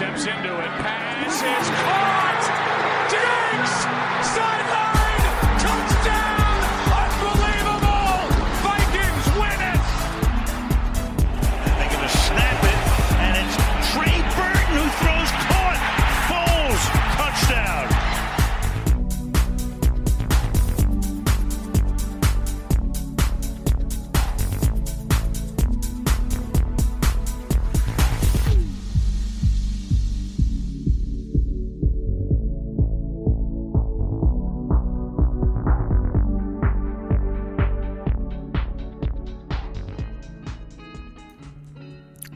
steps into it. Pass is caught. Diggs! Sideline! Touchdown! Unbelievable! Vikings win it! They're going to snap it, and it's Trey Burton who throws caught. Foles! Touchdown!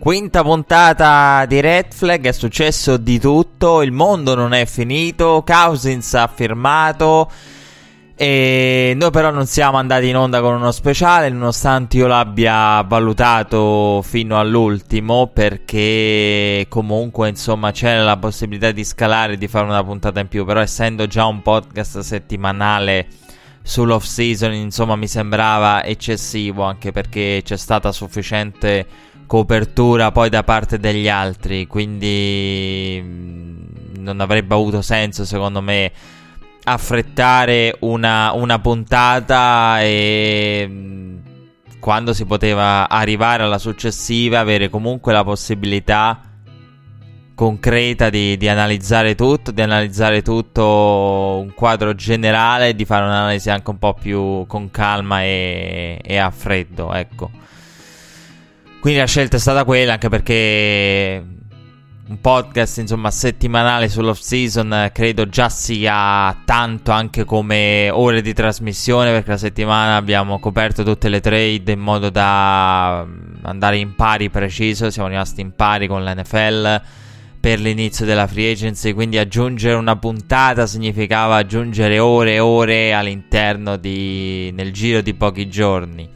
Quinta puntata di Red Flag, è successo di tutto, il mondo non è finito, Cousins ha firmato e noi però non siamo andati in onda con uno speciale, nonostante io l'abbia valutato fino all'ultimo, perché comunque insomma c'è la possibilità di scalare, di fare una puntata in più, però essendo già un podcast settimanale sull'off season insomma mi sembrava eccessivo, anche perché c'è stata sufficiente copertura poi da parte degli altri, quindi non avrebbe avuto senso secondo me affrettare una puntata e quando si poteva arrivare alla successiva avere comunque la possibilità concreta di analizzare tutto, un quadro generale, di fare un'analisi anche un po' più con calma e a freddo, ecco. Quindi la scelta è stata quella, anche perché un podcast insomma settimanale sull'off season credo già sia tanto anche come ore di trasmissione, perché la settimana abbiamo coperto tutte le trade in modo da andare in pari preciso, siamo rimasti in pari con l'NFL per l'inizio della free agency, quindi aggiungere una puntata significava aggiungere ore e ore all'interno nel giro di pochi giorni.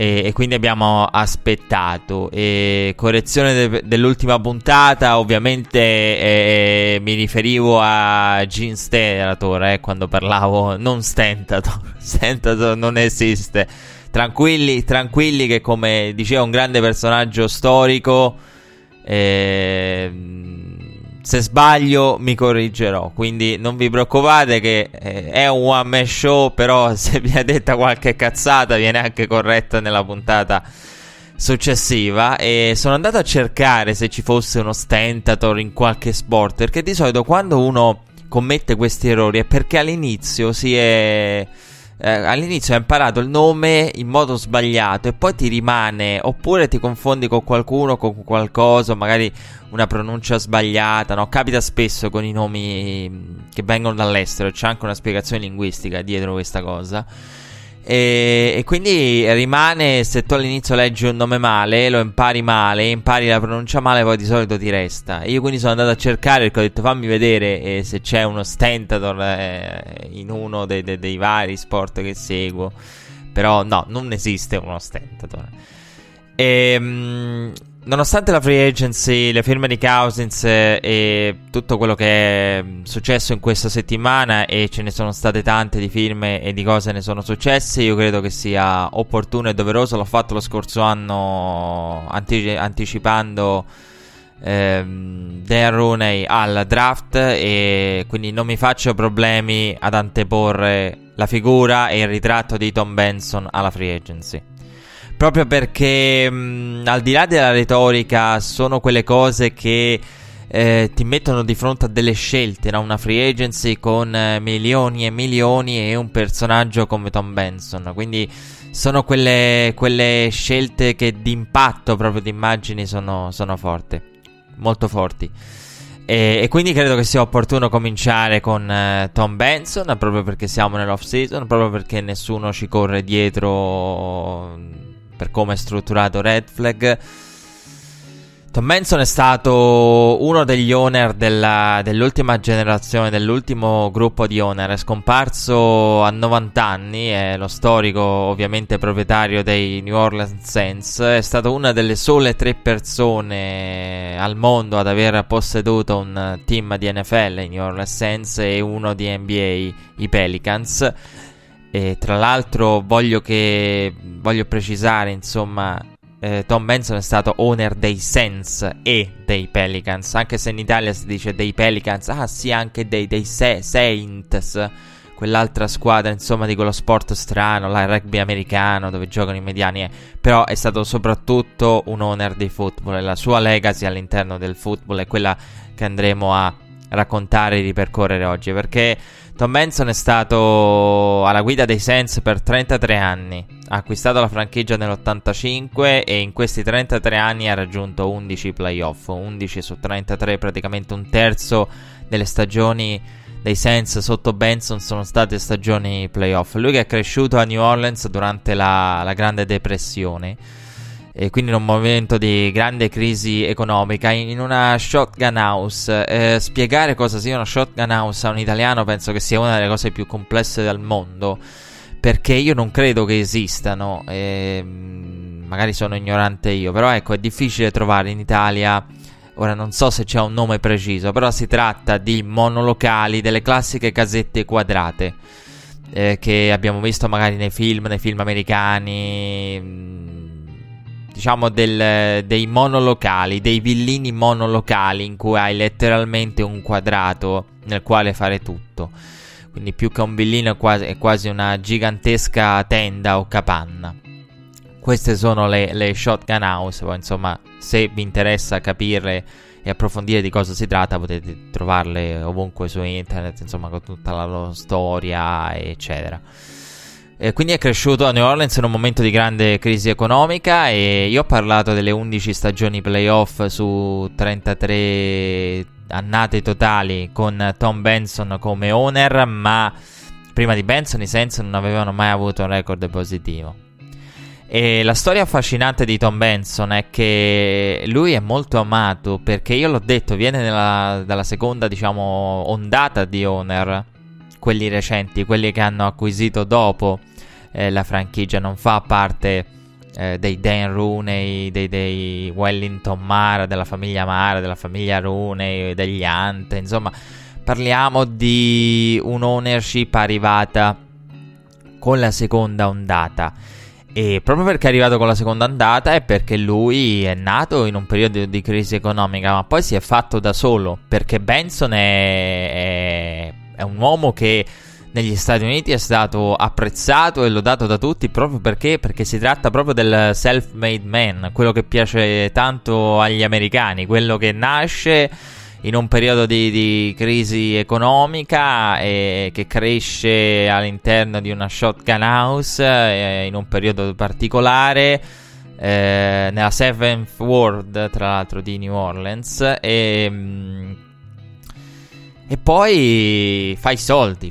E quindi abbiamo aspettato, e correzione dell'ultima puntata, ovviamente mi riferivo a Gene Stellator quando parlavo, non Stentator, Stentator non esiste, tranquilli che come dicevo è un grande personaggio storico, se sbaglio mi corrigerò, quindi non vi preoccupate che è un one man show, però se vi ha detta qualche cazzata viene anche corretta nella puntata successiva. E sono andato a cercare se ci fosse uno Stentator in qualche sport, perché di solito quando uno commette questi errori è perché all'inizio hai imparato il nome in modo sbagliato e poi ti rimane, oppure ti confondi con qualcuno, con qualcosa, magari una pronuncia sbagliata, no? Capita spesso con i nomi che vengono dall'estero, c'è anche una spiegazione linguistica dietro questa cosa, e quindi rimane, se tu all'inizio leggi un nome male, lo impari male, impari la pronuncia male, poi di solito ti resta. E io quindi sono andato a cercare, perché ho detto fammi vedere se c'è uno Stentator in uno dei vari sport che seguo, però no, non esiste uno Stentator. Nonostante la free agency, le firme di Cousins e tutto quello che è successo in questa settimana, e ce ne sono state tante di firme e di cose ne sono successe, io credo che sia opportuno e doveroso, l'ho fatto lo scorso anno anticipando Dan Rooney al draft, e quindi non mi faccio problemi ad anteporre la figura e il ritratto di Tom Benson alla free agency. Proprio perché al di là della retorica sono quelle cose che ti mettono di fronte a delle scelte, no? Una free agency con milioni e milioni e un personaggio come Tom Benson, quindi sono quelle scelte che di impatto proprio di immagini sono forti, molto forti. E quindi credo che sia opportuno cominciare con Tom Benson, proprio perché siamo nell'off season, proprio perché nessuno ci corre dietro per come è strutturato Red Flag. Tom Benson è stato uno degli owner dell'ultima generazione, dell'ultimo gruppo di owner, è scomparso a 90 anni, è lo storico ovviamente proprietario dei New Orleans Saints, è stato una delle sole 3 persone al mondo ad aver posseduto un team di NFL, i New Orleans Saints, e uno di NBA, i Pelicans. E tra l'altro voglio precisare, insomma, Tom Benson è stato owner dei Saints e dei Pelicans, anche se in Italia si dice dei Pelicans, ah sì, anche dei Saints, quell'altra squadra insomma di quello sport strano, il rugby americano dove giocano i mediani, però è stato soprattutto un owner di football e la sua legacy all'interno del football è quella che andremo a raccontare e ripercorrere oggi, perché Tom Benson è stato alla guida dei Saints per 33 anni, ha acquistato la franchigia nell'85 e in questi 33 anni ha raggiunto 11 playoff, 11 su 33, praticamente un terzo delle stagioni dei Saints sotto Benson sono state stagioni playoff. Lui che è cresciuto a New Orleans durante la Grande Depressione, e quindi in un momento di grande crisi economica, in una shotgun house. Spiegare cosa sia una shotgun house a un italiano penso che sia una delle cose più complesse del mondo, perché io non credo che esistano, magari sono ignorante io, però ecco, è difficile trovare in Italia, ora non so se c'è un nome preciso, però si tratta di monolocali, delle classiche casette quadrate che abbiamo visto magari nei film americani, diciamo dei monolocali, dei villini monolocali in cui hai letteralmente un quadrato nel quale fare tutto, quindi più che un villino è quasi una gigantesca tenda o capanna. Queste sono le shotgun house, poi insomma se vi interessa capirle e approfondire di cosa si tratta potete trovarle ovunque su internet, insomma con tutta la loro storia eccetera. Quindi è cresciuto a New Orleans in un momento di grande crisi economica, e io ho parlato delle 11 stagioni playoff su 33 annate totali con Tom Benson come owner, ma prima di Benson i Saints non avevano mai avuto un record positivo. E la storia affascinante di Tom Benson è che lui è molto amato perché, io l'ho detto, viene dalla seconda, diciamo, ondata di owner, quelli recenti, quelli che hanno acquisito dopo la franchigia, non fa parte dei Dan Rooney, dei Wellington Mara, della famiglia Rooney, degli Hunt, insomma parliamo di un'ownership arrivata con la seconda ondata, e proprio perché è arrivato con la seconda ondata è perché lui è nato in un periodo di crisi economica, ma poi si è fatto da solo, perché Benson è un uomo che negli Stati Uniti è stato apprezzato e lodato da tutti proprio perché si tratta proprio del self-made man, quello che piace tanto agli americani, quello che nasce in un periodo di crisi economica e che cresce all'interno di una shotgun house in un periodo particolare, nella Seventh Ward tra l'altro di New Orleans, e poi fai soldi,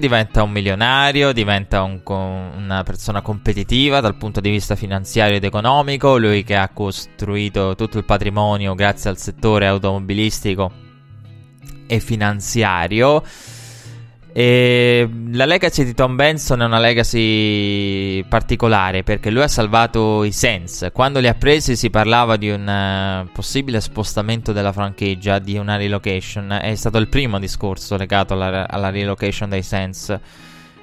diventa un milionario, diventa una persona competitiva dal punto di vista finanziario ed economico, lui che ha costruito tutto il patrimonio grazie al settore automobilistico e finanziario. E la legacy di Tom Benson è una legacy particolare perché lui ha salvato i Saints. Quando li ha presi si parlava di un possibile spostamento della franchigia, di una relocation, è stato il primo discorso legato alla relocation dei Saints,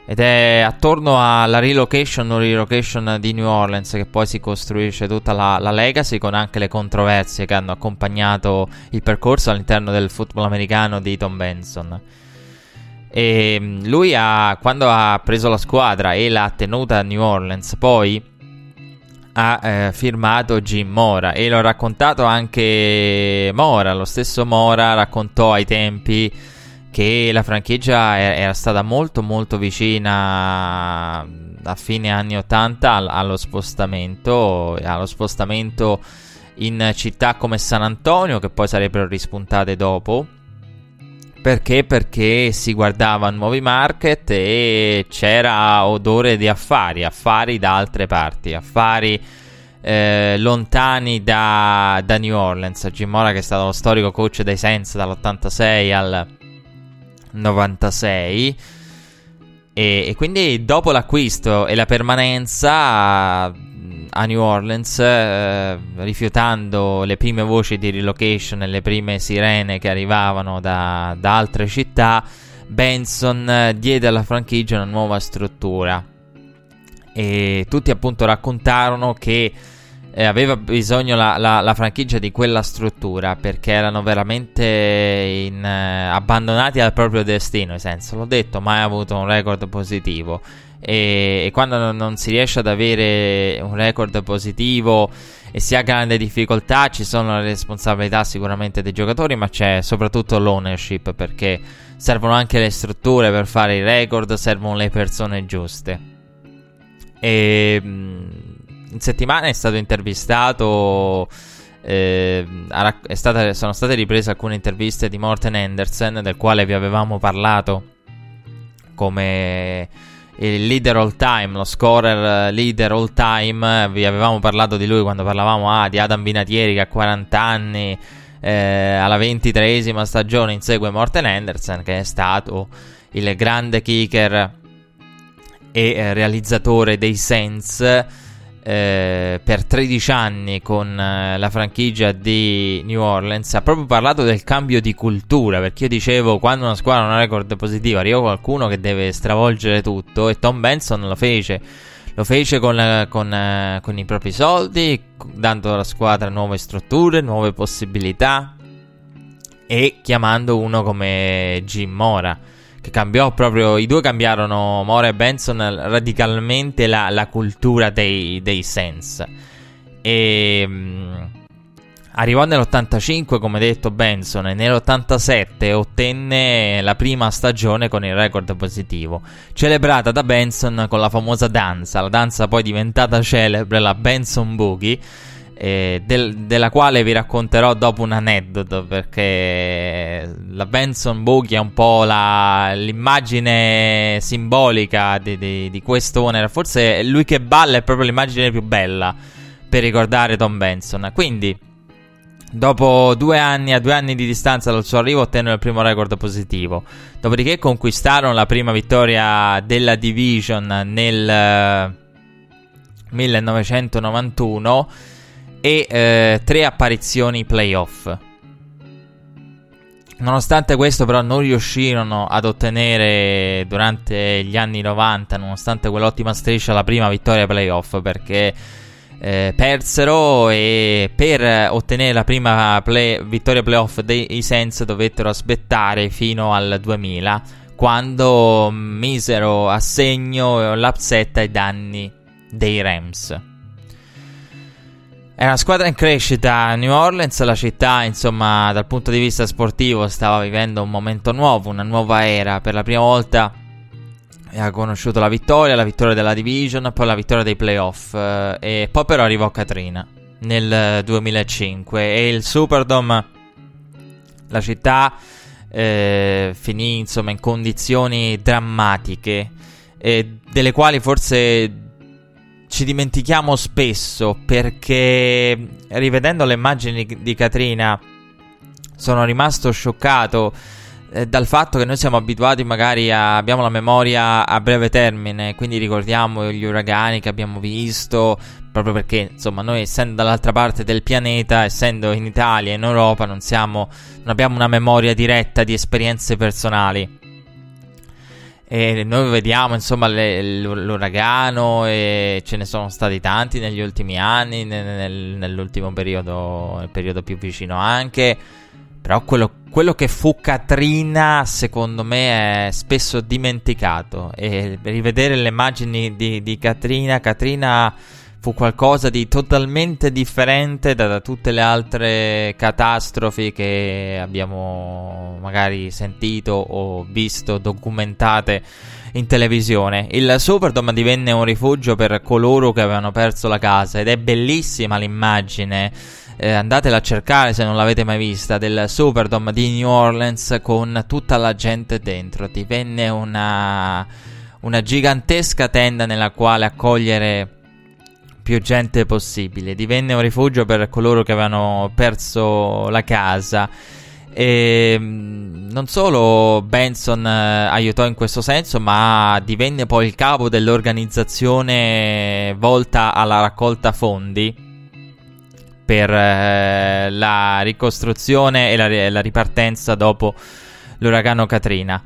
ed è attorno alla relocation di New Orleans che poi si costruisce tutta la legacy, con anche le controversie che hanno accompagnato il percorso all'interno del football americano di Tom Benson. E lui quando ha preso la squadra e l'ha tenuta a New Orleans, poi ha firmato Jim Mora, e l'ho raccontato anche Mora, lo stesso Mora raccontò ai tempi che la franchigia era stata molto molto vicina a fine anni 80 allo spostamento in città come San Antonio, che poi sarebbero rispuntate dopo. Perché si guardava nuovi market e c'era odore di affari da altre parti, lontani da New Orleans. Jim Mora, che è stato lo storico coach dei Saints dall'86 al 96, e quindi dopo l'acquisto e la permanenza a New Orleans, rifiutando le prime voci di relocation e le prime sirene che arrivavano da altre città, Benson diede alla franchigia una nuova struttura, e tutti appunto raccontarono che aveva bisogno la franchigia di quella struttura, perché erano veramente abbandonati al proprio destino, nel senso, l'ho detto, mai avuto un record positivo, e quando non si riesce ad avere un record positivo e si ha grande difficoltà, ci sono le responsabilità sicuramente dei giocatori, ma c'è soprattutto l'ownership, perché servono anche le strutture per fare i record, servono le persone giuste. E in settimana è stato intervistato, sono state riprese alcune interviste di Morten Andersen, del quale vi avevamo parlato come il leader all time, lo scorer leader all time. Vi avevamo parlato di lui quando parlavamo di Adam Vinatieri, che a 40 anni, alla 23esima stagione, insegue Morten Andersen, che è stato il grande kicker e realizzatore dei Saints per 13 anni con la franchigia di New Orleans. Ha proprio parlato del cambio di cultura, perché io dicevo, quando una squadra non ha record positivo arriva qualcuno che deve stravolgere tutto, e Tom Benson lo fece con i propri soldi, dando alla squadra nuove strutture, nuove possibilità, e chiamando uno come Jim Mora, che cambiò proprio, i due cambiarono, Mora e Benson, radicalmente la cultura dei Saints. E arrivò nell'85, come detto, Benson, e nell'87 ottenne la prima stagione con il record positivo, celebrata da Benson con la famosa danza, la danza poi diventata celebre, la Benson Boogie, della quale vi racconterò dopo un aneddoto, perché la Benson Boogie è un po' l'immagine simbolica di questo owner. Forse lui che balla è proprio l'immagine più bella per ricordare Tom Benson. Quindi dopo 2 anni, a 2 anni di distanza dal suo arrivo, ottennero il primo record positivo, dopodiché conquistarono la prima vittoria della division nel 1991 e 3 apparizioni playoff. Nonostante questo, però, non riuscirono ad ottenere, durante gli anni 90, nonostante quell'ottima striscia, la prima vittoria playoff, perché persero, e per ottenere la prima vittoria playoff dei Saints dovettero aspettare fino al 2000, quando misero a segno l'upset ai danni dei Rams. È una squadra in crescita, New Orleans, la città, insomma, dal punto di vista sportivo stava vivendo un momento nuovo, una nuova era. Per la prima volta ha conosciuto la vittoria della division, poi la vittoria dei playoff, e poi però arrivò Katrina nel 2005 e il Superdome, la città, finì insomma in condizioni drammatiche, delle quali forse ci dimentichiamo spesso, perché rivedendo le immagini di Katrina sono rimasto scioccato dal fatto che noi siamo abituati, magari abbiamo la memoria a breve termine, quindi ricordiamo gli uragani che abbiamo visto, proprio perché insomma noi, essendo dall'altra parte del pianeta, essendo in Italia e in Europa, non abbiamo una memoria diretta di esperienze personali. E noi vediamo insomma l'uragano, e ce ne sono stati tanti negli ultimi anni, nell'ultimo periodo, nel periodo più vicino anche. Però quello che fu Katrina, secondo me, è spesso dimenticato, e rivedere le immagini di Katrina fu qualcosa di totalmente differente da tutte le altre catastrofi che abbiamo magari sentito o visto documentate in televisione. Il Superdome divenne un rifugio per coloro che avevano perso la casa, ed è bellissima l'immagine, andatela a cercare se non l'avete mai vista, del Superdome di New Orleans con tutta la gente dentro. Divenne una gigantesca tenda nella quale accogliere più gente possibile, divenne un rifugio per coloro che avevano perso la casa. E non solo Benson aiutò in questo senso, ma divenne poi il capo dell'organizzazione volta alla raccolta fondi per la ricostruzione e la ripartenza dopo l'uragano Katrina.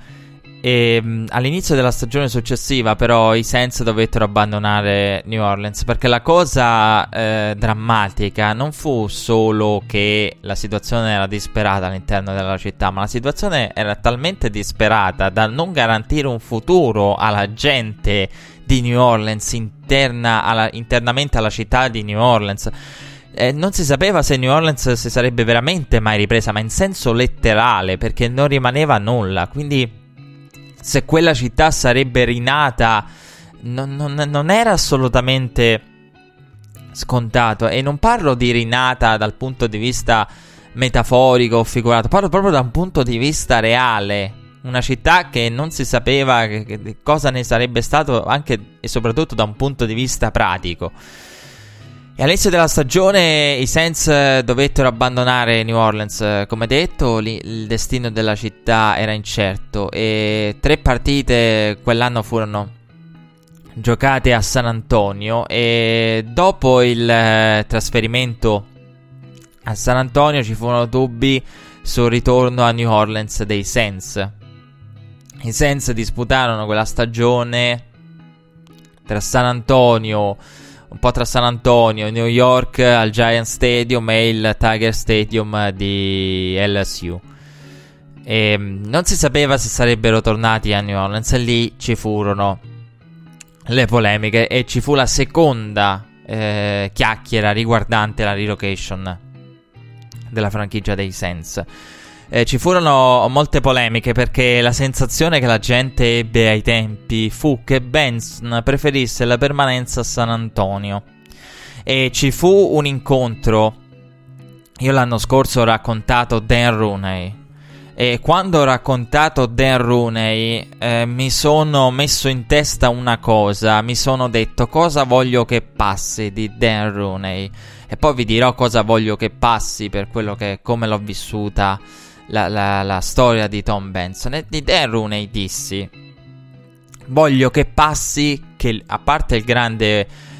E all'inizio della stagione successiva però i Saints dovettero abbandonare New Orleans, perché la cosa drammatica non fu solo che la situazione era disperata all'interno della città, ma la situazione era talmente disperata da non garantire un futuro alla gente di New Orleans, internamente alla città di New Orleans. Non si sapeva se New Orleans si sarebbe veramente mai ripresa, ma in senso letterale, perché non rimaneva nulla. Quindi se quella città sarebbe rinata non era assolutamente scontato. E non parlo di rinata dal punto di vista metaforico o figurato, parlo proprio da un punto di vista reale. Una città che non si sapeva che cosa ne sarebbe stato, anche e soprattutto da un punto di vista pratico. E all'inizio della stagione i Saints dovettero abbandonare New Orleans. Come detto, il destino della città era incerto, e 3 partite quell'anno furono giocate a San Antonio, e dopo il trasferimento a San Antonio ci furono dubbi sul ritorno a New Orleans dei Saints. I Saints disputarono quella stagione tra San Antonio, New York, al Giants Stadium e il Tiger Stadium di LSU. E non si sapeva se sarebbero tornati a New Orleans, e lì ci furono le polemiche e ci fu la seconda chiacchiera riguardante la relocation della franchigia dei Saints. Ci furono molte polemiche, perché la sensazione che la gente ebbe ai tempi fu che Benson preferisse la permanenza a San Antonio. E ci fu un incontro, io l'anno scorso ho raccontato Dan Rooney, e quando ho raccontato Dan Rooney mi sono messo in testa una cosa, mi sono detto cosa voglio che passi di Dan Rooney, e poi vi dirò cosa voglio che passi per quello che come l'ho vissuta la storia di Tom Benson. E di Dan Rooney dissi: voglio che passi che, a parte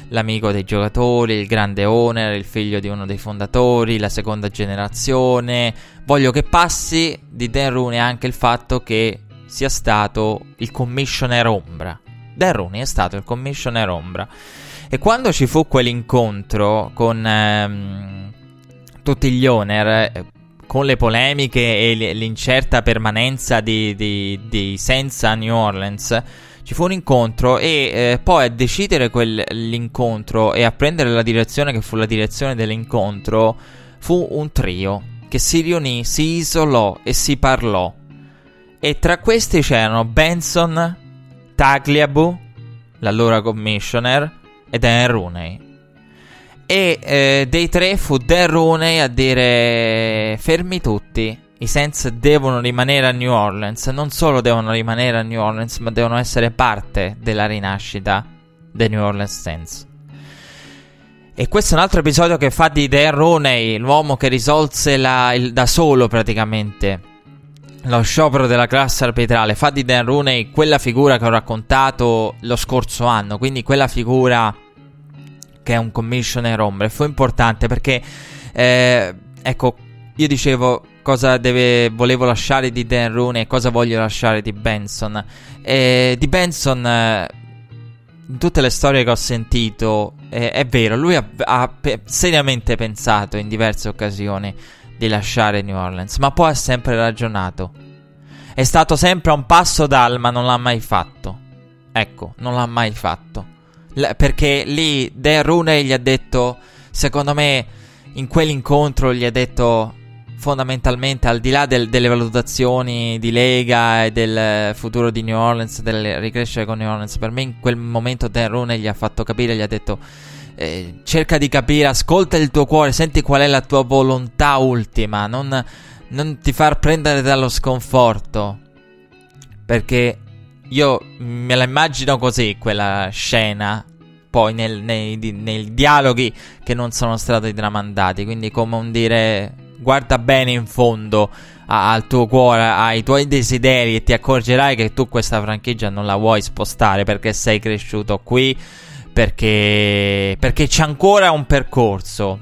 l'amico dei giocatori, il grande owner, il figlio di uno dei fondatori, la seconda generazione, voglio che passi di Dan Rooney anche il fatto che sia stato il commissioner ombra. Dan Rooney è stato il commissioner ombra. E quando ci fu quell'incontro con tutti gli owner, con le polemiche e l'incerta permanenza di Saints a New Orleans, ci fu un incontro, e poi a decidere l'incontro e a prendere la direzione che fu la direzione dell'incontro fu un trio che si riunì, si isolò e si parlò. E tra questi c'erano Benson, Tagliabue, l'allora commissioner, e Dan Rooney. E dei tre fu Dan Rooney a dire: fermi tutti, i Saints devono rimanere a New Orleans. Non solo devono rimanere a New Orleans, ma devono essere parte della rinascita dei New Orleans Saints. E questo è un altro episodio che fa di Dan Rooney l'uomo che risolse da solo praticamente lo sciopero della classe arbitrale. Fa di Dan Rooney quella figura che ho raccontato lo scorso anno, quindi quella figura che è un commissioner ombra. Fu importante perché ecco, io dicevo cosa volevo lasciare di Dan Rooney e cosa voglio lasciare di Benson. Di Benson, in tutte le storie che ho sentito, è vero, lui ha seriamente pensato in diverse occasioni di lasciare New Orleans, ma poi ha sempre ragionato, è stato sempre a un passo dal, ma non l'ha mai fatto. Ecco, non l'ha mai fatto. Perché lì Dan Rooney gli ha detto, secondo me in quell'incontro gli ha detto fondamentalmente, al di là delle valutazioni di Lega e del futuro di New Orleans, del ricrescere con New Orleans, per me in quel momento Dan Rooney gli ha fatto capire, gli ha detto cerca di capire, ascolta il tuo cuore, senti qual è la tua volontà ultima, non ti far prendere dallo sconforto. Perché io me la immagino così quella scena, poi nei dialoghi che non sono stati tramandati, quindi come un dire: guarda bene in fondo al tuo cuore, ai tuoi desideri, e ti accorgerai che tu questa franchigia non la vuoi spostare, perché sei cresciuto qui, perché c'è ancora un percorso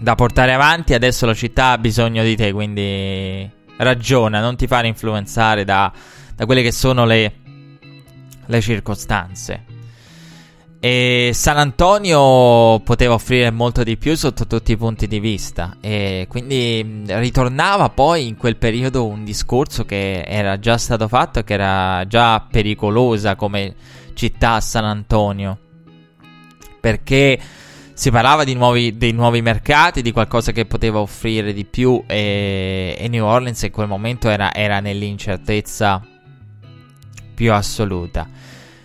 da portare avanti, adesso la città ha bisogno di te, quindi ragiona, non ti fare influenzare da quelle che sono le circostanze. E San Antonio poteva offrire molto di più sotto tutti i punti di vista, e quindi ritornava poi in quel periodo un discorso che era già stato fatto, che era già pericolosa come città San Antonio, perché si parlava dei nuovi mercati, di qualcosa che poteva offrire di più, e New Orleans in quel momento era nell'incertezza più assoluta.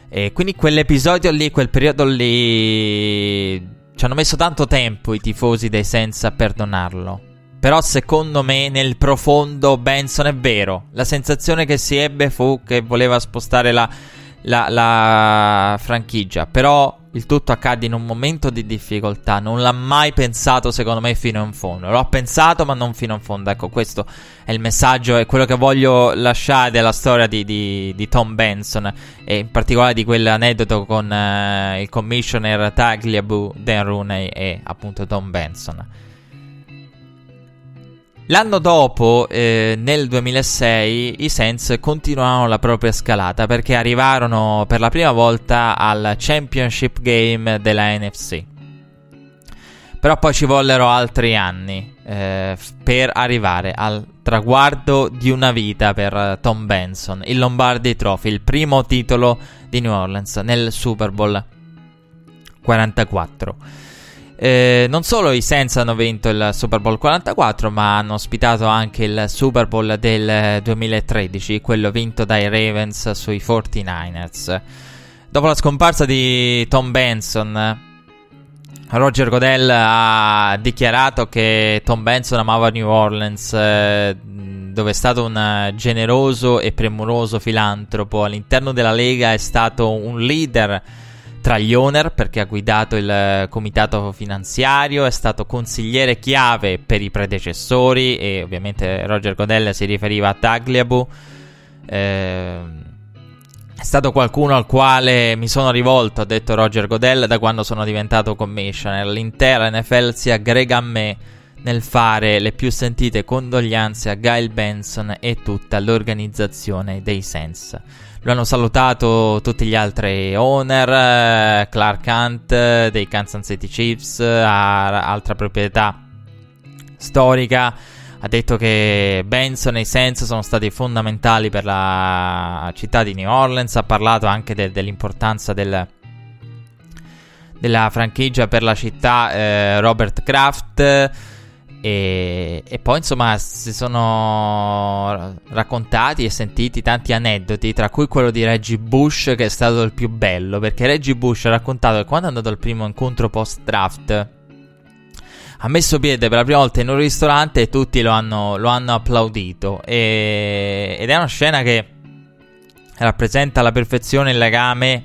E quindi quell'episodio lì, quel periodo lì, ci hanno messo tanto tempo i tifosi dei Saints a perdonarlo. Però secondo me nel profondo Benson è vero. La sensazione che si ebbe fu che voleva spostare la franchigia. Però il tutto accadde in un momento di difficoltà. Non l'ha mai pensato, secondo me, fino in fondo. L'ho pensato ma non fino in fondo. Ecco, questo è il messaggio, è quello che voglio lasciare della storia di Tom Benson, e in particolare di quell'aneddoto con il commissioner Tagliabue, Dan Rooney e appunto Tom Benson. L'anno dopo, nel 2006, i Saints continuarono la propria scalata, perché arrivarono per la prima volta al Championship Game della NFC. Però poi ci vollero altri anni per arrivare al traguardo di una vita per Tom Benson, il Lombardi Trophy, il primo titolo di New Orleans nel Super Bowl 44. Non solo i Saints hanno vinto il Super Bowl 44, ma hanno ospitato anche il Super Bowl del 2013, quello vinto dai Ravens sui 49ers. Dopo la scomparsa di Tom Benson, Roger Goodell ha dichiarato che Tom Benson amava New Orleans, dove è stato un generoso e premuroso filantropo. All'interno della Lega è stato un leader tra gli owner, perché ha guidato il comitato finanziario, è stato consigliere chiave per i predecessori, e ovviamente Roger Goodell si riferiva a Tagliabue. È stato qualcuno al quale mi sono rivolto, ha detto Roger Goodell, da quando sono diventato commissioner. L'intera NFL si aggrega a me nel fare le più sentite condoglianze a Gail Benson e tutta l'organizzazione dei Saints. Lo hanno salutato tutti gli altri owner, Clark Hunt dei Kansas City Chiefs, altra proprietà storica. Ha detto che Benson e i Saints sono stati fondamentali per la città di New Orleans. Ha parlato anche dell'importanza della franchigia per la città, Robert Kraft. E poi insomma si sono raccontati e sentiti tanti aneddoti, tra cui quello di Reggie Bush, che è stato il più bello, perché Reggie Bush ha raccontato che quando è andato al primo incontro post draft ha messo piede per la prima volta in un ristorante e tutti lo hanno applaudito, ed è una scena che rappresenta alla perfezione il legame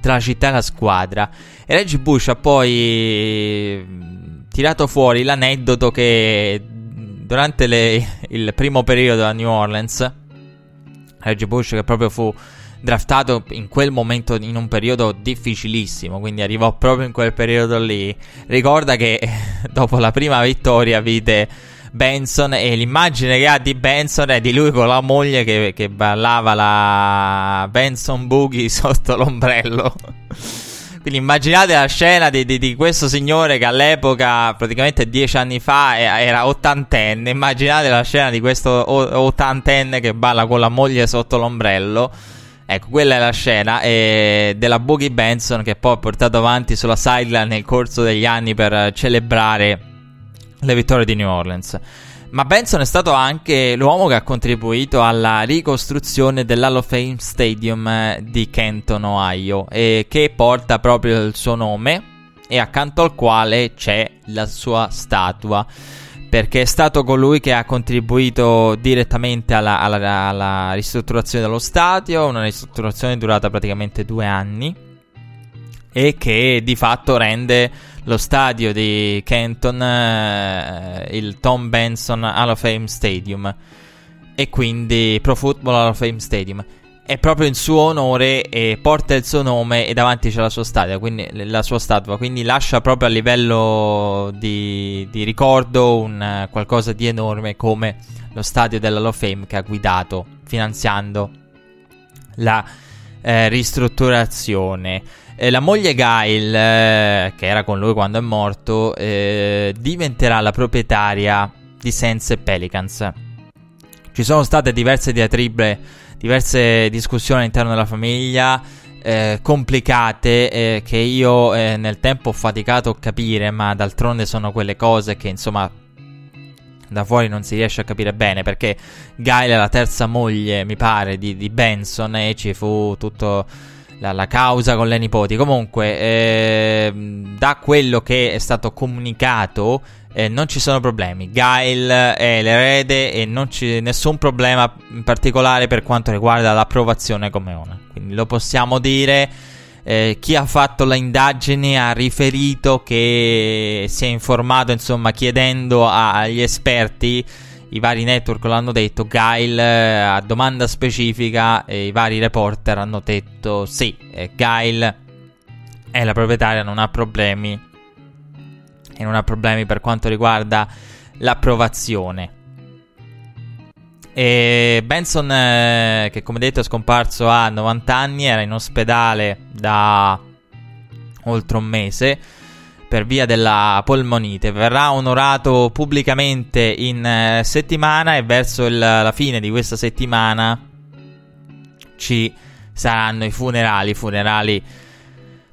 tra la città e la squadra. E Reggie Bush ha poi tirato fuori l'aneddoto che durante il primo periodo a New Orleans, Reggie Bush, che proprio fu draftato in quel momento in un periodo difficilissimo, quindi arrivò proprio in quel periodo lì, ricorda che dopo la prima vittoria vide Benson, e l'immagine che ha di Benson è di lui con la moglie che ballava la Benson Boogie sotto l'ombrello. Quindi immaginate la scena di questo signore che all'epoca, praticamente 10 anni fa, era ottantenne. Immaginate la scena di questo ottantenne che balla con la moglie sotto l'ombrello. Ecco, quella è la scena della Boogie Benson, che poi ha portato avanti sulla sideline nel corso degli anni per celebrare le vittorie di New Orleans. Ma Benson è stato anche l'uomo che ha contribuito alla ricostruzione dell'Hall of Fame Stadium di Canton, Ohio, che porta proprio il suo nome, e accanto al quale c'è la sua statua, perché è stato colui che ha contribuito direttamente alla ristrutturazione dello stadio, una ristrutturazione durata praticamente 2 anni, e che di fatto rende lo stadio di Canton il Tom Benson Hall of Fame Stadium, e quindi Pro Football Hall of Fame Stadium. È proprio in suo onore, e porta il suo nome, e davanti c'è la sua statua, quindi lascia proprio a livello di ricordo un qualcosa di enorme come lo stadio dell'Hall of Fame che ha guidato, finanziando la ristrutturazione. La moglie Gail, che era con lui quando è morto, diventerà la proprietaria di Saints e Pelicans. Ci sono state diverse diatribe, diverse discussioni all'interno della famiglia, complicate, che io nel tempo ho faticato a capire, ma d'altronde sono quelle cose che insomma da fuori non si riesce a capire bene, perché Gail è la terza moglie, mi pare, di Benson, e ci fu tutto la causa con le nipoti. Comunque, da quello che è stato comunicato, non ci sono problemi. Gail è l'erede e non c'è nessun problema in particolare per quanto riguarda l'approvazione come una. Quindi lo possiamo dire. Chi ha fatto la indagine ha riferito che si è informato, insomma, chiedendo agli esperti, i vari network l'hanno detto. Gail, a domanda specifica, i vari reporter hanno detto sì, Gail è la proprietaria, non ha problemi, e non ha problemi per quanto riguarda l'approvazione. E Benson, che come detto è scomparso a 90 anni, era in ospedale da oltre un mese per via della polmonite. Verrà onorato pubblicamente in settimana, e verso la fine di questa settimana ci saranno i funerali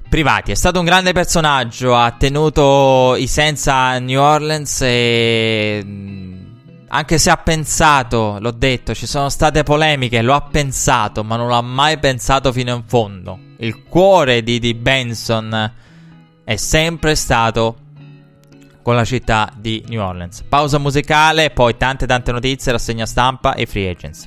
privati. È stato un grande personaggio, ha tenuto i Saints a New Orleans, e anche se ha pensato, l'ho detto, ci sono state polemiche, lo ha pensato, ma non l'ha mai pensato fino in fondo. Il cuore di Benson è sempre stato con la città di New Orleans. Pausa musicale, poi tante notizie, rassegna stampa e free agency.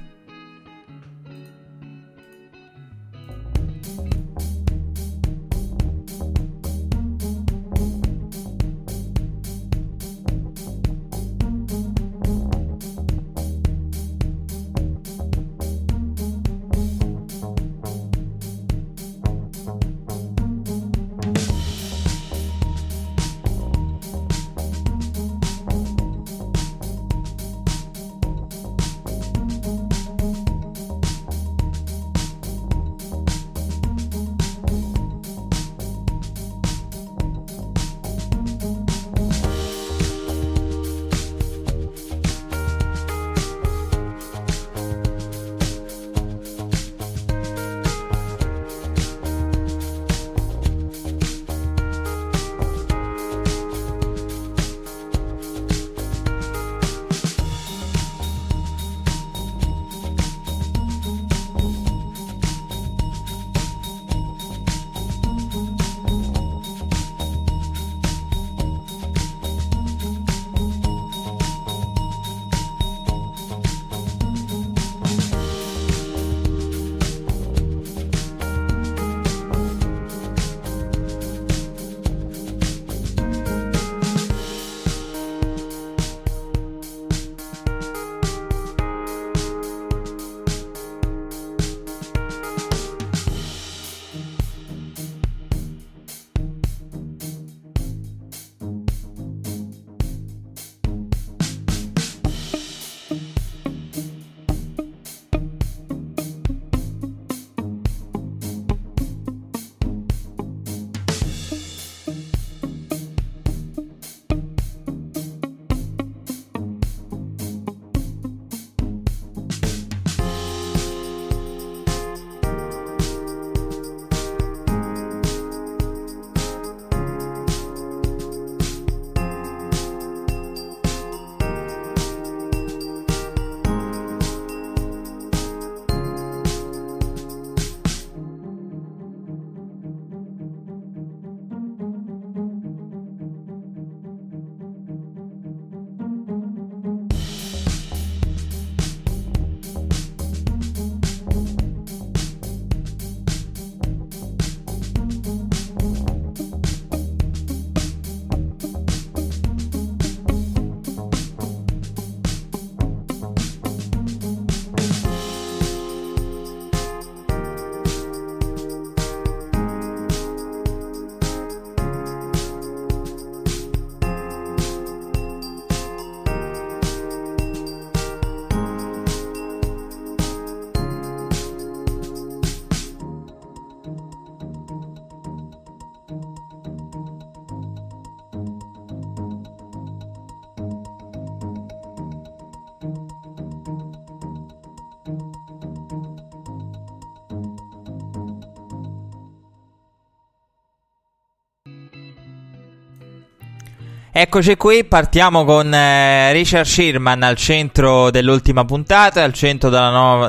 Eccoci qui, partiamo con Richard Sherman al centro dell'ultima puntata, al centro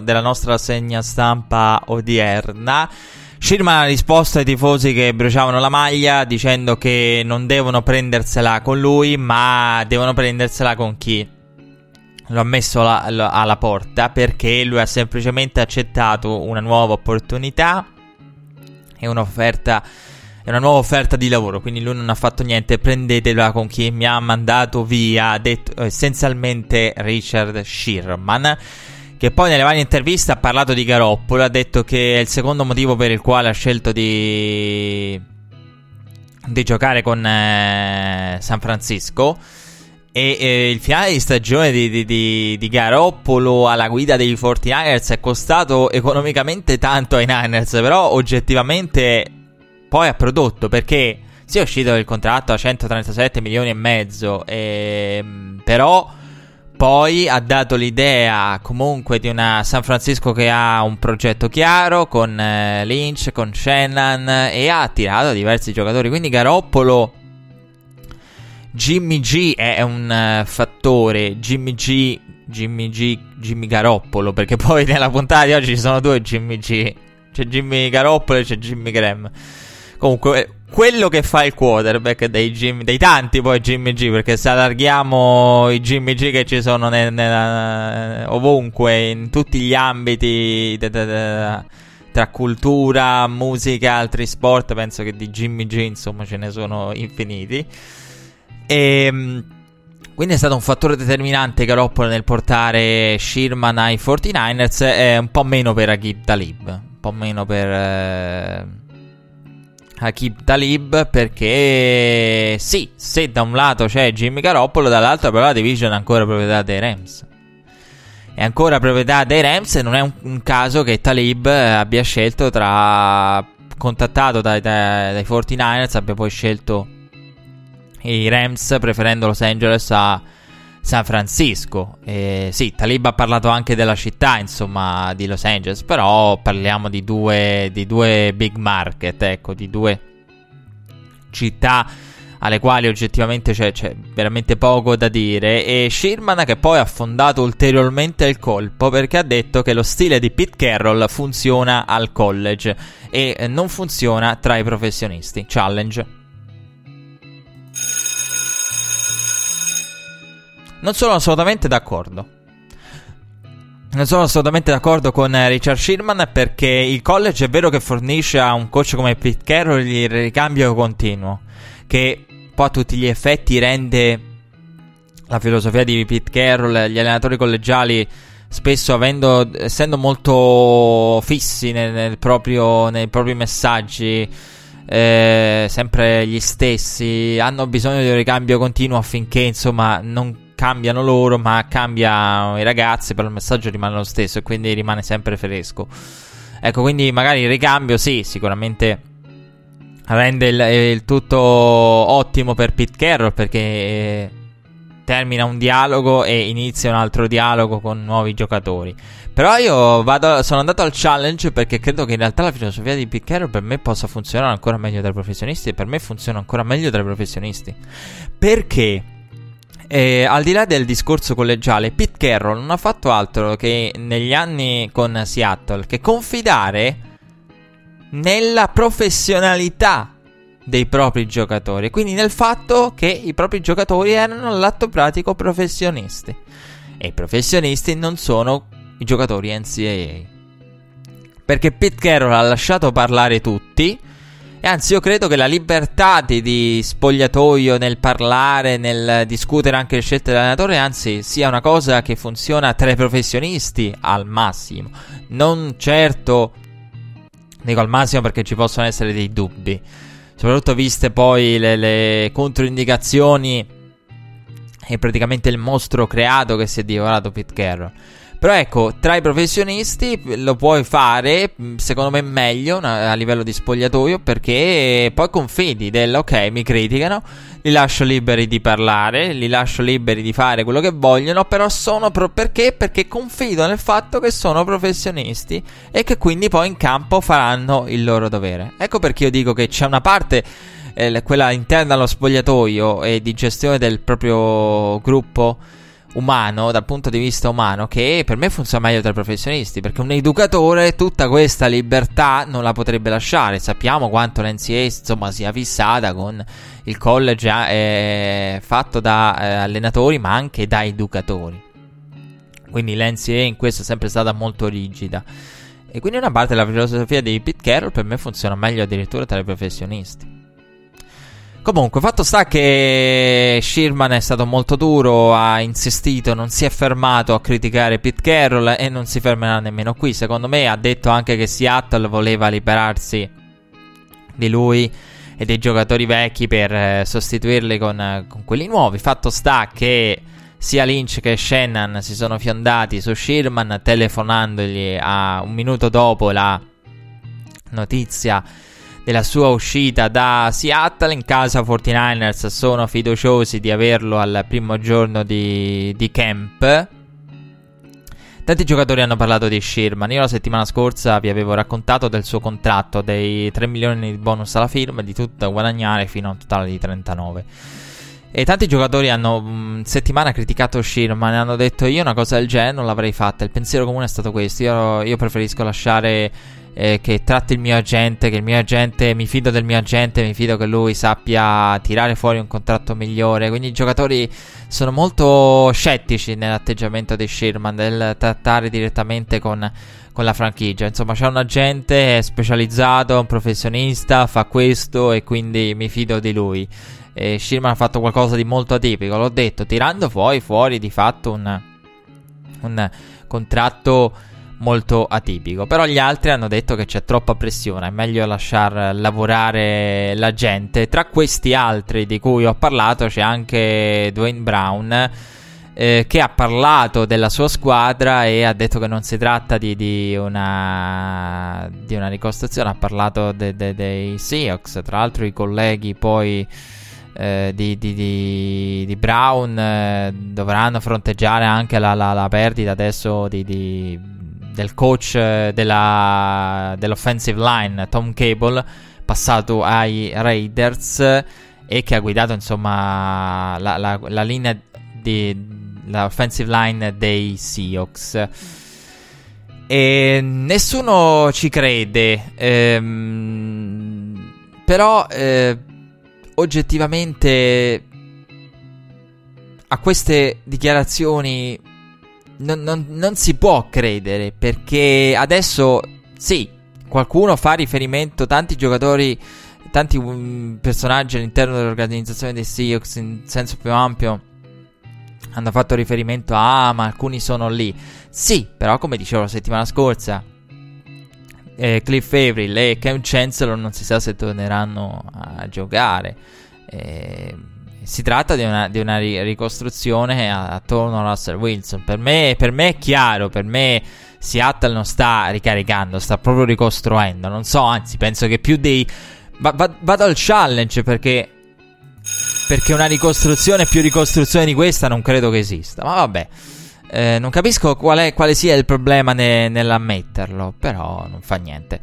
della nostra rassegna stampa odierna. Sherman ha risposto ai tifosi che bruciavano la maglia dicendo che non devono prendersela con lui, ma devono prendersela con chi lo ha messo alla porta, perché lui ha semplicemente accettato una nuova opportunità e un'offerta, è una nuova offerta di lavoro, quindi lui non ha fatto niente, prendetela con chi mi ha mandato via, ha detto essenzialmente Richard Sherman, che poi nelle varie interviste ha parlato di Garoppolo, ha detto che è il secondo motivo per il quale ha scelto di giocare con San Francisco, e il finale di stagione di Garoppolo alla guida dei 49ers è costato economicamente tanto ai Niners, però oggettivamente poi ha prodotto, perché si è uscito del contratto a 137 milioni e mezzo, però poi ha dato l'idea comunque di una San Francisco che ha un progetto chiaro con Lynch, con Shannon, e ha attirato diversi giocatori. Quindi Garoppolo, Jimmy G è un fattore, Jimmy Garoppolo, perché poi nella puntata di oggi ci sono due Jimmy G, c'è Jimmy Garoppolo e c'è Jimmy Graham. Comunque, quello che fa il quarterback dei tanti poi Jimmy G, perché se allarghiamo i Jimmy G che ci sono ovunque, in tutti gli ambiti, tra cultura, musica, altri sport, penso che di Jimmy G insomma ce ne sono infiniti. E quindi è stato un fattore determinante Garoppolo nel portare Sherman ai 49ers, un po' meno per Aqib Talib, un po' meno per... Aqib Talib, perché sì, se da un lato c'è Jimmy Garoppolo, dall'altro però la division è ancora proprietà dei Rams, è ancora proprietà dei Rams, e non è un caso che Talib abbia scelto contattato dai 49ers, abbia poi scelto i Rams preferendo Los Angeles a San Francisco. Sì, Talib ha parlato anche della città, insomma, di Los Angeles, però parliamo di due big market, ecco, di due città alle quali oggettivamente c'è veramente poco da dire. E Sherman, che poi ha affondato ulteriormente il colpo, perché ha detto che lo stile di Pete Carroll funziona al college e non funziona tra i professionisti. Challenge. Non sono assolutamente d'accordo con Richard Sherman, perché il college è vero che fornisce a un coach come Pete Carroll il ricambio continuo, che poi a tutti gli effetti rende la filosofia di Pete Carroll, gli allenatori collegiali spesso essendo molto fissi nei propri messaggi, sempre gli stessi, hanno bisogno di un ricambio continuo affinché insomma non cambiano loro ma cambiano i ragazzi, però il messaggio rimane lo stesso e quindi rimane sempre fresco, ecco. Quindi magari il ricambio sì, sicuramente rende il tutto ottimo per Pete Carroll, perché termina un dialogo e inizia un altro dialogo con nuovi giocatori, però io sono andato al challenge perché credo che in realtà la filosofia di Pete Carroll per me possa funzionare ancora meglio tra i professionisti, e per me funziona ancora meglio tra i professionisti, perché al di là del discorso collegiale, Pete Carroll non ha fatto altro che negli anni con Seattle che confidare nella professionalità dei propri giocatori, quindi nel fatto che i propri giocatori erano all'atto pratico professionisti, e i professionisti non sono i giocatori NCAA, perché Pete Carroll ha lasciato parlare tutti. E anzi, io credo che la libertà di spogliatoio nel parlare, nel discutere anche le scelte dell'allenatore, anzi, sia una cosa che funziona tra i professionisti al massimo. Non certo, dico al massimo perché ci possono essere dei dubbi, soprattutto viste poi le controindicazioni e praticamente il mostro creato che si è divorato Pete Carroll. Però ecco, tra i professionisti lo puoi fare, secondo me meglio a livello di spogliatoio, perché poi confidi ok, mi criticano, li lascio liberi di parlare, li lascio liberi di fare quello che vogliono, però sono perché? Perché confido nel fatto che sono professionisti e che quindi poi in campo faranno il loro dovere. Ecco perché io dico che c'è una parte quella interna allo spogliatoio e di gestione del proprio gruppo umano, dal punto di vista umano, che per me funziona meglio tra i professionisti, perché un educatore tutta questa libertà non la potrebbe lasciare. Sappiamo quanto l'NCAA insomma sia fissata con il college fatto da allenatori ma anche da educatori, quindi l'NCAA in questo è sempre stata molto rigida, e quindi una parte della filosofia di Pete Carroll per me funziona meglio addirittura tra i professionisti. Comunque, fatto sta che Sherman è stato molto duro, ha insistito, non si è fermato a criticare Pete Carroll e non si fermerà nemmeno qui. Secondo me ha detto anche che Seattle voleva liberarsi di lui e dei giocatori vecchi per sostituirli con quelli nuovi. Fatto sta che sia Lynch che Shannon si sono fiondati su Sherman, telefonandogli a un minuto dopo la notizia della sua uscita da Seattle. In casa 49ers sono fiduciosi di averlo al primo giorno di camp. Tanti giocatori hanno parlato di Sherman. Io la settimana scorsa vi avevo raccontato del suo contratto, dei 3 milioni di bonus alla firma, di tutto da guadagnare fino a un totale di 39. E tanti giocatori hanno settimana criticato Sherman e hanno detto: io una cosa del genere non l'avrei fatta. Il pensiero comune è stato questo: io preferisco lasciare che tratti il mio agente, che il mio agente, mi fido del mio agente, mi fido che lui sappia tirare fuori un contratto migliore. Quindi i giocatori sono molto scettici nell'atteggiamento di Sherman, del trattare direttamente con la franchigia. Insomma, c'è un agente specializzato, un professionista, fa questo e quindi mi fido di lui. E Sherman ha fatto qualcosa di molto atipico, l'ho detto, tirando fuori di fatto un contratto molto atipico. Però gli altri hanno detto che c'è troppa pressione, è meglio lasciar lavorare la gente. Tra questi altri di cui ho parlato c'è anche Dwayne Brown, che ha parlato della sua squadra e ha detto che non si tratta di una ricostruzione. Ha parlato dei Seahawks. Tra l'altro i colleghi poi di Brown dovranno fronteggiare anche la perdita adesso del coach dell'offensive line, Tom Cable, passato ai Raiders e che ha guidato insomma la linea dell'offensive line dei Seahawks. E nessuno ci crede, però oggettivamente a queste dichiarazioni non si può credere, perché adesso sì, qualcuno fa riferimento, tanti giocatori, tanti personaggi all'interno dell'organizzazione dei Seahawks in senso più ampio hanno fatto riferimento a ma alcuni sono lì. Sì, però come dicevo la settimana scorsa, Cliff Avril e Cam Chancellor non si sa se torneranno a giocare. Si tratta di una ricostruzione attorno a Russell Wilson. Per me è chiaro, per me Seattle non sta ricaricando, sta proprio ricostruendo. Non so, anzi penso che più dei... Vado al challenge, perché una ricostruzione più ricostruzione di questa non credo che esista. Ma vabbè, non capisco quale sia il problema nell'ammetterlo, però non fa niente.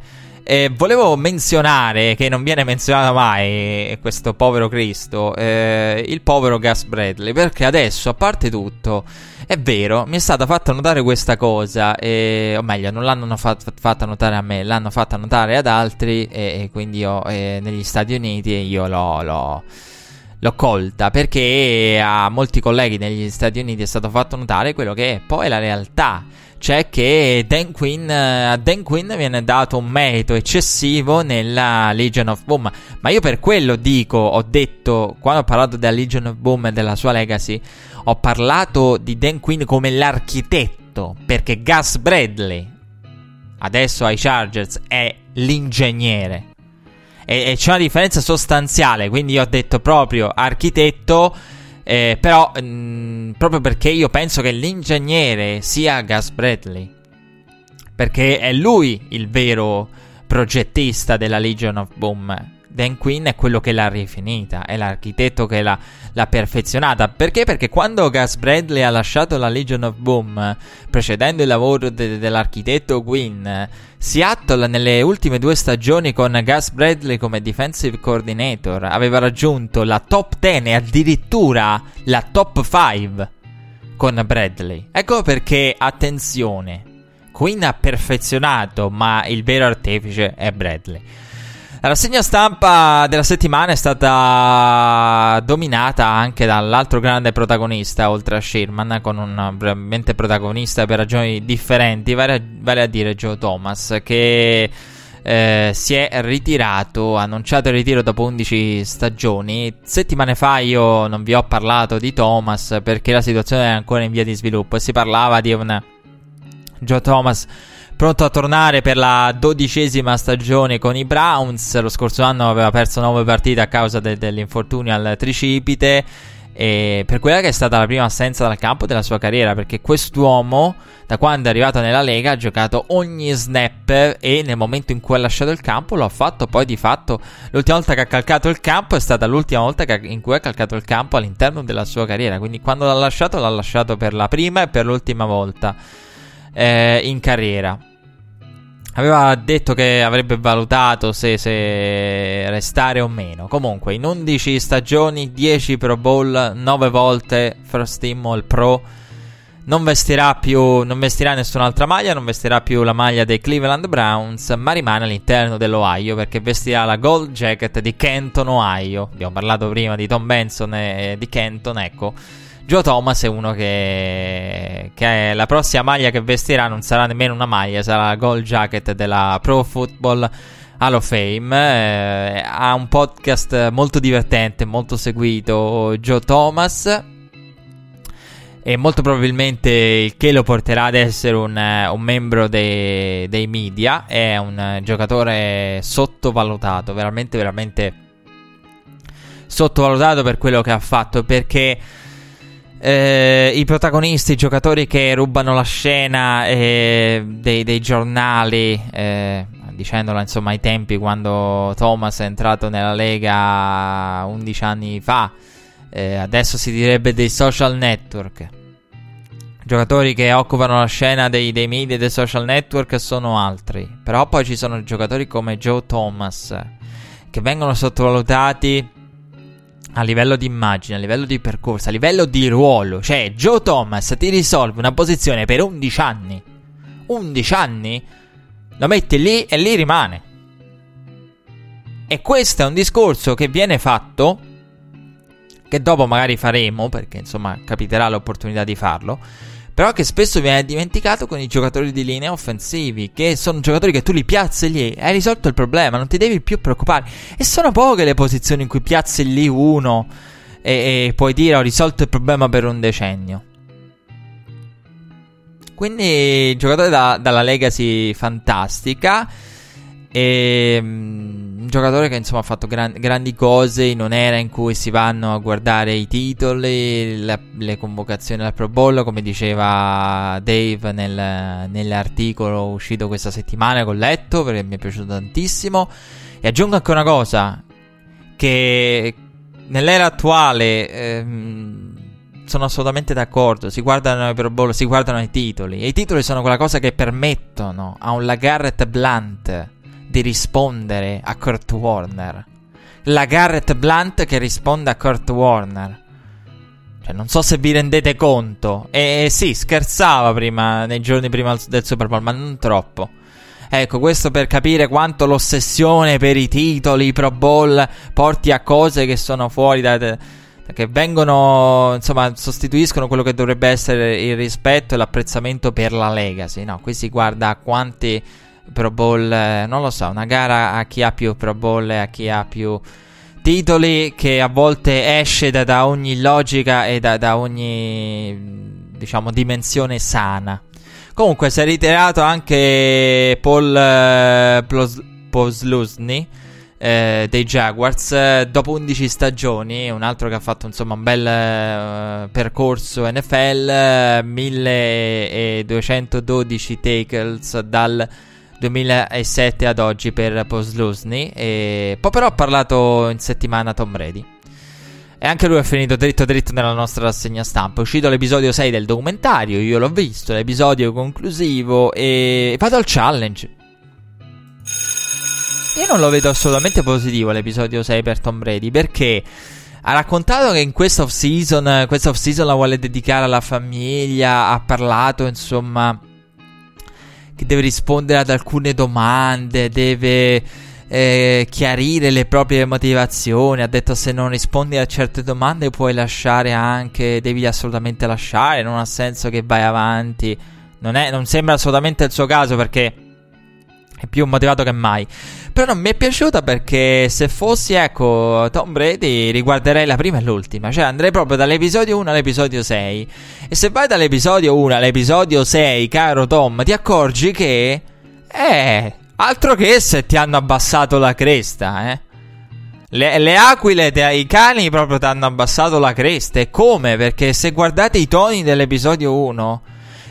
Volevo menzionare, che non viene menzionato mai, questo povero Cristo, il povero Gus Bradley, perché adesso, a parte tutto, è vero, mi è stata fatta notare questa cosa, o meglio, non l'hanno fatta notare a me, l'hanno fatta notare ad altri, e quindi io negli Stati Uniti io l'ho colta, perché a molti colleghi negli Stati Uniti è stato fatto notare quello che è poi la realtà. Cioè che a Dan Quinn viene dato un merito eccessivo nella Legion of Boom. Ma io per quello dico, ho detto, quando ho parlato della Legion of Boom e della sua legacy, ho parlato di Dan Quinn come l'architetto, perché Gus Bradley adesso ai Chargers è l'ingegnere. E c'è una differenza sostanziale, quindi io ho detto proprio architetto. Però proprio perché io penso che l'ingegnere sia Gus Bradley, perché è lui il vero progettista della Legion of Boom, Dan Quinn è quello che l'ha rifinita, è l'architetto che l'ha perfezionata. Perché? Perché quando Gus Bradley ha lasciato la Legion of Boom, precedendo il lavoro dell'architetto Quinn, Seattle nelle ultime 2 stagioni con Gus Bradley come defensive coordinator aveva raggiunto la top 10 e addirittura la top 5 con Bradley. Ecco perché, attenzione, Quinn ha perfezionato, ma il vero artefice è Bradley. La rassegna stampa della settimana è stata dominata anche dall'altro grande protagonista, oltre a Sherman, con un veramente protagonista per ragioni differenti, vale a dire Joe Thomas, che si è ritirato, ha annunciato il ritiro dopo 11 stagioni. Settimane fa io non vi ho parlato di Thomas perché la situazione è ancora in via di sviluppo e si parlava di un Joe Thomas pronto a tornare per la 12ª stagione con i Browns. Lo scorso anno aveva perso 9 partite a causa dell'infortunio al tricipite, e per quella che è stata la prima assenza dal campo della sua carriera, perché quest'uomo, da quando è arrivato nella Lega, ha giocato ogni snap e nel momento in cui ha lasciato il campo lo ha fatto. Poi di fatto l'ultima volta che ha calcato il campo è stata l'ultima volta in cui ha calcato il campo all'interno della sua carriera, quindi quando l'ha lasciato per la prima e per l'ultima volta in carriera. Aveva detto che avrebbe valutato se restare o meno. Comunque, in 11 stagioni, 10 Pro Bowl, 9 volte First Team All Pro. Non vestirà nessun'altra maglia, non vestirà più la maglia dei Cleveland Browns, ma rimane all'interno dell'Ohio, perché vestirà la Gold Jacket di Canton, Ohio. Abbiamo parlato prima di Tom Benson e di Canton, ecco. Joe Thomas è uno che la prossima maglia che vestirà non sarà nemmeno una maglia, sarà la Gold Jacket della Pro Football Hall of Fame. Ha un podcast molto divertente, molto seguito, Joe Thomas, e molto probabilmente il che lo porterà ad essere un membro dei media. È un giocatore sottovalutato, veramente veramente sottovalutato per quello che ha fatto, perché i protagonisti, i giocatori che rubano la scena dei giornali, dicendola insomma ai tempi quando Thomas è entrato nella Lega 11 anni fa, adesso si direbbe dei social network. Giocatori che occupano la scena dei media e dei social network sono altri, però poi ci sono giocatori come Joe Thomas che vengono sottovalutati a livello di immagine, a livello di percorso, a livello di ruolo. Cioè, Joe Thomas ti risolve una posizione per 11 anni. 11 anni? Lo metti lì e lì rimane. E questo è un discorso che viene fatto, che dopo magari faremo, perché insomma capiterà l'opportunità di farlo, però che spesso viene dimenticato con i giocatori di linea offensivi, che sono giocatori che tu li piazzi lì, hai risolto il problema, non ti devi più preoccupare. E sono poche le posizioni in cui piazzi lì uno e puoi dire ho risolto il problema per un decennio. Quindi il giocatore dalla legacy fantastica, e un giocatore che insomma ha fatto grandi cose in un'era in cui si vanno a guardare i titoli, le convocazioni alla Pro Bowl, come diceva Dave nell'articolo uscito questa settimana che ho letto, perché mi è piaciuto tantissimo. E aggiungo anche una cosa, che nell'era attuale sono assolutamente d'accordo, si guardano i Pro Bowl, si guardano i titoli, e i titoli sono quella cosa che permettono a un LaGarrette Blount di rispondere a Kurt Warner. LaGarrette Blount che risponde a Kurt Warner, cioè, non so se vi rendete conto. E sì, scherzava prima, nei giorni prima del Super Bowl, ma non troppo. Ecco, questo per capire quanto l'ossessione per i titoli, i Pro Bowl, porti a cose che sono fuori che vengono, insomma, sostituiscono quello che dovrebbe essere il rispetto e l'apprezzamento per la legacy. No, qui si guarda a quanti Pro Bowl, non lo so, una gara a chi ha più Pro Bowl e a chi ha più titoli, che a volte esce da ogni logica e da ogni, diciamo, dimensione sana. Comunque si è ritirato anche Paul Posluszny dei Jaguars dopo 11 stagioni, un altro che ha fatto insomma un bel percorso NFL, 1212 tackles dal 2007 ad oggi per Posluszny. E poi però ha parlato in settimana Tom Brady, e anche lui è finito dritto dritto nella nostra rassegna stampa. È uscito l'episodio 6 del documentario, io l'ho visto, l'episodio conclusivo, e vado al challenge. Io non lo vedo assolutamente positivo l'episodio 6 per Tom Brady, perché ha raccontato che in questa off-season la vuole dedicare alla famiglia, ha parlato insomma che deve rispondere ad alcune domande, deve chiarire le proprie motivazioni, ha detto se non rispondi a certe domande puoi lasciare anche, devi assolutamente lasciare, non ha senso che vai avanti, non sembra assolutamente il suo caso perché è più motivato che mai. Però non mi è piaciuta, perché se fossi, ecco, Tom Brady, riguarderei la prima e l'ultima. Cioè andrei proprio dall'episodio 1 all'episodio 6. E se vai dall'episodio 1 all'episodio 6, caro Tom, ti accorgi che altro che se ti hanno abbassato la cresta, eh. Le aquile, i cani proprio ti hanno abbassato la cresta. E come? Perché se guardate i toni dell'episodio 1,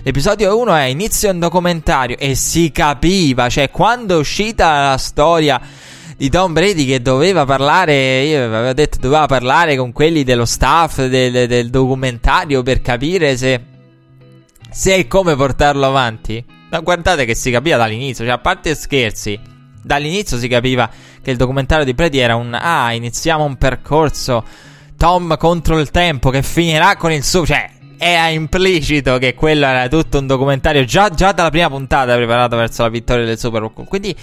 l'episodio 1 è inizio un documentario e si capiva, cioè quando è uscita la storia di Tom Brady che doveva parlare, io avevo detto doveva parlare con quelli dello staff del documentario per capire se e come portarlo avanti. Ma guardate che si capiva dall'inizio, cioè a parte scherzi, dall'inizio si capiva che il documentario di Brady era iniziamo un percorso Tom contro il tempo che finirà con il suo, cioè era implicito che quello era tutto un documentario già dalla prima puntata preparato verso la vittoria del Super Bowl. Quindi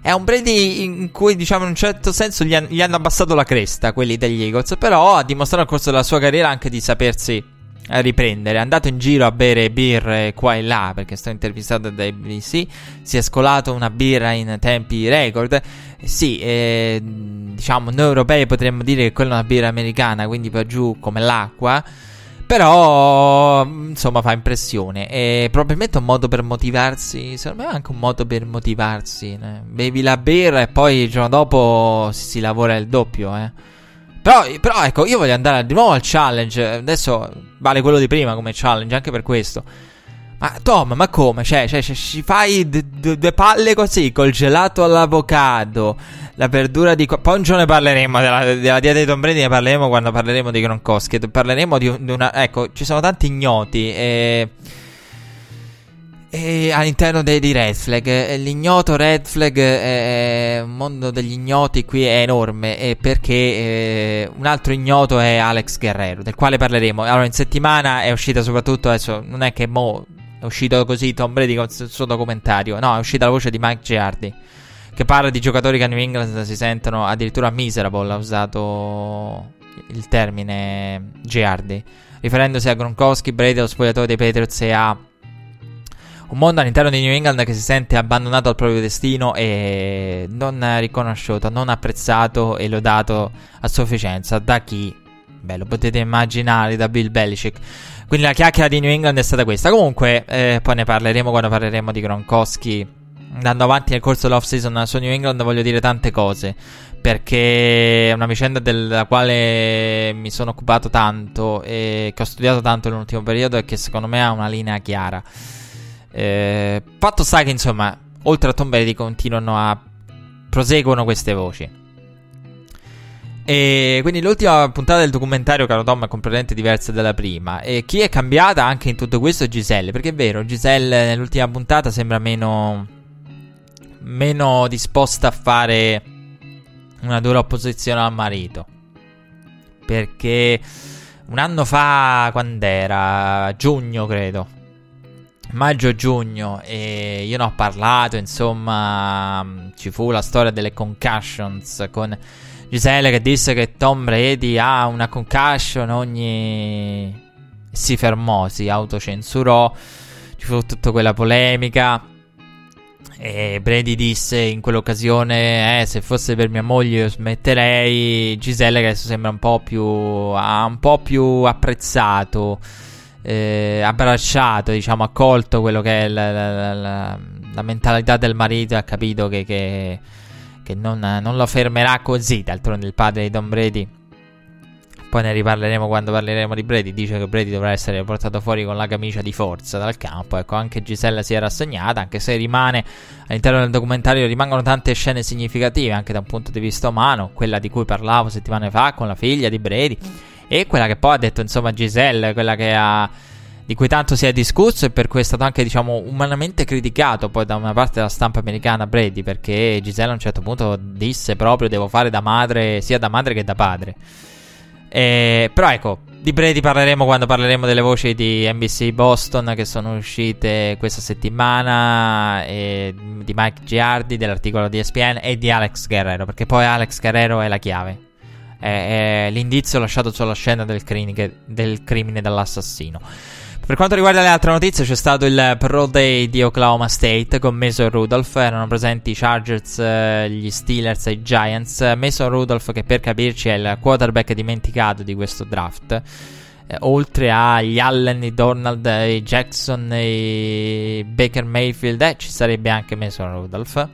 è un Brady in cui, diciamo, in un certo senso gli hanno abbassato la cresta quelli degli Eagles, però ha dimostrato nel corso della sua carriera anche di sapersi riprendere. È andato in giro a bere birre qua e là, perché sto intervistato da ABC, si è scolato una birra in tempi record. Sì, diciamo noi europei potremmo dire che quella è una birra americana, quindi va giù come l'acqua. Però, insomma, fa impressione. E probabilmente un modo per motivarsi. Secondo me è anche un modo per motivarsi. Bevi la birra e poi il giorno dopo si lavora il doppio, eh. Però ecco, io voglio andare di nuovo al challenge. Adesso vale quello di prima come challenge, anche per questo. Ma Tom, ma come? Cioè ci fai due palle così, col gelato all'avocado, la verdura di... Poi un giorno ne parleremo, della dieta di Tom Brady ne parleremo quando parleremo di Gronkowski. Parleremo di una... Ecco, ci sono tanti ignoti e all'interno di Red Flag. L'ignoto Red Flag, il mondo degli ignoti qui è enorme, perché un altro ignoto è Alex Guerrero, del quale parleremo. Allora, in settimana è uscita soprattutto... Adesso, non è che mo... È uscito così Tom Brady con il suo documentario. No, è uscita la voce di Mike Giardi che parla di giocatori che a New England si sentono addirittura miserable. Ha usato il termine Giardi, riferendosi a Gronkowski, Brady, allo spogliatoio dei Patriots e a un mondo all'interno di New England che si sente abbandonato al proprio destino e non riconosciuto, non apprezzato e lodato a sufficienza da chi? Beh, lo potete immaginare, da Bill Belichick. Quindi la chiacchiera di New England è stata questa. Comunque, poi ne parleremo quando parleremo di Gronkowski. Andando avanti nel corso dell'off season su New England voglio dire tante cose, perché è una vicenda della quale mi sono occupato tanto e che ho studiato tanto nell'ultimo periodo e che secondo me ha una linea chiara. Fatto sta che, insomma, oltre a Tom Brady proseguono queste voci. E quindi l'ultima puntata del documentario, caro Tom, è completamente diversa dalla prima. E chi è cambiata anche in tutto questo è Gisele, perché è vero, Gisele nell'ultima puntata sembra meno disposta a fare una dura opposizione al marito, perché un anno fa, quando era? Giugno, credo, maggio-giugno, e io ne ho parlato, insomma, ci fu la storia delle concussions con Gisele che disse che Tom Brady ha una concussion ogni... Si fermò, si autocensurò, ci fu tutta quella polemica e Brady disse in quell'occasione se fosse per mia moglie io smetterei. Gisele, che adesso sembra un po' più apprezzato, abbracciato, diciamo, accolto quello che è la mentalità del marito, ha capito che non lo fermerà così. D'altronde il padre di Tom Brady poi ne riparleremo quando parleremo di Brady, dice che Brady dovrà essere portato fuori con la camicia di forza dal campo. Ecco, anche Gisele si è rassegnata, anche se rimane all'interno del documentario, rimangono tante scene significative anche da un punto di vista umano, quella di cui parlavo settimane fa con la figlia di Brady e quella che poi ha detto insomma Gisele, quella che ha, di cui tanto si è discusso e per cui è stato anche diciamo umanamente criticato poi da una parte della stampa americana Brady, perché Gisele a un certo punto disse proprio devo fare da madre, sia da madre che da padre. Però ecco, di Brady parleremo quando parleremo delle voci di NBC Boston che sono uscite questa settimana, di Mike Giardi, dell'articolo di ESPN e di Alex Guerrero, perché poi Alex Guerrero è la chiave, è l'indizio lasciato sulla scena del crimine dall'assassino. Per quanto riguarda le altre notizie, c'è stato il Pro Day di Oklahoma State con Mason Rudolph, erano presenti i Chargers, gli Steelers e i Giants. Mason Rudolph, che per capirci è il quarterback dimenticato di questo draft, oltre agli Allen, i Donald, i Jackson, i Baker Mayfield, ci sarebbe anche Mason Rudolph.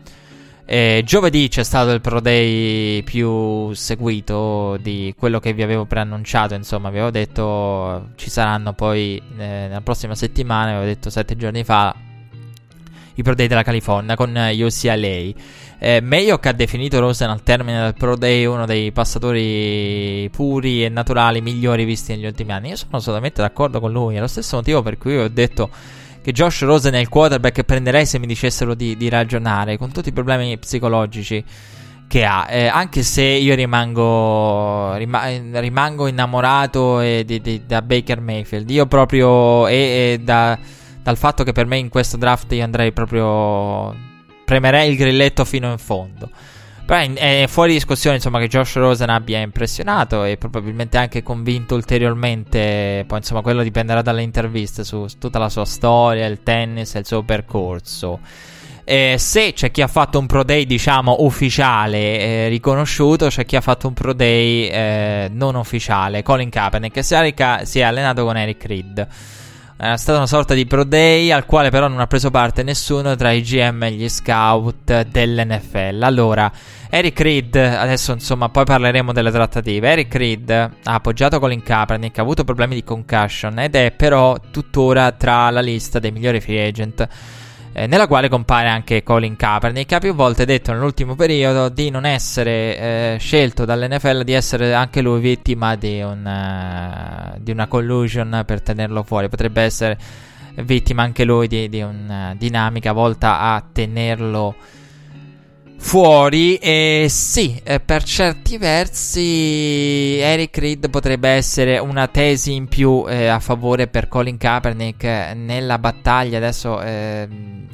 Giovedì c'è stato il Pro Day più seguito di quello che vi avevo preannunciato, insomma vi avevo detto ci saranno poi nella prossima settimana, avevo detto 7 giorni fa, i Pro Day della California con UCLA. Mayock ha definito Rosen al termine del Pro Day uno dei passatori puri e naturali migliori visti negli ultimi anni. Io sono assolutamente d'accordo con lui, è lo stesso motivo per cui ho detto che Josh Rosen è il quarterback che prenderei se mi dicessero di ragionare, con tutti i problemi psicologici che ha, anche se io rimango innamorato da Baker Mayfield, io proprio dal fatto che per me in questo draft io andrei proprio, premerei il grilletto fino in fondo. Però è fuori discussione insomma che Josh Rosen abbia impressionato e probabilmente anche convinto ulteriormente, poi insomma quello dipenderà dalle interviste su tutta la sua storia, il tennis e il suo percorso. Se c'è chi ha fatto un Pro Day diciamo ufficiale, riconosciuto, c'è chi ha fatto un Pro Day non ufficiale. Colin Kaepernick si è allenato con Eric Reid. È stata una sorta di Pro Day al quale però non ha preso parte nessuno tra i GM e gli scout dell'NFL. Allora, Eric Reid, adesso insomma poi parleremo delle trattative. Eric Reid ha appoggiato Colin Kaepernick, ha avuto problemi di concussion ed è però tuttora tra la lista dei migliori free agent, nella quale compare anche Colin Kaepernick, che ha più volte detto nell'ultimo periodo di non essere scelto dall'NFL, di essere anche lui vittima di una collusion per tenerlo fuori. Potrebbe essere vittima anche lui di una dinamica volta a tenerlo fuori. E sì, per certi versi Eric Reid potrebbe essere una tesi in più a favore per Colin Kaepernick nella battaglia adesso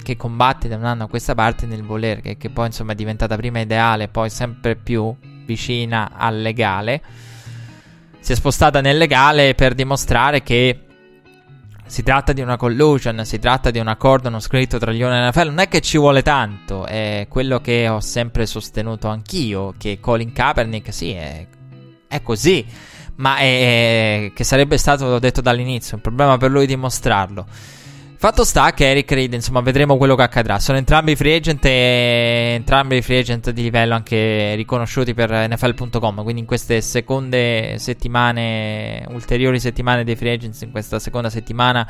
che combatte da un anno a questa parte nel voler, che poi insomma è diventata prima ideale, poi sempre più vicina al legale, si è spostata nel legale per dimostrare che si tratta di una collusion, si tratta di un accordo non scritto tra gli owner e NFL. Non è che ci vuole tanto, è quello che ho sempre sostenuto anch'io, che Colin Kaepernick sì, è così, ma che sarebbe stato, l'ho detto dall'inizio, un problema per lui dimostrarlo. Fatto sta che Eric Reid, insomma vedremo quello che accadrà, sono entrambi free agent e entrambi free agent di livello anche riconosciuti per NFL.com, quindi in queste seconde settimane, ulteriori settimane dei free agents, in questa seconda settimana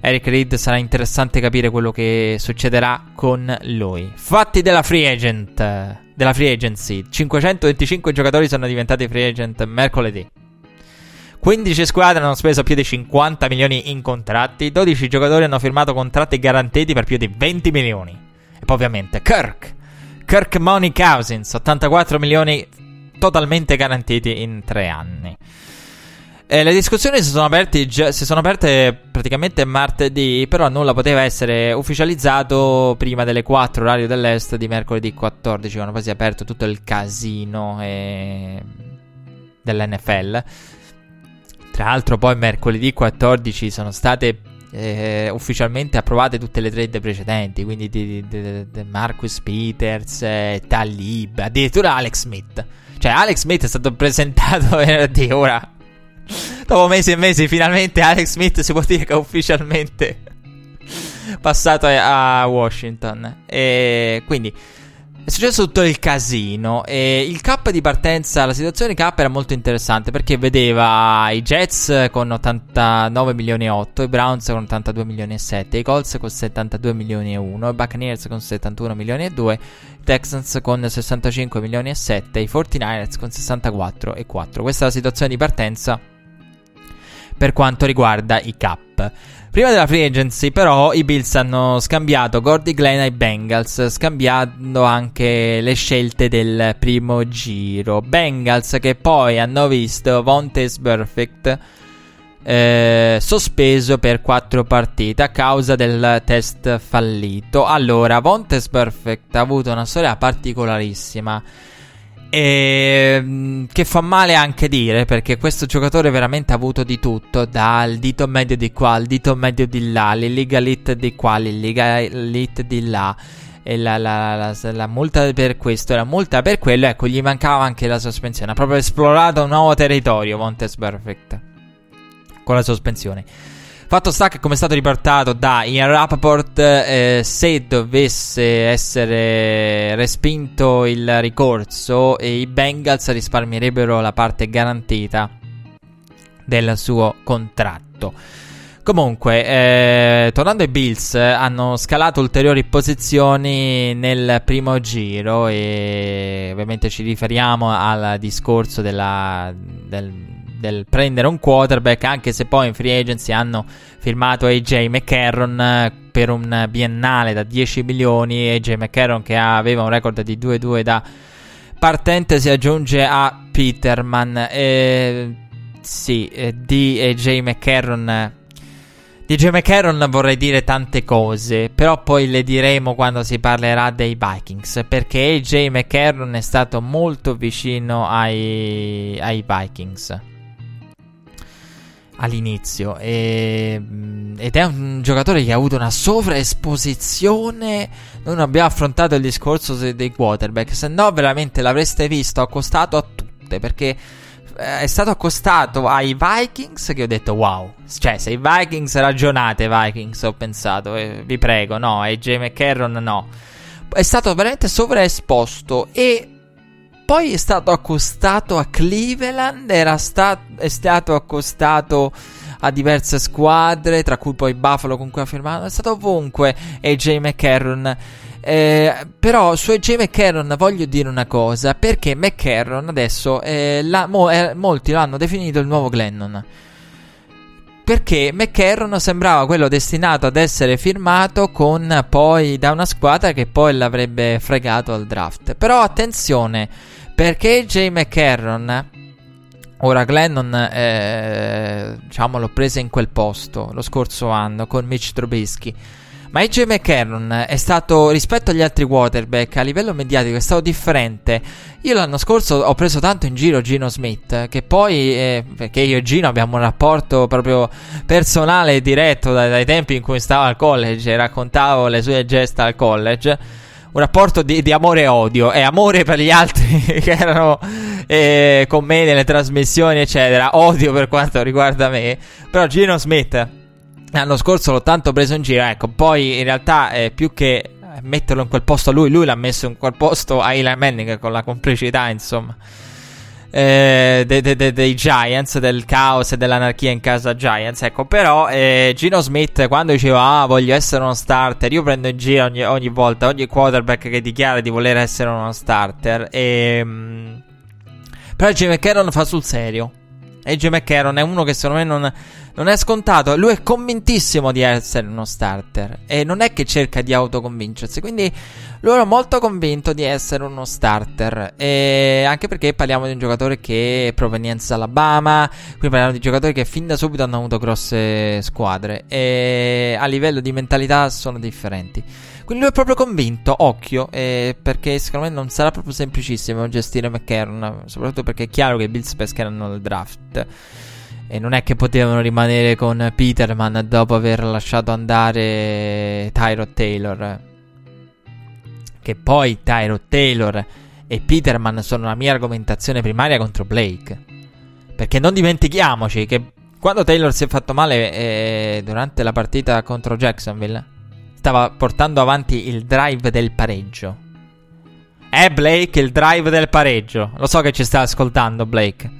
Eric Reid sarà interessante capire quello che succederà con lui. Fatti della free agency, 525 giocatori sono diventati free agent mercoledì. 15 squadre hanno speso più di 50 milioni in contratti, 12 giocatori hanno firmato contratti garantiti per più di 20 milioni. E poi ovviamente Kirk Money Cousins, 84 milioni totalmente garantiti in 3 anni. Le discussioni si sono aperte praticamente martedì, però nulla poteva essere ufficializzato prima delle 4 orario dell'est di mercoledì 14, quando poi si è aperto tutto il casino dell'NFL. Tra l'altro poi mercoledì 14 sono state ufficialmente approvate tutte le trade precedenti, quindi di Marcus Peters, Talib, addirittura Alex Smith. Cioè Alex Smith è stato presentato venerdì, ora dopo mesi e mesi finalmente Alex Smith si può dire che è ufficialmente passato a Washington. E quindi È successo tutto il casino e il K di partenza, la situazione K era molto interessante perché vedeva i Jets con 89,8 milioni, i Browns con 82,7 milioni, i Colts con 72,1 milioni, i Buccaneers con 71,2 milioni, i Texans con 65,7 milioni, i 49ers con 64,4 milioni. Questa è la situazione di partenza per quanto riguarda i K. Prima della free agency però i Bills hanno scambiato Gordy Glenn ai Bengals, scambiando anche le scelte del primo giro. Bengals che poi hanno visto Vontaze Burfict sospeso per 4 partite a causa del test fallito. Allora, Vontaze Burfict ha avuto una storia particolarissima e che fa male anche dire, perché questo giocatore veramente ha avuto di tutto, dal dito medio di qua al dito medio di là, le Liga Elite di qua, le Liga Elite di là, e la multa per questo e la multa per quello. Ecco, gli mancava anche la sospensione, ha proprio esplorato un nuovo territorio Vontaze Burfict con la sospensione. Fatto sta che, come è stato riportato da Ian Rappaport, se dovesse essere respinto il ricorso, i Bengals risparmierebbero la parte garantita del suo contratto. Comunque, tornando ai Bills, hanno scalato ulteriori posizioni nel primo giro e ovviamente ci riferiamo al discorso del prendere un quarterback, anche se poi in free agency hanno firmato AJ McCarron per un biennale da 10 milioni. AJ McCarron che aveva un record di 2-2 da partente si aggiunge a Peterman. Di AJ McCarron vorrei dire tante cose, però poi le diremo quando si parlerà dei Vikings, perché AJ McCarron è stato molto vicino ai Vikings all'inizio ed è un giocatore che ha avuto una sovraesposizione. Noi non abbiamo affrontato il discorso dei quarterback, se no veramente l'avreste visto accostato a tutte, perché è stato accostato ai Vikings che ho detto wow, cioè se i Vikings ragionate Vikings, ho pensato vi prego no, e AJ McCarron no, è stato veramente sovraesposto. E poi è stato accostato a Cleveland, è stato accostato a diverse squadre, tra cui poi Buffalo con cui ha firmato, è stato ovunque AJ McCarron. Però su AJ McCarron voglio dire una cosa, perché McCarron adesso, molti l'hanno definito il nuovo Glennon, perché McCarron sembrava quello destinato ad essere firmato con poi da una squadra che poi l'avrebbe fregato al draft. Però attenzione, perché AJ McCarron, ora Glennon diciamo l'ho preso in quel posto lo scorso anno con Mitch Trubisky, ma AJ McCarron è stato, rispetto agli altri quarterback a livello mediatico, è stato differente. Io l'anno scorso ho preso tanto in giro Gino Smith, che poi perché io e Gino abbiamo un rapporto proprio personale e diretto dai tempi in cui stavo al college e raccontavo le sue gesta al college, un rapporto di amore e odio, e amore per gli altri che erano con me nelle trasmissioni eccetera, odio per quanto riguarda me. Però Gino Smith l'anno scorso l'ho tanto preso in giro, ecco, poi in realtà più che metterlo in quel posto a lui l'ha messo in quel posto a Eli Manning, con la complicità insomma dei Giants, del caos e dell'anarchia in casa Giants, ecco. Però Gino Smith quando diceva voglio essere uno starter, io prendo in giro ogni volta ogni quarterback che dichiara di voler essere uno starter, però AJ McCarron fa sul serio. AJ McCarron è uno che secondo me non è scontato, lui è convintissimo di essere uno starter e non è che cerca di autoconvincersi, quindi lui era molto convinto di essere uno starter, e anche perché parliamo di un giocatore che è provenienza dall'Alabama, quindi parliamo di giocatori che fin da subito hanno avuto grosse squadre e a livello di mentalità sono differenti, quindi lui è proprio convinto, occhio, perché secondo me non sarà proprio semplicissimo gestire McCarron, soprattutto perché è chiaro che i Bills pescheranno il draft e non è che potevano rimanere con Peterman dopo aver lasciato andare Tyrod Taylor, che poi Tyrod Taylor e Peterman sono la mia argomentazione primaria contro Blake, perché non dimentichiamoci che quando Taylor si è fatto male durante la partita contro Jacksonville stava portando avanti il drive del pareggio, Blake, il drive del pareggio. Lo so che ci sta ascoltando, Blake.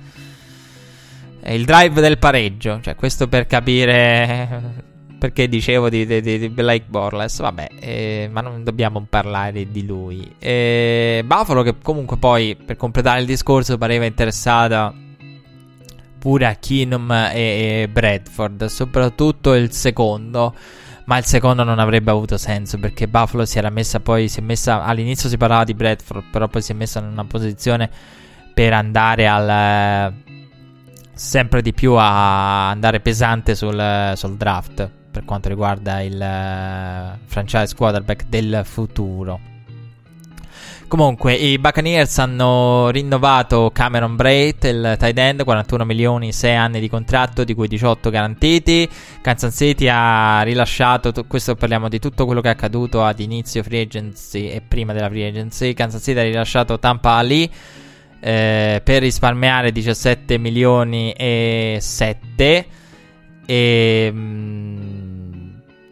È il drive del pareggio. Cioè, questo per capire perché dicevo di Blake Bortles. Vabbè, ma non dobbiamo parlare di lui. Buffalo, che comunque poi, per completare il discorso, pareva interessata pure a Keenum e Bradford, soprattutto il secondo. Ma il secondo non avrebbe avuto senso, perché Buffalo si era messa, poi si è messa, all'inizio si parlava di Bradford, però poi si è messa in una posizione per andare al sempre di più a andare pesante sul draft per quanto riguarda il franchise quarterback del futuro. Comunque i Buccaneers hanno rinnovato Cameron Brate, il tight end, 41 milioni, 6 anni di contratto, di cui 18 garantiti. Kansas City ha rilasciato, questo parliamo di tutto quello che è accaduto ad inizio free agency e prima della free agency. Kansas City ha rilasciato Tampa Ali per risparmiare 17 milioni e 7.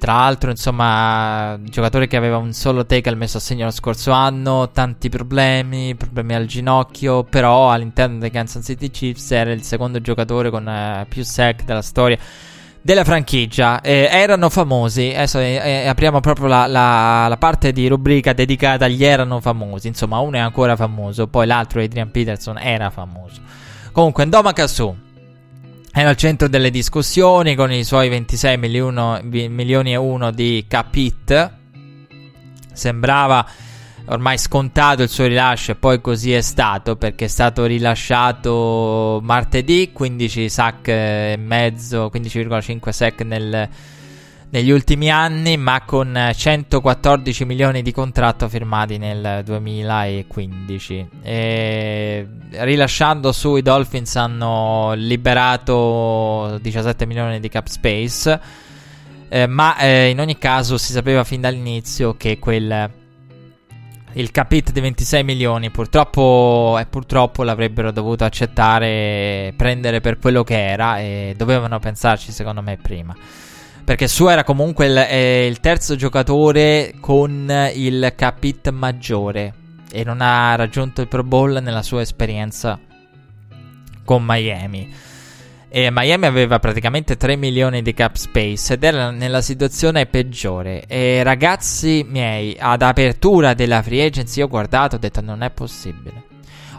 Tra l'altro, insomma, giocatore che aveva un solo tackle messo a segno lo scorso anno, tanti problemi al ginocchio, però all'interno dei Kansas City Chiefs era il secondo giocatore con più sack della storia della franchigia. Erano famosi, adesso apriamo proprio la parte di rubrica dedicata agli erano famosi, insomma uno è ancora famoso, poi l'altro, Adrian Peterson, era famoso. Comunque Ndamukong Suh era al centro delle discussioni con i suoi 26 milioni e uno di cap hit. Sembrava ormai scontato il suo rilascio e poi così è stato, perché è stato rilasciato martedì, 15 sack e mezzo, 15,5 sack negli ultimi anni, ma con 114 milioni di contratto firmati nel 2015. E rilasciando su, i Dolphins hanno liberato 17 milioni di cap space, ma in ogni caso si sapeva fin dall'inizio che il cap hit di 26 milioni purtroppo l'avrebbero dovuto accettare, prendere per quello che era, e dovevano pensarci secondo me prima, perché Suh era comunque il terzo giocatore con il cap hit maggiore e non ha raggiunto il Pro Bowl nella sua esperienza con Miami. E Miami aveva praticamente 3 milioni di cap space ed era nella situazione peggiore. E ragazzi miei, ad apertura della free agency ho guardato e ho detto non è possibile.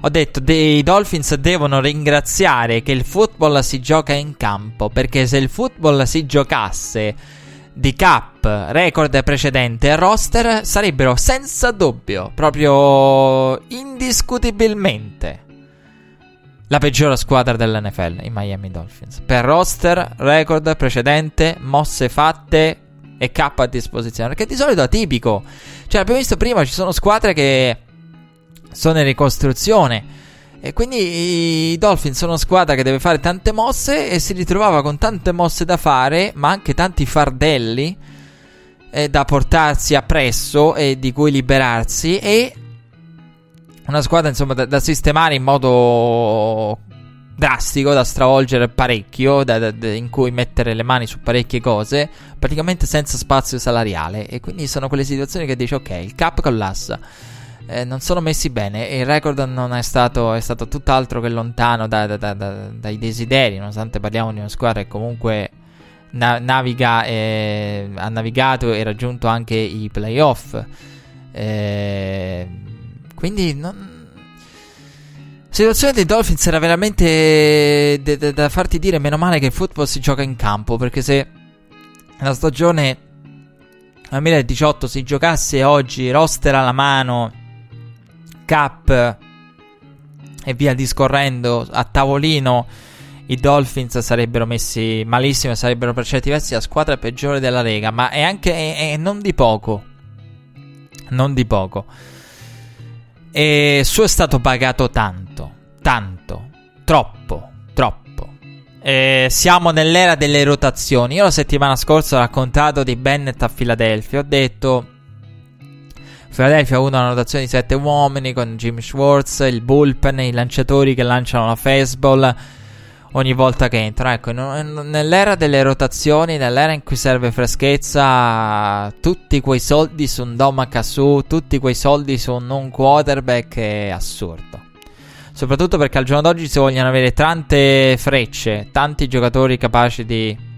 Ho detto i Dolphins devono ringraziare che il football si gioca in campo, perché se il football si giocasse di cap, record precedente e roster, sarebbero senza dubbio, proprio indiscutibilmente, la peggiore squadra dell'NFL, i Miami Dolphins, per roster, record precedente, mosse fatte e cap a disposizione, perché di solito è atipico. Cioè, abbiamo visto prima, ci sono squadre che sono in ricostruzione e quindi i Dolphins sono una squadra che deve fare tante mosse e si ritrovava con tante mosse da fare, ma anche tanti fardelli da portarsi appresso e di cui liberarsi, e una squadra insomma da sistemare in modo drastico, da stravolgere parecchio, in cui mettere le mani su parecchie cose, praticamente senza spazio salariale. E quindi sono quelle situazioni che dici ok, il cap collassa, non sono messi bene, il record non è stato tutt'altro che lontano dai desideri, nonostante parliamo di una squadra che comunque ha navigato e raggiunto anche i playoff, quindi la situazione dei Dolphins era veramente da farti dire meno male che il football si gioca in campo, perché se la stagione 2018 si giocasse oggi, roster alla mano, cap e via discorrendo a tavolino, i Dolphins sarebbero messi malissimo, sarebbero per certi versi la squadra peggiore della Lega, ma è anche non di poco. E Suh è stato pagato tanto, troppo. Siamo nell'era delle rotazioni. Io la settimana scorsa ho raccontato di Bennett a Philadelphia, ho detto Philadelphia ha avuto una rotazione di 7 uomini con Jim Schwartz, il bullpen, i lanciatori che lanciano la fastball. ogni volta che entra. Ecco, nell'era delle rotazioni, nell'era in cui serve freschezza, tutti quei soldi su un Domaka su, tutti quei soldi su un non quarterback è assurdo. Soprattutto perché al giorno d'oggi si vogliono avere tante frecce, tanti giocatori capaci di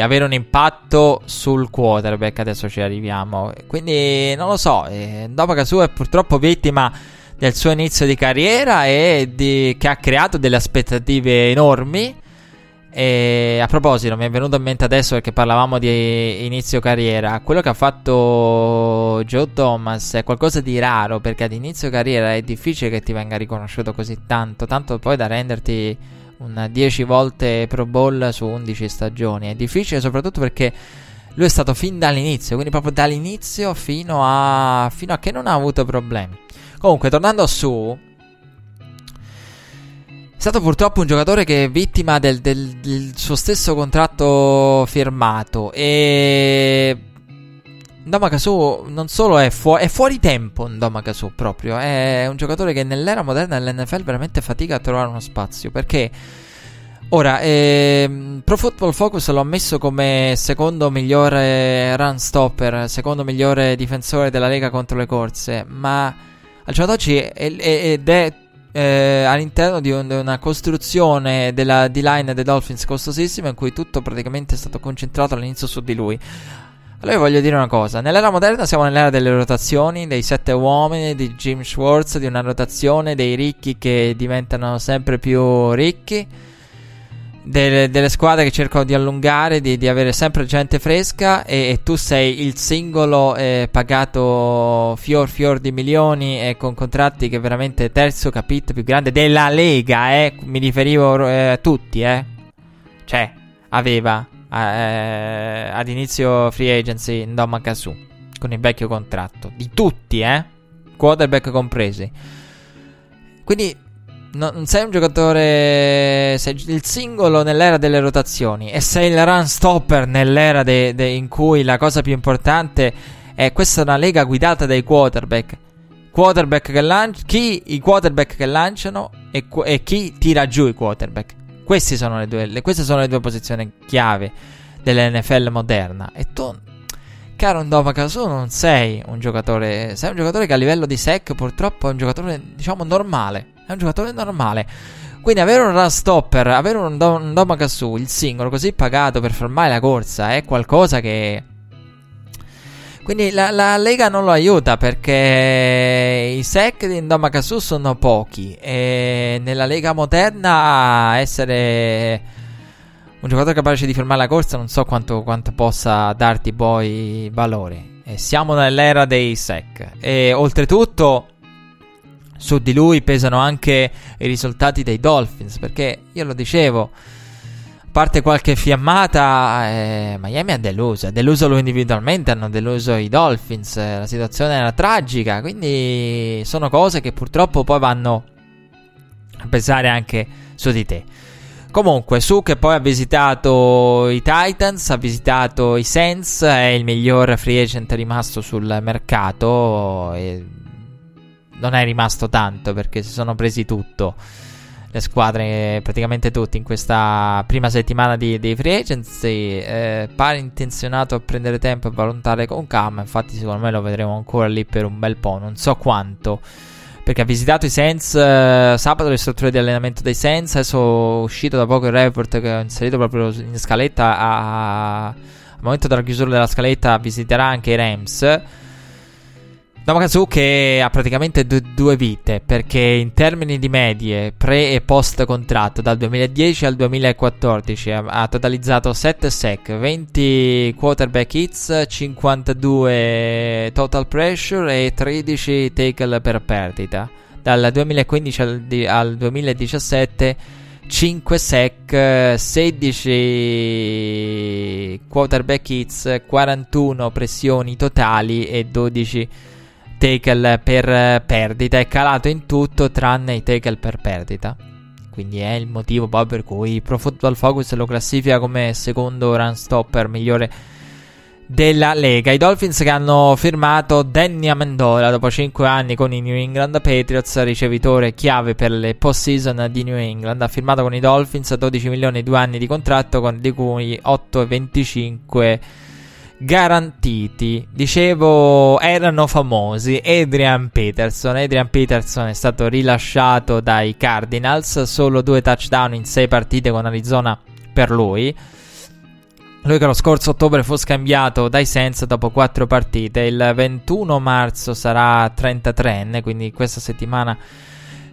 avere un impatto sul quarterback. Adesso ci arriviamo. Quindi non lo so, Domaka su è purtroppo vittima del suo inizio di carriera e che ha creato delle aspettative enormi. E a proposito, mi è venuto in mente adesso, perché parlavamo di inizio carriera, quello che ha fatto Joe Thomas è qualcosa di raro, perché ad inizio carriera è difficile che ti venga riconosciuto così tanto, tanto poi da renderti una 10 volte Pro Bowl su 11 stagioni. È difficile soprattutto perché lui è stato fin dall'inizio, quindi proprio dall'inizio fino a che non ha avuto problemi. Comunque, tornando su, è stato purtroppo un giocatore che è vittima del suo stesso contratto firmato. E Domaka Su non solo è fuori tempo, Domaka Su proprio è un giocatore che nell'era moderna dell'NFL veramente fatica a trovare uno spazio, perché ora Pro Football Focus l'ho messo come secondo migliore run stopper, secondo migliore difensore della Lega contro le corse, ma al giorno d'oggi è all'interno di una costruzione della D-line dei Dolphins costosissima, in cui tutto praticamente è stato concentrato all'inizio su di lui. Allora voglio dire una cosa: nell'era moderna siamo nell'era delle rotazioni, dei 7 uomini, di Jim Schwartz, di una rotazione, dei ricchi che diventano sempre più ricchi, delle squadre che cercano di allungare, di avere sempre gente fresca, e tu sei il singolo pagato fior di milioni e con contratti che veramente terzo capitolo più grande della Lega, mi riferivo a tutti, cioè aveva ad inizio free agency Domaka Su con il vecchio contratto di tutti, quarterback compresi. Quindi non sei un giocatore, sei il singolo nell'era delle rotazioni e sei il run stopper nell'era in cui la cosa più importante è: questa è una lega guidata dai quarterback che i quarterback che lanciano e chi tira giù i quarterback. Queste sono le due posizioni chiave dell'NFL moderna. E tu, caro Domaka Su, non sei un giocatore, sei un giocatore che a livello di sec purtroppo è un giocatore, diciamo, normale. È un giocatore normale. Quindi avere un run stopper, avere un Domaka Su, il singolo così pagato per fermare la corsa, è qualcosa che... Quindi la Lega non lo aiuta, perché i sec di Domaka Su sono pochi, e nella Lega moderna essere un giocatore capace di fermare la corsa non so quanto possa darti poi valore. E siamo nell'era dei sec, e oltretutto su di lui pesano anche i risultati dei Dolphins, perché io lo dicevo, a parte qualche fiammata, Miami ha deluso lui individualmente, hanno deluso i Dolphins, la situazione era tragica. Quindi sono cose che purtroppo poi vanno a pesare anche su di te. Comunque, Su, che poi ha visitato i Titans, ha visitato i Saints, è il miglior free agent rimasto sul mercato, e non è rimasto tanto, perché si sono presi tutto, le squadre, praticamente tutti, in questa prima settimana di free agency. Pare intenzionato a prendere tempo e valutare con calma. Infatti secondo me lo vedremo ancora lì per un bel po', non so quanto, perché ha visitato i Saints sabato, le strutture di allenamento dei Saints. Adesso è uscito da poco il report che ho inserito proprio in scaletta, al momento della chiusura della scaletta visiterà anche i Rams. Domaka Su che ha praticamente due vite, perché in termini di medie pre e post contratto dal 2010 al 2014 ha totalizzato 7 sack, 20 quarterback hits, 52 total pressure e 13 tackle per perdita. Dal 2015 al 2017 5 sack, 16 quarterback hits, 41 pressioni totali e 12 tackle per perdita. È calato in tutto tranne i tackle per perdita, quindi è il motivo poi per cui Pro Football Focus lo classifica come secondo run stopper migliore della Lega. I Dolphins che hanno firmato Danny Amendola dopo 5 anni con i New England Patriots, ricevitore chiave per le postseason di New England, ha firmato con i Dolphins a 12 milioni e 2 anni di contratto, di cui 8,25 garantiti. Dicevo, erano famosi. Adrian Peterson è stato rilasciato dai Cardinals, solo 2 touchdown in 6 partite con Arizona per lui. Lui che lo scorso ottobre fu scambiato dai Saints dopo 4 partite. Il 21 marzo sarà 33enne, quindi questa settimana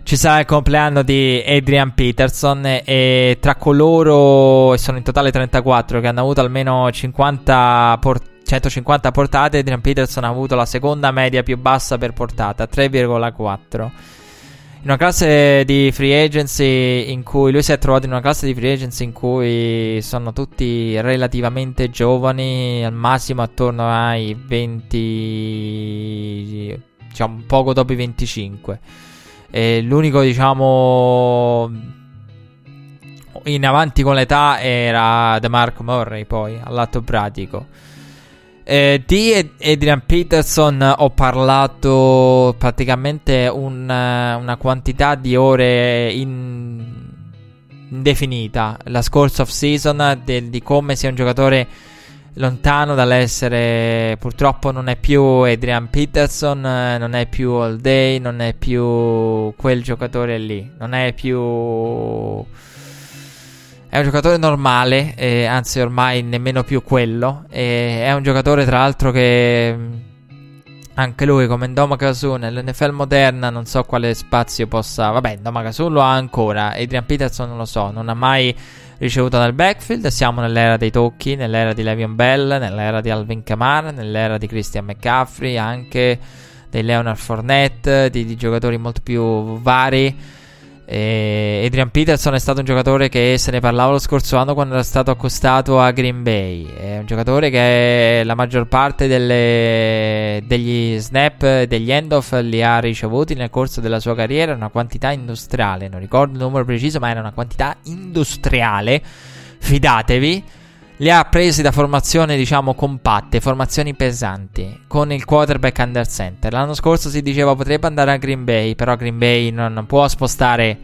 ci sarà il compleanno di Adrian Peterson. E tra coloro, e sono in totale 34, che hanno avuto almeno 150 portate, Adrian Peterson ha avuto la seconda media più bassa per portata, 3,4. In una classe di free agency in cui lui si è trovato sono tutti relativamente giovani, al massimo attorno ai 20, diciamo poco dopo i 25. E l'unico, diciamo, in avanti con l'età era DeMarco Murray, poi al lato pratico. Di Adrian Peterson ho parlato praticamente una quantità di ore indefinita la scorsa off season, di come sia un giocatore lontano dall'essere. Purtroppo non è più Adrian Peterson, non è più All Day, non è più quel giocatore lì, non è più... È un giocatore normale, anzi ormai nemmeno più quello. È un giocatore, tra l'altro, che anche lui, come Ndoma Kasun, nell'NFL moderna non so quale spazio possa... Vabbè, Ndoma Kasun lo ha ancora, Adrian Peterson non lo so, non ha mai ricevuto dal backfield. Siamo nell'era dei tocchi, nell'era di Le'Veon Bell, nell'era di Alvin Kamara, nell'era di Christian McCaffrey, anche dei Leonard Fournette, di giocatori molto più vari. Adrian Peterson è stato un giocatore che se ne parlava lo scorso anno quando era stato accostato a Green Bay. È un giocatore che la maggior parte degli snap, degli handoff li ha ricevuti nel corso della sua carriera, una quantità industriale. Non ricordo il numero preciso, ma era una quantità industriale, fidatevi. Li ha presi da formazioni, diciamo, compatte, formazioni pesanti, con il quarterback under center. L'anno scorso si diceva potrebbe andare a Green Bay, però Green Bay non può spostare,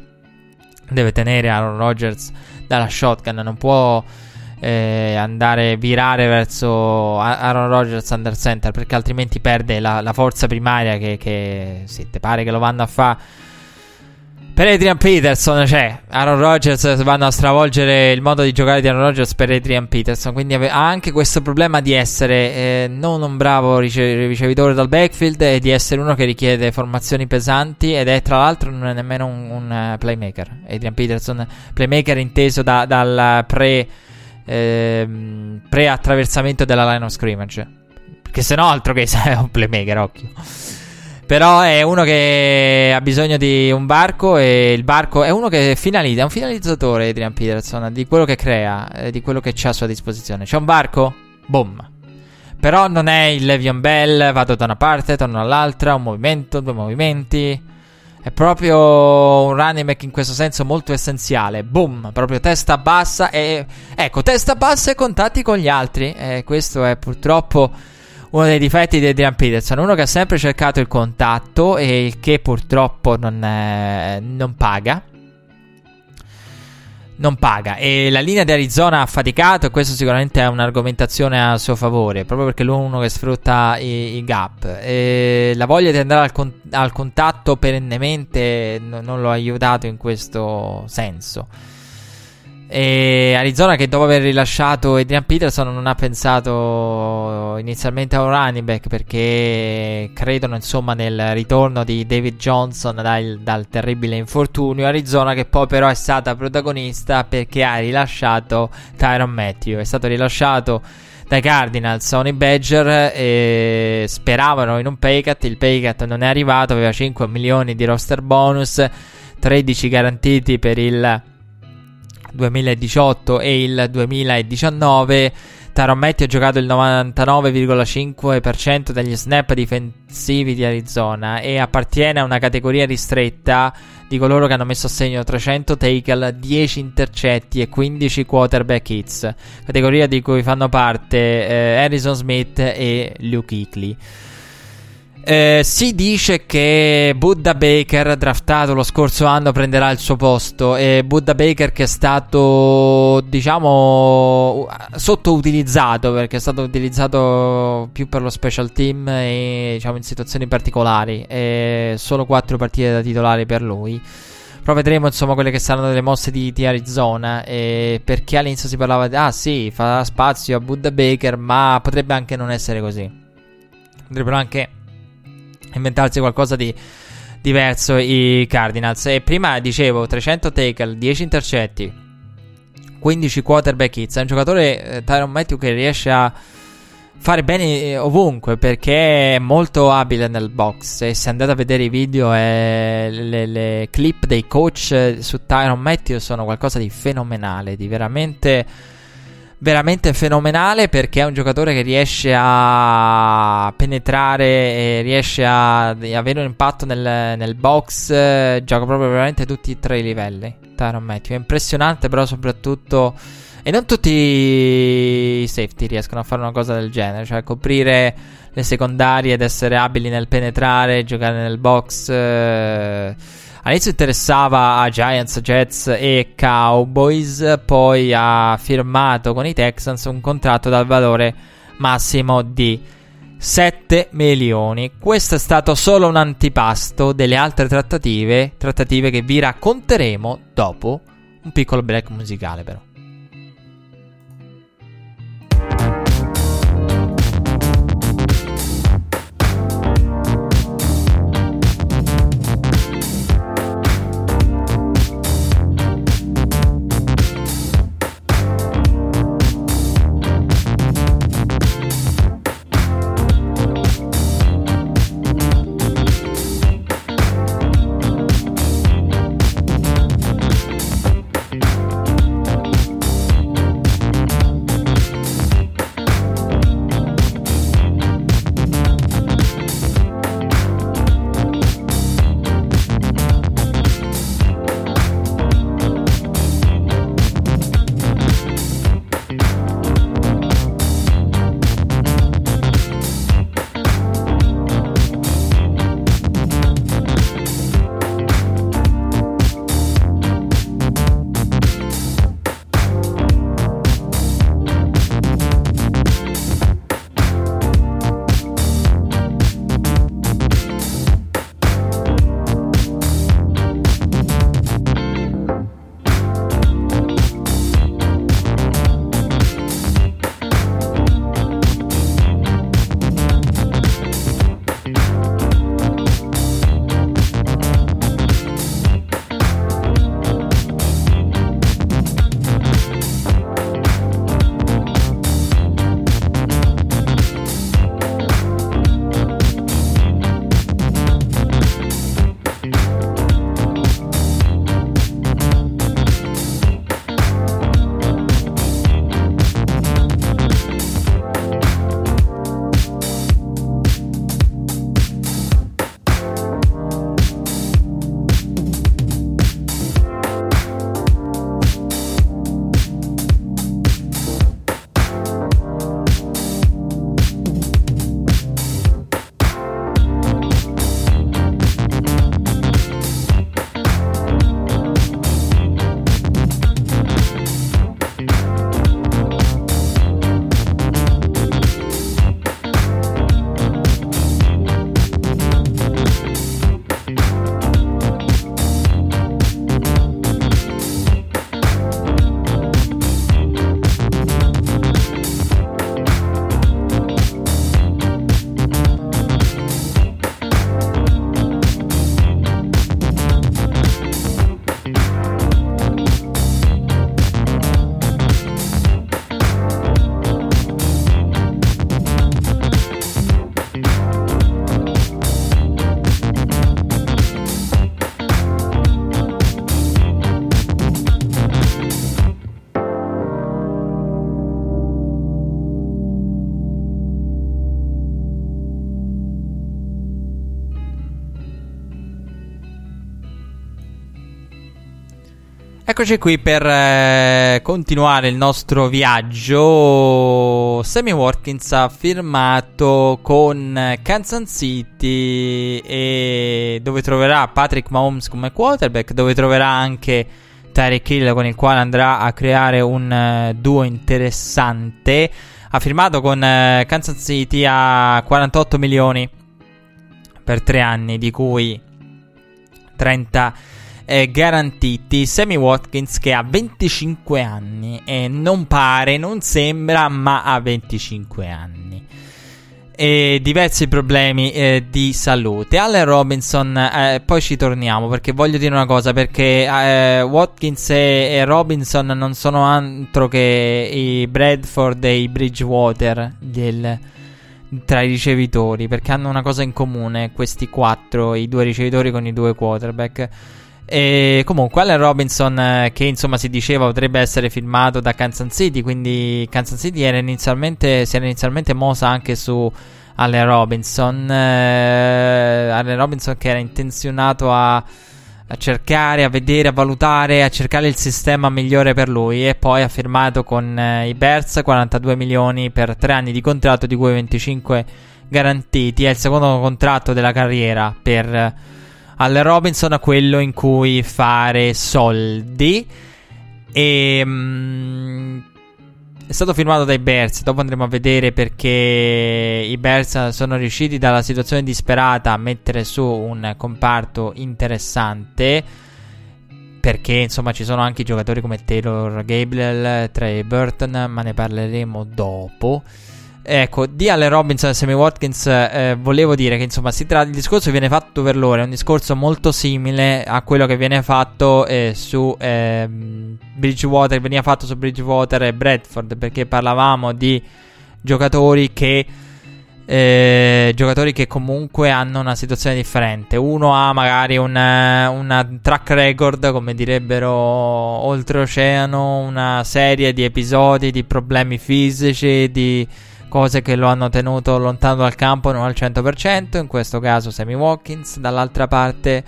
deve tenere Aaron Rodgers dalla shotgun, non può virare verso Aaron Rodgers under center, perché altrimenti perde la forza primaria che se te pare che lo vanno a fare. Per Adrian Peterson, cioè, Aaron Rodgers vanno a stravolgere il modo di giocare di Aaron Rodgers per Adrian Peterson. Quindi ha anche questo problema di essere non un bravo ricevitore dal backfield, e di essere uno che richiede formazioni pesanti, ed è, tra l'altro, non è nemmeno un playmaker. Adrian Peterson, playmaker inteso dal pre-attraversamento della line of scrimmage, perché se no altro che è un playmaker, occhio. Però è uno che ha bisogno di un barco, e il barco è uno che finalizza, è un finalizzatore Adrian Peterson, di quello che crea, di quello che c'ha a sua disposizione. C'è un barco? Boom. Però non è il Le'Veon Bell, vado da una parte, torno dall'altra, un movimento, due movimenti. È proprio un running back in questo senso molto essenziale. Boom, proprio testa bassa e... Ecco, testa bassa e contatti con gli altri. Questo è purtroppo... uno dei difetti di Adrian Peterson, uno che ha sempre cercato il contatto, e che purtroppo non paga. E la linea di Arizona ha faticato, e questo sicuramente è un'argomentazione a suo favore, proprio perché lui è uno che sfrutta i gap. E la voglia di andare al contatto perennemente non lo ha aiutato in questo senso. E Arizona, che dopo aver rilasciato Adrian Peterson non ha pensato inizialmente a un running back, perché credono, insomma, nel ritorno di David Johnson dal terribile infortunio. Arizona che poi però è stata protagonista perché ha rilasciato Tyrann Mathieu, è stato rilasciato dai Cardinals a un Badger, e speravano in un pay cut. Il pay cut non è arrivato, aveva 5 milioni di roster bonus, 13 garantiti per il 2018 e il 2019 Tyrann Mathieu ha giocato il 99,5% degli snap difensivi di Arizona e appartiene a una categoria ristretta di coloro che hanno messo a segno 300 tackle, 10 intercetti e 15 quarterback hits, categoria di cui fanno parte Harrison Smith e Luke Kuechly. Si dice che Budda Baker, draftato lo scorso anno, prenderà il suo posto, e Budda Baker, che è stato diciamo sottoutilizzato perché è stato utilizzato più per lo special team e diciamo in situazioni particolari, e solo 4 partite da titolare per lui. Però vedremo insomma quelle che saranno delle mosse di Arizona, perché all'inizio si parlava di sì, fa spazio a Budda Baker, ma potrebbe anche non essere così, potrebbero anche inventarsi qualcosa di diverso i Cardinals. E prima dicevo 300 tackle, 10 intercetti, 15 quarterback hits. È un giocatore, Tyrann Mathieu, che riesce a fare bene ovunque perché è molto abile nel box, e se andate a vedere i video e le clip dei coach su Tyrann Mathieu sono qualcosa di fenomenale, di veramente fenomenale, perché è un giocatore che riesce a penetrare e riesce a avere un impatto nel box. Gioca proprio veramente tutti e tre i livelli Tyrann Mathieu, è impressionante. Però soprattutto, e non tutti i safety riescono a fare una cosa del genere, cioè coprire le secondarie ed essere abili nel penetrare, giocare nel box. All'inizio interessava a Giants, Jets e Cowboys, poi ha firmato con i Texans un contratto dal valore massimo di 7 milioni. Questo è stato solo un antipasto delle altre trattative che vi racconteremo dopo un piccolo break musicale però. Eccoci qui per continuare il nostro viaggio. Sammy Watkins ha firmato con Kansas City, e dove troverà Patrick Mahomes come quarterback, dove troverà anche Tyreek Hill, con il quale andrà a creare un duo interessante. Ha firmato con Kansas City a 48 milioni per 3 anni, di cui 30 garantiti. Sammy Watkins, che ha 25 anni e non pare, non sembra, ma ha 25 anni e diversi problemi di salute. Allen Robinson, poi ci torniamo, perché voglio dire una cosa, perché Watkins e Robinson non sono altro che i Bradford e i Bridgewater tra i ricevitori, perché hanno una cosa in comune questi quattro, i due ricevitori con i due quarterback. E comunque Allen Robinson, che insomma si diceva potrebbe essere firmato da Kansas City, quindi Kansas City si era inizialmente mossa anche su Allen Robinson. Allen Robinson, che era intenzionato a cercare, a vedere, a valutare, a cercare il sistema migliore per lui, e poi ha firmato con i Bears 42 milioni per 3 anni di contratto, di cui 25 garantiti. È il secondo contratto della carriera per Allen Robinson, a quello in cui fare soldi. E è stato firmato dai Bears. Dopo andremo a vedere perché i Bears sono riusciti, dalla situazione disperata, a mettere su un comparto interessante, perché insomma ci sono anche giocatori come Taylor Gabriel, Trey Burton, ma ne parleremo dopo. Ecco, di Allen Robinson e Sammy Watkins volevo dire che insomma il discorso viene fatto per loro, è un discorso molto simile a quello che viene fatto su Bridgewater, veniva fatto su Bridgewater e Bradford, perché parlavamo di giocatori che comunque hanno una situazione differente. Uno ha magari una track record, come direbbero oltreoceano, una serie di episodi, di problemi fisici, di cose che lo hanno tenuto lontano dal campo, non al 100%, in questo caso Sammy Watkins. Dall'altra parte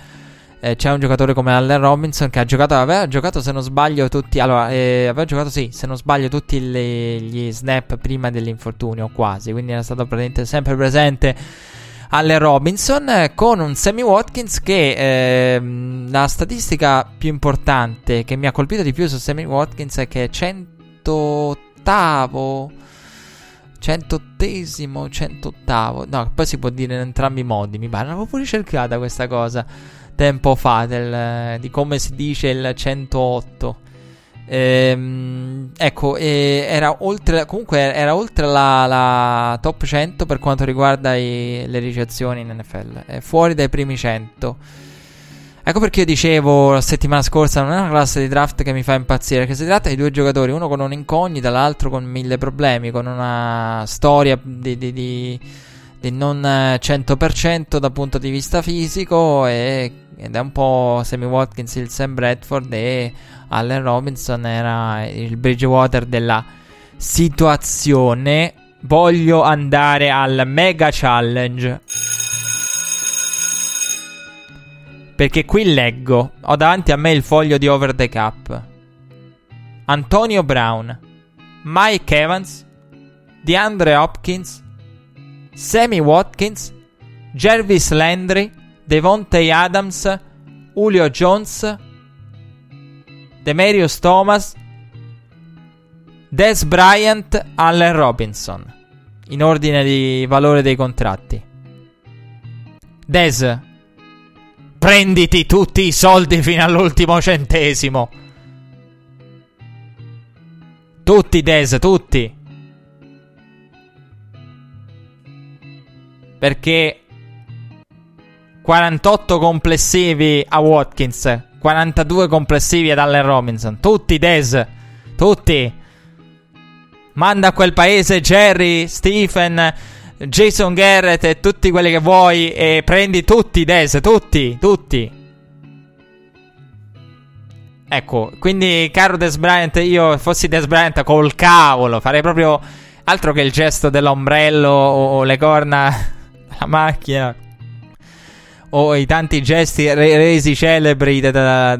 c'è un giocatore come Allen Robinson, che aveva giocato se non sbaglio tutti, gli snap prima dell'infortunio, quasi, quindi era stato sempre presente Allen Robinson, con un Sammy Watkins che la statistica più importante che mi ha colpito di più su Sammy Watkins è che è 108, no, poi si può dire in entrambi i modi, mi pare, l'avevo pure cercata questa cosa tempo fa, di come si dice il 108. Ecco, era oltre la top 100 per quanto riguarda le ricezioni in NFL, è fuori dai primi 100. Ecco perché io dicevo la settimana scorsa, non è una classe di draft che mi fa impazzire, perché si tratta di due giocatori, uno con un'incognita, l'altro con mille problemi, con una storia di non 100% dal punto di vista fisico, ed è un po' Sammy Watkins il Sam Bradford, e Allen Robinson era il Bridgewater della situazione. Voglio andare al Mega Challenge, perché qui leggo, ho davanti a me il foglio di Over the Cup: Antonio Brown, Mike Evans, DeAndre Hopkins, Sammy Watkins, Jarvis Landry, Devontae Adams, Julio Jones, Demarius Thomas, Dez Bryant, Allen Robinson, in ordine di valore dei contratti. Dez, prenditi tutti i soldi fino all'ultimo centesimo. Tutti, Dez, tutti. Perché 48 complessivi a Watkins, 42 complessivi ad Allen Robinson. Tutti, Dez, tutti. Manda a quel paese Jerry, Stephen, Jason Garrett e tutti quelli che vuoi, e prendi tutti, Dez, tutti, tutti. Ecco, quindi caro Dez Bryant, io fossi Dez Bryant col cavolo, farei proprio altro che il gesto dell'ombrello o le corna, la macchina, o i tanti gesti resi celebri dalla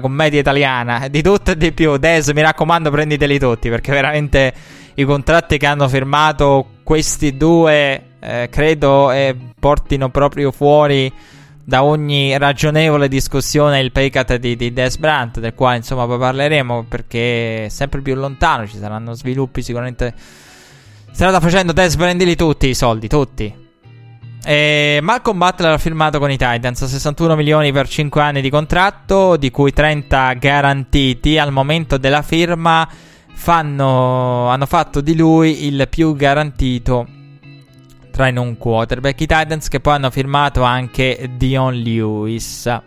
commedia italiana, di tutto e di più. Des, mi raccomando, prenditeli tutti, perché veramente i contratti che hanno firmato questi due credo portino proprio fuori da ogni ragionevole discussione il pay cut di Des Bryant, del quale insomma poi parleremo, perché è sempre più lontano, ci saranno sviluppi sicuramente. Starà facendo Des, prendili tutti i soldi, tutti. E Malcolm Butler ha firmato con i Titans, 61 milioni per 5 anni di contratto, di cui 30 garantiti. Al momento della firma hanno fatto di lui il più garantito tra i non quarterback, i Titans, che poi hanno firmato anche Dion Lewis.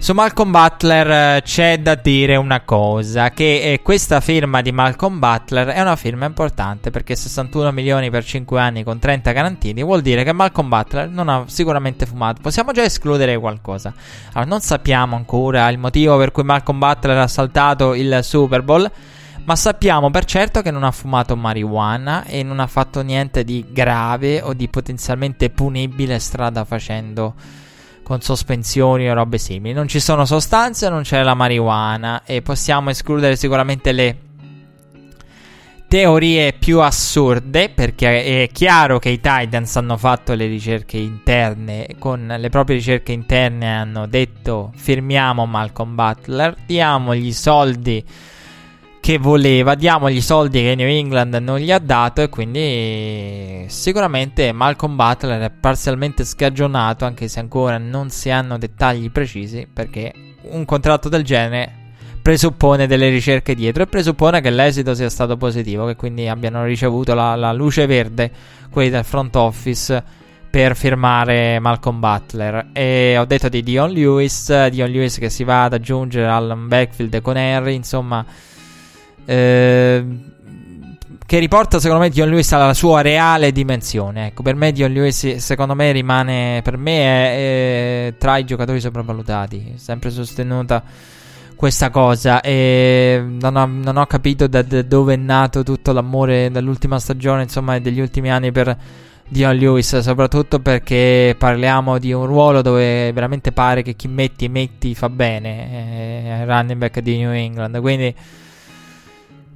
Su Malcolm Butler c'è da dire una cosa, che questa firma di Malcolm Butler è una firma importante, perché 61 milioni per 5 anni con 30 garantiti vuol dire che Malcolm Butler non ha sicuramente fumato. Possiamo già escludere qualcosa. Allora, non sappiamo ancora il motivo per cui Malcolm Butler ha saltato il Super Bowl, ma sappiamo per certo che non ha fumato marijuana e non ha fatto niente di grave o di potenzialmente punibile strada facendo, con sospensioni o robe simili. Non ci sono sostanze, non c'è la marijuana, e possiamo escludere sicuramente le teorie più assurde, perché è chiaro che i Titans hanno fatto le ricerche interne, con le proprie ricerche interne hanno detto: firmiamo Malcolm Butler, diamogli i soldi che voleva, diamogli i soldi che New England non gli ha dato, e quindi sicuramente Malcolm Butler è parzialmente scagionato, anche se ancora non si hanno dettagli precisi, perché un contratto del genere presuppone delle ricerche dietro e presuppone che l'esito sia stato positivo, che quindi abbiano ricevuto la luce verde quelli del front office per firmare Malcolm Butler. E ho detto di Dion Lewis che si va ad aggiungere al backfield con Henry, insomma, che riporta secondo me Dion Lewis alla sua reale dimensione. Ecco, per me Dion Lewis secondo me rimane, per me è tra i giocatori sopravvalutati, sempre sostenuta questa cosa, e non ho capito da dove è nato tutto l'amore dall'ultima stagione, insomma, e degli ultimi anni per Dion Lewis, soprattutto perché parliamo di un ruolo dove veramente pare che chi metti fa bene, running back di New England, quindi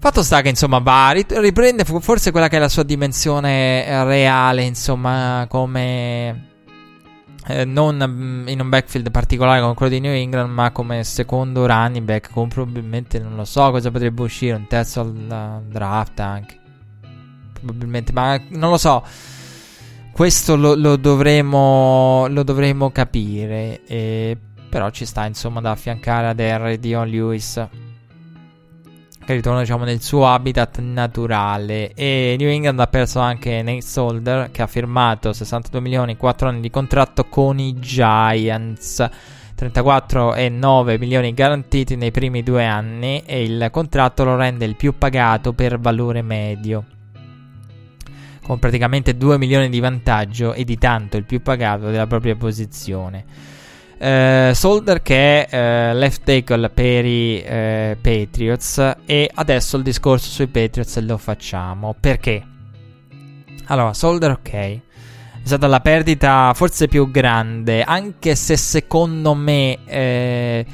fatto sta che insomma va, riprende forse quella che è la sua dimensione reale, insomma, come non in un backfield particolare come quello di New England, ma come secondo running back, con probabilmente, non lo so cosa potrebbe uscire, un terzo al draft anche probabilmente, ma non lo so, questo lo dovremo capire, però ci sta insomma da affiancare ad Henry Dion Lewis, che ritorna diciamo nel suo habitat naturale. E New England ha perso anche Nate Solder, che ha firmato 62 milioni 4 anni di contratto con i Giants, 34 e 9 milioni garantiti nei primi 2 anni, e il contratto lo rende il più pagato per valore medio, con praticamente 2 milioni di vantaggio, e di tanto il più pagato della propria posizione. Solder, che è left tackle per i Patriots. E adesso il discorso sui Patriots lo facciamo, perché allora Solder, ok, è stata la perdita forse più grande, anche se secondo me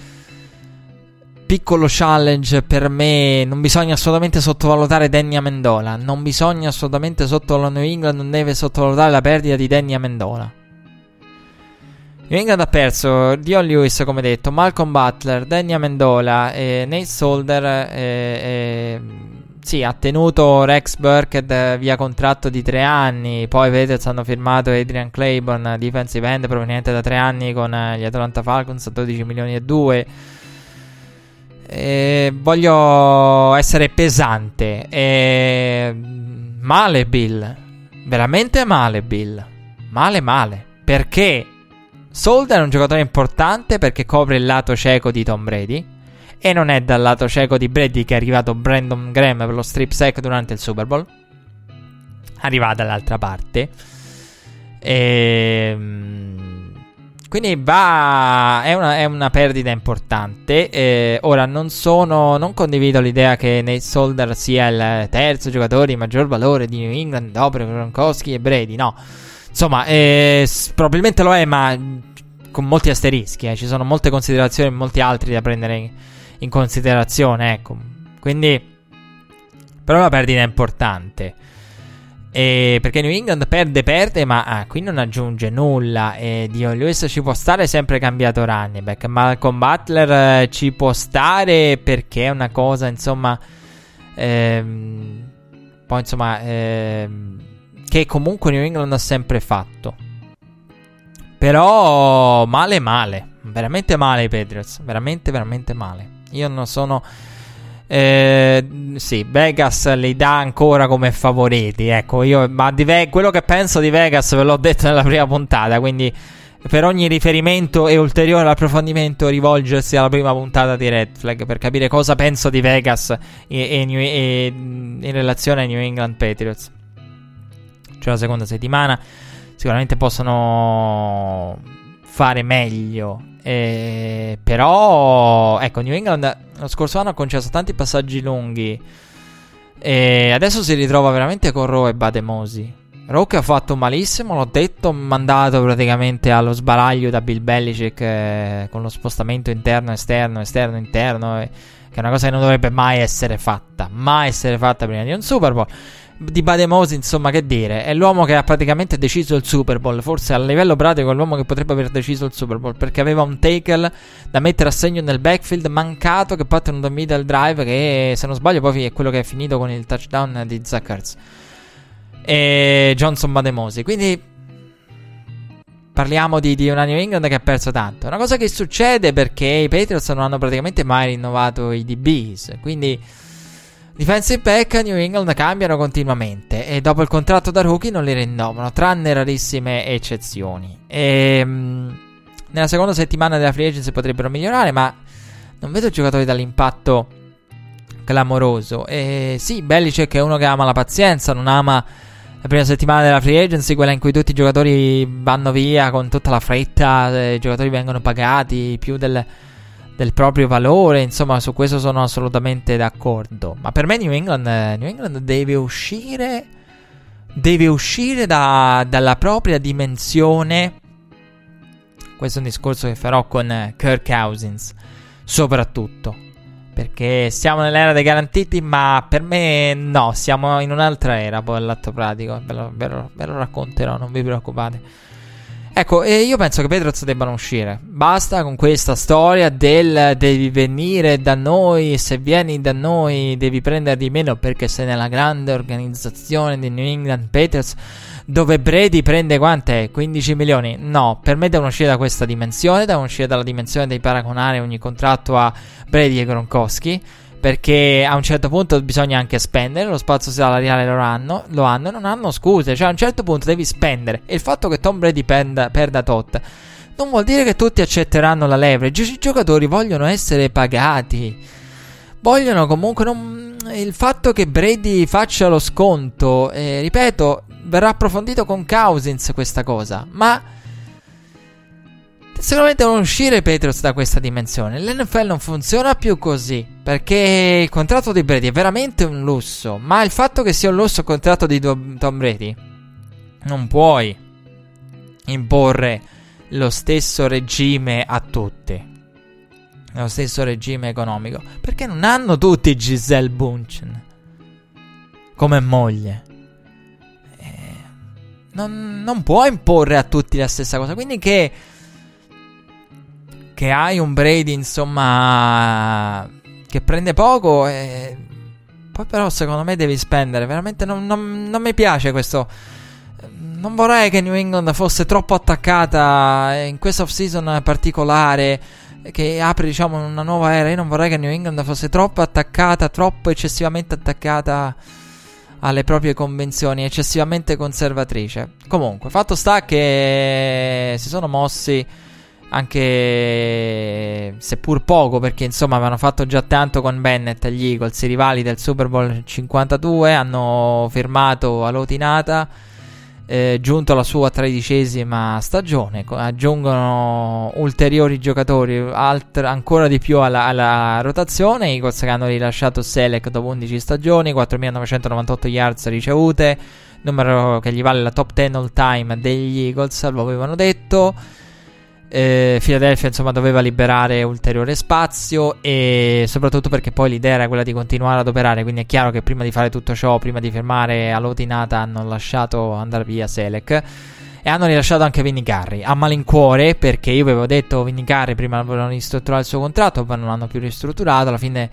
piccolo challenge per me, non bisogna assolutamente sottovalutare Danny Amendola, non bisogna assolutamente sottovalutare New England, non deve sottovalutare la perdita di Danny Amendola. New England ha perso Dion Lewis, come detto, Malcolm Butler, Danny Amendola, Nate Solder, sì, ha tenuto Rex Burkhead via contratto di 3 anni, poi i Patriots hanno firmato Adrian Claiborne, defensive end proveniente da 3 anni con gli Atlanta Falcons, a 12 milioni e 2. Voglio essere pesante, male Bill, veramente male Bill, male, perché Solder è un giocatore importante, perché copre il lato cieco di Tom Brady, e non è dal lato cieco di Brady che è arrivato Brandon Graham per lo strip sack durante il Super Bowl, arriva dall'altra parte, e quindi è una perdita importante. Ora non condivido l'idea che Nate Solder sia il terzo giocatore di maggior valore di New England dopo Gronkowski e Brady, no. Insomma, probabilmente lo è, ma con molti asterischi, eh. Ci sono molte considerazioni e molti altri da prendere in considerazione, ecco. Quindi però la perdita è importante, perché New England perde, ma qui non aggiunge nulla. Dio, Lewis ci può stare, sempre cambiato running back. Malcolm Butler ci può stare, perché è una cosa, insomma, poi insomma, che comunque New England ha sempre fatto. Però male, veramente male i Patriots, veramente male. Io non sono... sì, Vegas li dà ancora come favoriti, ecco. Io, ma quello che penso di Vegas ve l'ho detto nella prima puntata, quindi per ogni riferimento e ulteriore approfondimento rivolgersi alla prima puntata di Red Flag per capire cosa penso di Vegas e in relazione ai New England Patriots. C'è la seconda settimana, sicuramente possono fare meglio. Però ecco, New England lo scorso anno ha concesso tanti passaggi lunghi e adesso si ritrova veramente con Rowe e Bademosi. Rowe che ha fatto malissimo, l'ho detto, mandato praticamente allo sbaraglio da Bill Belichick, con lo spostamento interno-esterno, che è una cosa che non dovrebbe mai essere fatta prima di un Super Bowl. Di Bademosi, insomma, che dire, è l'uomo che ha praticamente deciso il Super Bowl, forse a livello pratico è l'uomo che potrebbe aver deciso il Super Bowl, perché aveva un tackle da mettere a segno nel backfield mancato, che parte un middle drive, che se non sbaglio poi è quello che è finito con il touchdown di Zach Ertz e Johnson Bademosi. Quindi parliamo di una New England che ha perso tanto, una cosa che succede perché i Patriots non hanno praticamente mai rinnovato i DBs, quindi defensive back New England cambiano continuamente e dopo il contratto da rookie non li rinnovano, tranne rarissime eccezioni. Nella seconda settimana della free agency potrebbero migliorare, ma non vedo giocatori dall'impatto clamoroso. Sì, Belichick è uno che ama la pazienza, non ama la prima settimana della free agency, quella in cui tutti i giocatori vanno via con tutta la fretta, i giocatori vengono pagati più del proprio valore, insomma, su questo sono assolutamente d'accordo. Ma per me New England deve uscire dalla propria dimensione. Questo è un discorso che farò con Kirk Cousins, soprattutto, perché siamo nell'era dei garantiti, ma per me no, siamo in un'altra era poi all'atto pratico, ve lo racconterò, non vi preoccupate. Ecco, io penso che Patriots debbano uscire. Basta con questa storia del devi venire da noi, se vieni da noi devi prendere di meno perché sei nella grande organizzazione di New England Patriots, dove Brady prende quant'è? 15 milioni? No, per me devono uscire da questa dimensione, devono uscire dalla dimensione di paragonare ogni contratto a Brady e Gronkowski, perché a un certo punto bisogna anche spendere, lo spazio salariale lo hanno e non hanno scuse, cioè a un certo punto devi spendere, e il fatto che Tom Brady perda tot non vuol dire che tutti accetteranno la leverage. I giocatori vogliono essere pagati, vogliono comunque il fatto che Brady faccia lo sconto, ripeto, verrà approfondito con Cousins questa cosa, ma sicuramente devono uscire i Patriots da questa dimensione. L'NFL non funziona più così, perché il contratto di Brady è veramente un lusso, ma il fatto che sia un lusso il contratto di Tom Brady, non puoi imporre lo stesso regime a tutti, lo stesso regime economico, perché non hanno tutti Gisele Bündchen come moglie. Non puoi imporre a tutti la stessa cosa, quindi che hai un Brady, insomma, che prende poco e poi però secondo me devi spendere. Veramente non mi piace questo. Non vorrei che New England fosse troppo attaccata in questa off season particolare, che apre, diciamo, una nuova era. Io non vorrei che New England fosse troppo attaccata, troppo eccessivamente attaccata alle proprie convenzioni, eccessivamente conservatrice. Comunque, fatto sta che si sono mossi, anche seppur poco, perché insomma avevano fatto già tanto con Bennett e gli Eagles, i rivali del Super Bowl 52, hanno firmato a lotinata giunto alla sua 13ª stagione. Aggiungono ulteriori giocatori, ancora di più alla rotazione. I Eagles che hanno rilasciato Selec dopo 11 stagioni, 4.998 yards ricevute, numero che gli vale la top 10 all time degli Eagles, lo avevano detto. Philadelphia insomma doveva liberare ulteriore spazio, e soprattutto perché poi l'idea era quella di continuare ad operare, quindi è chiaro che prima di fare tutto ciò, prima di firmare Alotinata, hanno lasciato andare via Selec e hanno rilasciato anche Vinny Curry a malincuore, perché io avevo detto Vinny Curry prima volevano ristrutturare il suo contratto, poi non l'hanno più ristrutturato, alla fine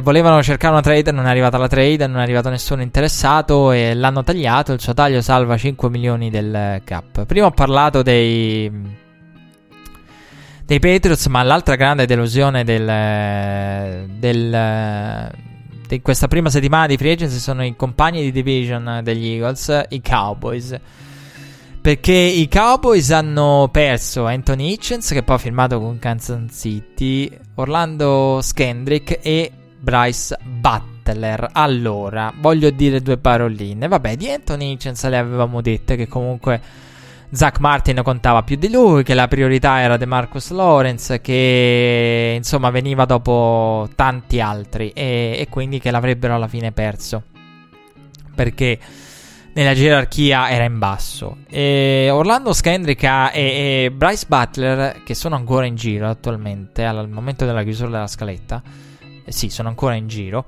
volevano cercare una trade, non è arrivata la trade, non è arrivato nessuno interessato e l'hanno tagliato. Il suo taglio salva 5 milioni del cap. Prima ho parlato dei Patriots, ma l'altra grande delusione di questa prima settimana di free agency sono i compagni di division degli Eagles, i Cowboys, perché i Cowboys hanno perso Anthony Hitchens, che poi ha firmato con Kansas City, Orlando Scandrick e Bryce Butler. Allora, voglio dire due paroline. Vabbè, di Anthony Hitchens le avevamo dette che comunque Zach Martin contava più di lui, che la priorità era DeMarcus Lawrence, che insomma veniva dopo tanti altri, e quindi che l'avrebbero alla fine perso perché nella gerarchia era in basso. E Orlando Scandrick e Bryce Butler, che sono ancora in giro attualmente al momento della chiusura della scaletta, sì, sono ancora in giro,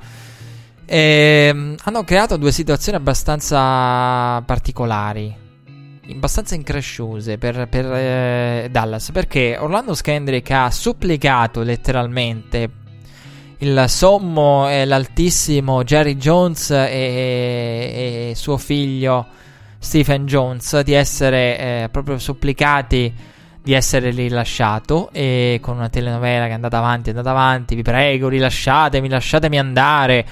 hanno creato due situazioni abbastanza particolari, abbastanza incresciose per Dallas, perché Orlando Scandrick ha supplicato letteralmente il sommo e l'altissimo Jerry Jones e suo figlio Stephen Jones di essere proprio supplicati di essere rilasciato, e con una telenovela che è andata avanti, vi prego lasciatemi andare,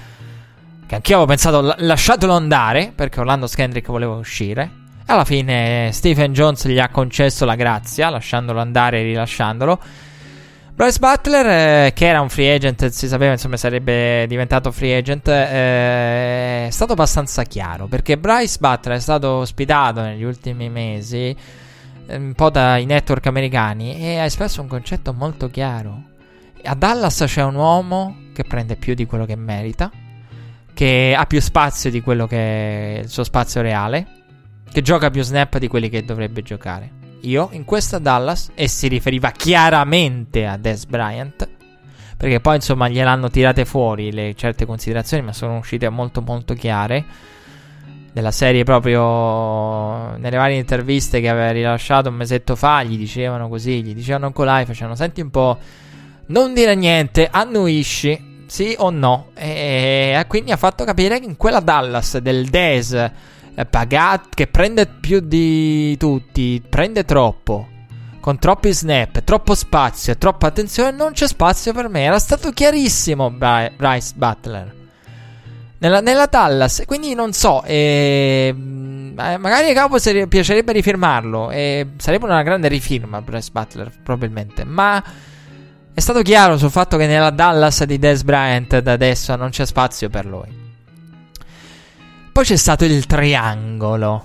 che anch'io avevo pensato lasciatelo andare, perché Orlando Scandrick voleva uscire. Alla fine Stephen Jones gli ha concesso la grazia, lasciandolo andare e rilasciandolo. Bryce Butler, che era un free agent, si sapeva insomma sarebbe diventato free agent, è stato abbastanza chiaro, perché Bryce Butler è stato ospitato negli ultimi mesi un po' dai network americani e ha espresso un concetto molto chiaro. A Dallas c'è un uomo che prende più di quello che merita, che ha più spazio di quello che è il suo spazio reale, che gioca più snap di quelli che dovrebbe giocare. Io in questa Dallas, e si riferiva chiaramente a Dez Bryant, perché poi insomma gliel'hanno tirate fuori le certe considerazioni, ma sono uscite molto molto chiare, della serie proprio nelle varie interviste che aveva rilasciato un mesetto fa, gli dicevano così, gli dicevano colà, facevano senti un po', non dire niente, annuisci sì o no, e quindi ha fatto capire che in quella Dallas del Dez pagato, che prende più di tutti, prende troppo, con troppi snap, troppo spazio, troppa attenzione, non c'è spazio per me. Era stato chiarissimo Bryce Butler nella Dallas, quindi non so, magari a capo piacerebbe rifirmarlo, sarebbe una grande rifirma Bryce Butler probabilmente, ma è stato chiaro sul fatto che nella Dallas di Dez Bryant da adesso non c'è spazio per lui. Poi c'è stato il triangolo,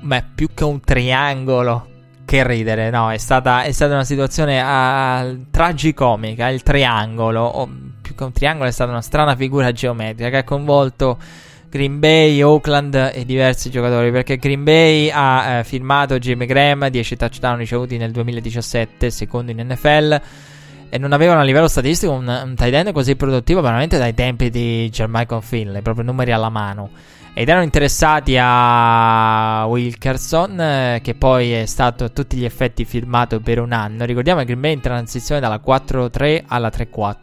beh, più che un triangolo, che ridere, no, è stata una situazione tragicomica, il triangolo, più che un triangolo è stata una strana figura geometrica che ha coinvolto Green Bay, Oakland e diversi giocatori, perché Green Bay ha firmato Jimmy Graham, 10 touchdown ricevuti nel 2017, secondo in NFL, e non avevano a livello statistico un tight end così produttivo veramente dai tempi di Jermichael Finley, proprio numeri alla mano, ed erano interessati a Wilkerson, che poi è stato a tutti gli effetti firmato per un anno. Ricordiamo che Green Bay è in transizione dalla 4-3 alla 3-4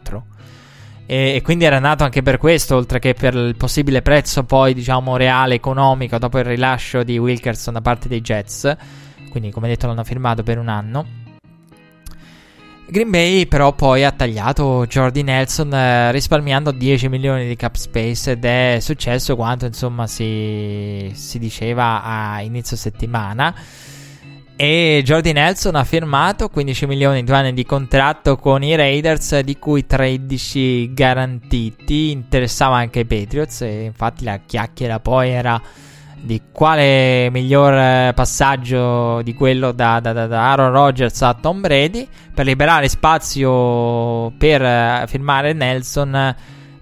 e quindi era nato anche per questo, oltre che per il possibile prezzo poi diciamo reale, economico, dopo il rilascio di Wilkerson da parte dei Jets, quindi come detto l'hanno firmato per un anno. Green Bay però poi ha tagliato Jordy Nelson, risparmiando 10 milioni di cap space, ed è successo quanto insomma si diceva a inizio settimana, e Jordy Nelson ha firmato 15 milioni 2 anni di contratto con i Raiders, di cui 13 garantiti. Interessava anche i Patriots, e infatti la chiacchiera poi era di quale miglior passaggio di quello da Aaron Rodgers a Tom Brady per liberare spazio per firmare Nelson.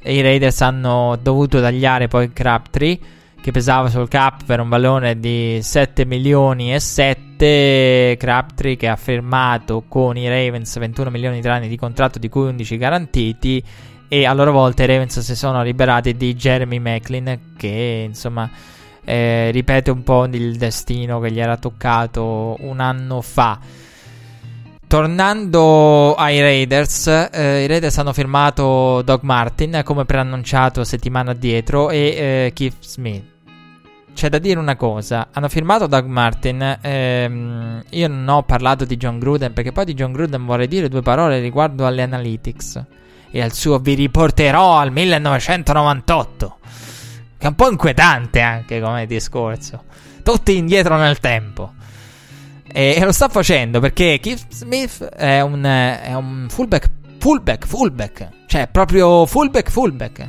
I Raiders hanno dovuto tagliare poi Crabtree, che pesava sul cap per un valore di 7 milioni e 7. Crabtree che ha firmato con i Ravens 21 milioni di anni di contratto, di cui 11 garantiti, e a loro volta i Ravens si sono liberati di Jeremy Maclin, che insomma ripete un po' il destino che gli era toccato un anno fa. Tornando ai Raiders, i Raiders hanno firmato Doug Martin come preannunciato settimana addietro e Keith Smith. C'è da dire una cosa, hanno firmato Doug Martin, io non ho parlato di John Gruden, perché poi di John Gruden vorrei dire due parole riguardo alle analytics e al suo "vi riporterò al 1998", che è un po' inquietante anche come discorso, tutti indietro nel tempo, e lo sta facendo perché Keith Smith è un fullback, cioè proprio fullback,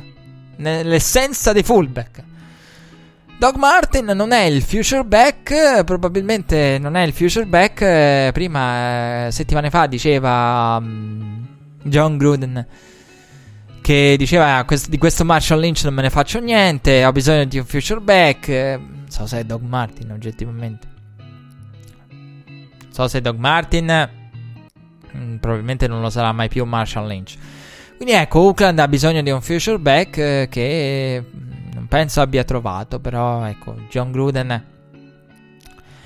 nell'essenza di fullback. Doug Martin non è il future back, probabilmente non è il future back. Prima, settimane fa, diceva John Gruden, che diceva di questo Marshall Lynch non me ne faccio niente, ho bisogno di un future back. Non so se è Doug Martin, oggettivamente. So se è Doug Martin, probabilmente non lo sarà mai più Marshall Lynch. Quindi ecco, Oakland ha bisogno di un future back che non penso abbia trovato, però ecco, John Gruden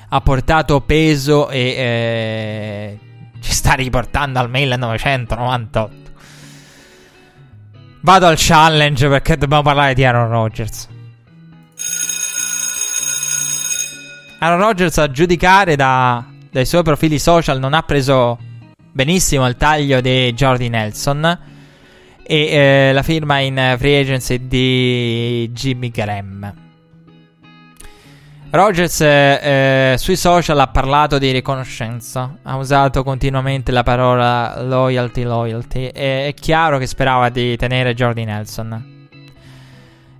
ha portato peso e ci sta riportando al 1998. Vado al challenge perché dobbiamo parlare di Aaron Rodgers. Aaron Rodgers, a giudicare dai suoi profili social, non ha preso benissimo il taglio di Jordy Nelson e la firma in free agency di Jimmy Graham. Rodgers sui social ha parlato di riconoscenza, ha usato continuamente la parola loyalty, e è chiaro che sperava di tenere Jordy Nelson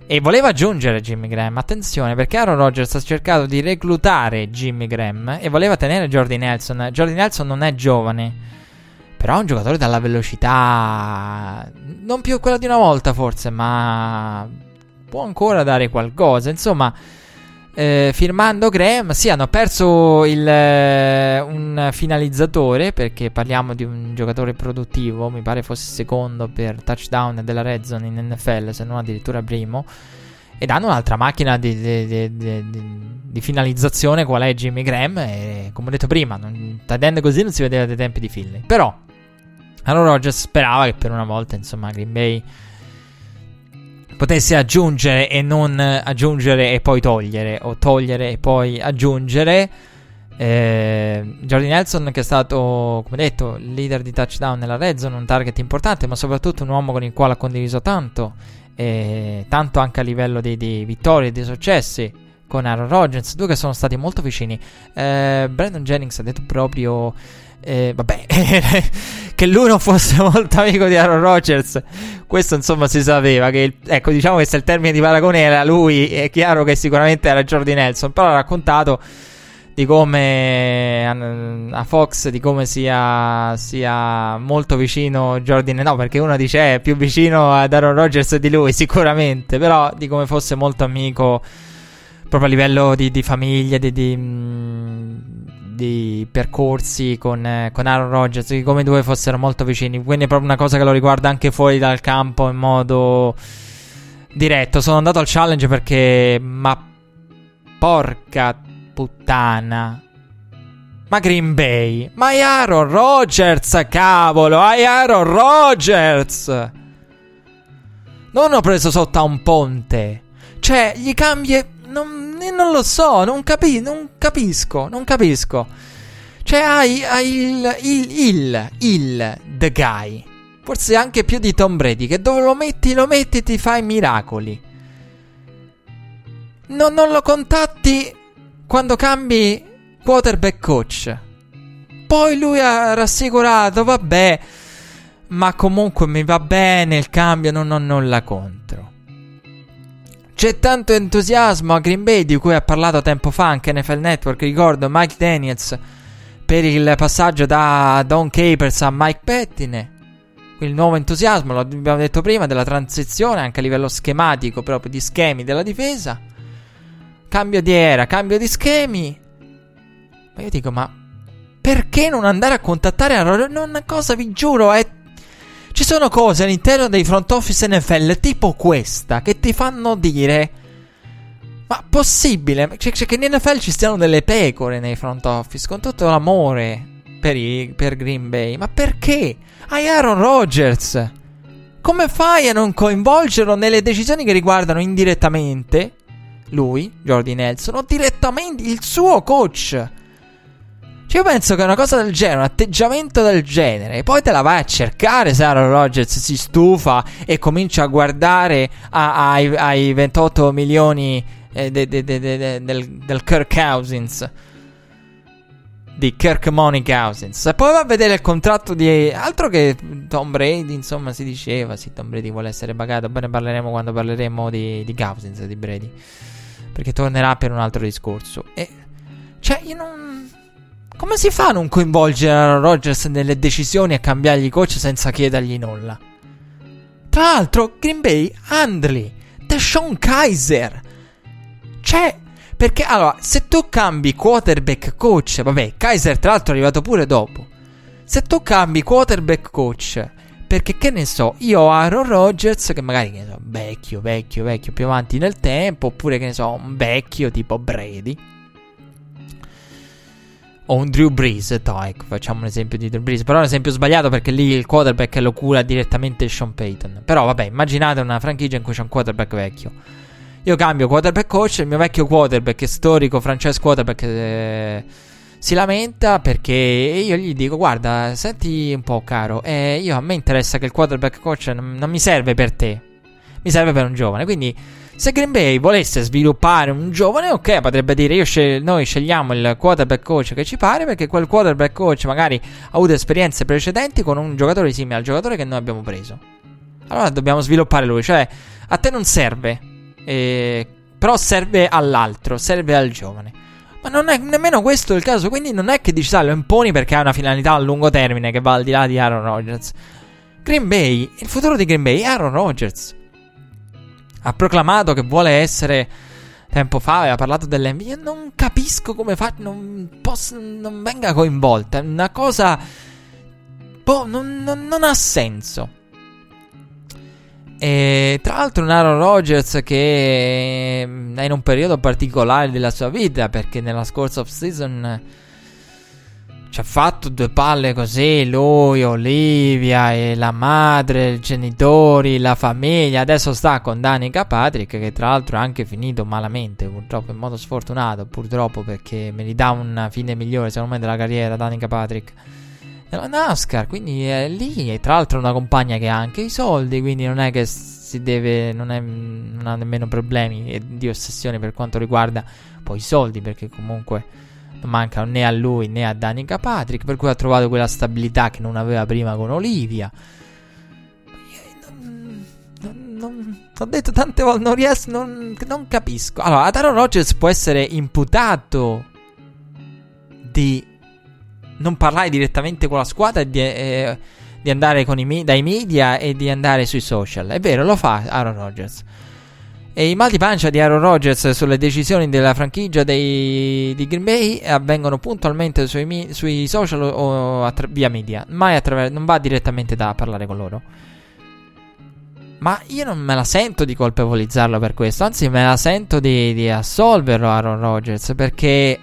e voleva aggiungere Jimmy Graham. Attenzione, perché Aaron Rodgers ha cercato di reclutare Jimmy Graham e voleva tenere Jordy Nelson. Jordy Nelson non è giovane, però è un giocatore dalla velocità non più quella di una volta forse, ma può ancora dare qualcosa. Insomma, firmando Graham, sì, hanno perso un finalizzatore, perché parliamo di un giocatore produttivo, mi pare fosse secondo per touchdown della red zone in NFL, se non addirittura primo, ed hanno un'altra macchina di finalizzazione qual è Jimmy Graham, e come ho detto prima, tight end così non si vedeva dai tempi di Philly. Però allora Rodgers sperava che per una volta, insomma, Green Bay potesse aggiungere e non aggiungere e poi togliere, o togliere e poi aggiungere. Jordy Nelson, che è stato, come detto, leader di touchdown nella red zone, un target importante, ma soprattutto un uomo con il quale ha condiviso tanto, tanto anche a livello di vittorie e di successi con Aaron Rodgers, due che sono stati molto vicini. Brandon Jennings ha detto proprio che lui non fosse molto amico di Aaron Rodgers. Questo insomma si sapeva, che ecco, diciamo che se il termine di paragone era lui, è chiaro che sicuramente era Jordy Nelson. Però ha raccontato di come a Fox, di come sia molto vicino Jordy Nelson, no, perché uno dice è più vicino ad Aaron Rodgers di lui sicuramente, però di come fosse molto amico proprio a livello di famiglia, di percorsi con Aaron Rodgers, che come i due fossero molto vicini. Quindi è proprio una cosa che lo riguarda anche fuori dal campo in modo diretto. Sono andato al challenge perché, ma porca puttana, ma Green Bay, ma Aaron Rodgers, cavolo, Aaron Rodgers non ho preso sotto a un ponte, cioè gli cambia. Non lo so, non capisco. Cioè hai il the guy, forse anche più di Tom Brady, che dove lo metti ti fai miracoli. Non lo contatti quando cambi quarterback coach. Poi lui ha rassicurato, vabbè, ma comunque mi va bene il cambio, non ho nulla contro. C'è tanto entusiasmo a Green Bay, di cui ha parlato tempo fa anche NFL Network, ricordo Mike Daniels, per il passaggio da Don Capers a Mike Pettine. Il nuovo entusiasmo, lo abbiamo detto prima, della transizione anche a livello schematico, proprio di schemi della difesa. Cambio di era, cambio di schemi. Ma io dico, ma perché non andare a contattare una cosa, vi giuro, ci sono cose all'interno dei front office NFL tipo questa che ti fanno dire, ma possibile, cioè, che in NFL ci stiano delle pecore nei front office, con tutto l'amore per Green Bay, ma perché? Hai Aaron Rodgers, come fai a non coinvolgerlo nelle decisioni che riguardano indirettamente lui, Jordy Nelson, o direttamente il suo coach? Cioè, io penso che una cosa del genere, un atteggiamento del genere, poi te la vai a cercare se Aaron Rodgers si stufa e comincia a guardare ai 28 milioni del Kirk Cousins, di Kirk Money Cousins, e poi va a vedere il contratto di altro che Tom Brady, insomma, si diceva, sì, Tom Brady vuole essere pagato, bene, parleremo quando parleremo di Cousins, di Brady, perché tornerà per un altro discorso. E cioè, io non... come si fa a non coinvolgere Aaron Rodgers nelle decisioni, a cambiargli coach senza chiedergli nulla? Tra l'altro Green Bay, Handley, DeShone Kaiser, c'è. Perché, allora, se tu cambi quarterback coach, vabbè, Kaiser tra l'altro è arrivato pure dopo. Se tu cambi quarterback coach, perché, che ne so, io ho Aaron Rodgers, che magari, che ne so, vecchio, più avanti nel tempo, oppure, che ne so, un vecchio tipo Brady, o un Drew Brees, ecco, facciamo un esempio di Drew Brees, però è un esempio sbagliato perché lì il quarterback lo cura direttamente Sean Payton. Però, vabbè, immaginate una franchigia in cui c'è un quarterback vecchio. Io cambio quarterback coach, il mio vecchio quarterback storico, franchise quarterback, si lamenta perché io gli dico, guarda, senti un po', caro, io, a me interessa che il quarterback coach non mi serve per te, mi serve per un giovane. Quindi se Green Bay volesse sviluppare un giovane, ok, potrebbe dire, noi scegliamo il quarterback coach che ci pare, perché quel quarterback coach magari ha avuto esperienze precedenti con un giocatore simile al giocatore che noi abbiamo preso, allora dobbiamo sviluppare lui, cioè a te non serve, però serve all'altro, serve al giovane. Ma non è nemmeno questo il caso, quindi non è che dici, sai, lo imponi perché ha una finalità a lungo termine che va al di là di Aaron Rodgers. Green Bay, il futuro di Green Bay è Aaron Rodgers. Ha proclamato che vuole essere, tempo fa, e ha parlato dell'NBA. Io non capisco come fa, non venga coinvolta. È una cosa, boh, non ha senso. E tra l'altro un Aaron Rodgers che è in un periodo particolare della sua vita, perché nella scorsa off-season ci ha fatto due palle così, lui, Olivia e la madre, i genitori, la famiglia. Adesso sta con Danica Patrick, che tra l'altro è anche finito malamente, purtroppo, in modo sfortunato, purtroppo, perché meritava una fine migliore secondo me della carriera Danica Patrick nella NASCAR, quindi è lì. E tra l'altro una compagna che ha anche i soldi, quindi non è che si deve, non ha nemmeno problemi di ossessione per quanto riguarda poi i soldi, perché comunque non mancano né a lui né a Danica Patrick, per cui ha trovato quella stabilità che non aveva prima con Olivia. Ho detto tante volte, non capisco. Allora, Aaron Rodgers può essere imputato di non parlare direttamente con la squadra, di andare con dai media e di andare sui social. È vero, lo fa Aaron Rodgers. E i mal di pancia di Aaron Rodgers sulle decisioni della franchigia di Green Bay avvengono puntualmente sui social o via media. Mai non va direttamente da parlare con loro. Ma io non me la sento di colpevolizzarlo per questo. Anzi, me la sento di assolverlo Aaron Rodgers, perché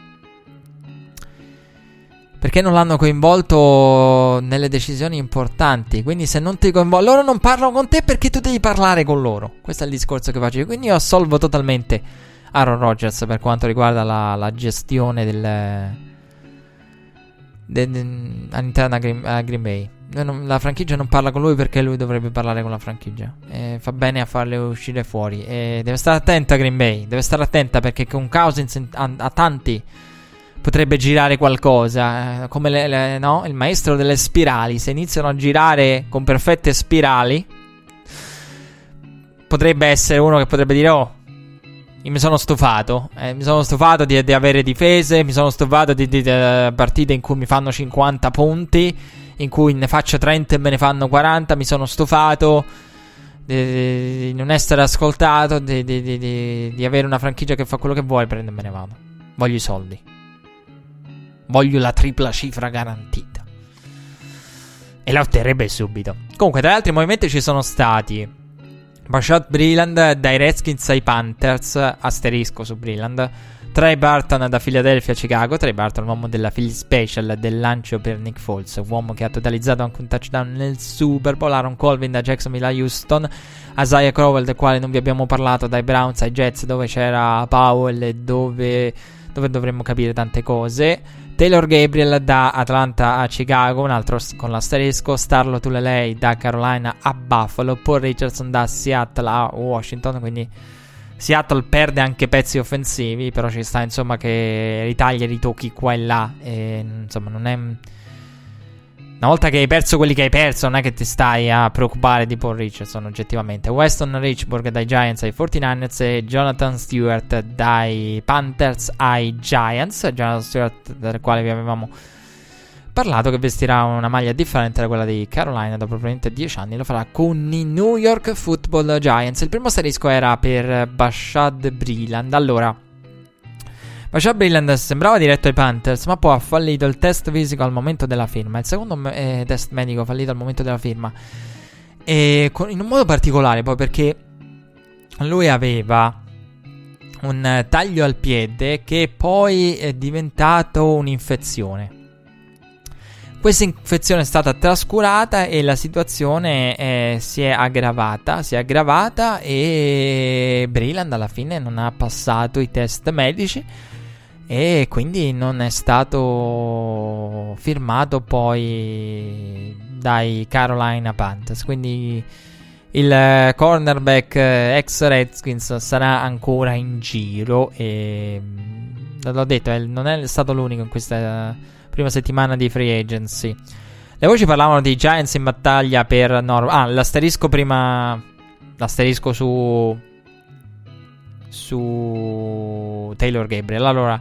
non l'hanno coinvolto nelle decisioni importanti. Quindi se non ti coinvolgono, loro non parlano con te perché tu devi parlare con loro. Questo è il discorso che faccio. Quindi io assolvo totalmente Aaron Rodgers per quanto riguarda la gestione all'interno a Green Bay. La franchigia non parla con lui perché lui dovrebbe parlare con la franchigia, fa bene a farle uscire fuori, deve stare attenta Green Bay, deve stare attenta, perché con Cousins ha tanti, potrebbe girare qualcosa, come no? Il maestro delle spirali. Se iniziano a girare con perfette spirali, potrebbe essere uno che potrebbe dire, oh, Io mi sono stufato, mi sono stufato di avere difese, mi sono stufato di partite in cui mi fanno 50 punti, in cui ne faccio 30 e me ne fanno 40. Mi sono stufato di non essere ascoltato, di avere una franchigia che fa quello che vuole, prende e me ne vado. Voglio i soldi, voglio la tripla cifra garantita, e la otterrebbe subito. Comunque, tra gli altri movimenti ci sono stati Bashad Breeland dai Redskins ai Panthers, asterisco su Breeland, Trey Burton da Philadelphia a Chicago. Trey Burton, uomo della Philly Special, del lancio per Nick Foles, uomo che ha totalizzato anche un touchdown nel Super Bowl. Aaron Colvin da Jacksonville a Houston, Isaiah Crowell, del quale non vi abbiamo parlato, dai Browns ai Jets, dove c'era Powell e dove dovremmo capire tante cose. Taylor Gabriel da Atlanta a Chicago, un altro con l'asterisco. Starlo Tulelei da Carolina a Buffalo, Paul Richardson da Seattle a Washington. Quindi Seattle perde anche pezzi offensivi, però ci sta, insomma, che ritaglia e ritocchi qua e là, e, insomma, non è... Una volta che hai perso quelli che hai perso, non è che ti stai a preoccupare di Paul Richardson, oggettivamente. Weston Richburg dai Giants ai 49ers e Jonathan Stewart dai Panthers ai Giants. Jonathan Stewart, del quale vi avevamo parlato, che vestirà una maglia differente da quella di Carolina dopo probabilmente 10 anni. Lo farà con i New York Football Giants. Il primo asterisco era per Bashad Breeland. Allora, Bashad Breeland sembrava diretto ai Panthers, ma poi ha fallito il test fisico al momento della firma. Il secondo test medico fallito al momento della firma, e in un modo particolare poi, perché lui aveva un taglio al piede che poi è diventato un'infezione. Questa infezione è stata trascurata e la situazione si è aggravata, e Breeland alla fine non ha passato i test medici e quindi non è stato firmato poi dai Carolina Panthers. Quindi il cornerback ex Redskins sarà ancora in giro, e l'ho detto, non è stato l'unico in questa prima settimana di free agency. Le voci parlavano di Giants in battaglia per l'asterisco prima, l'asterisco su Taylor Gabriel. Allora,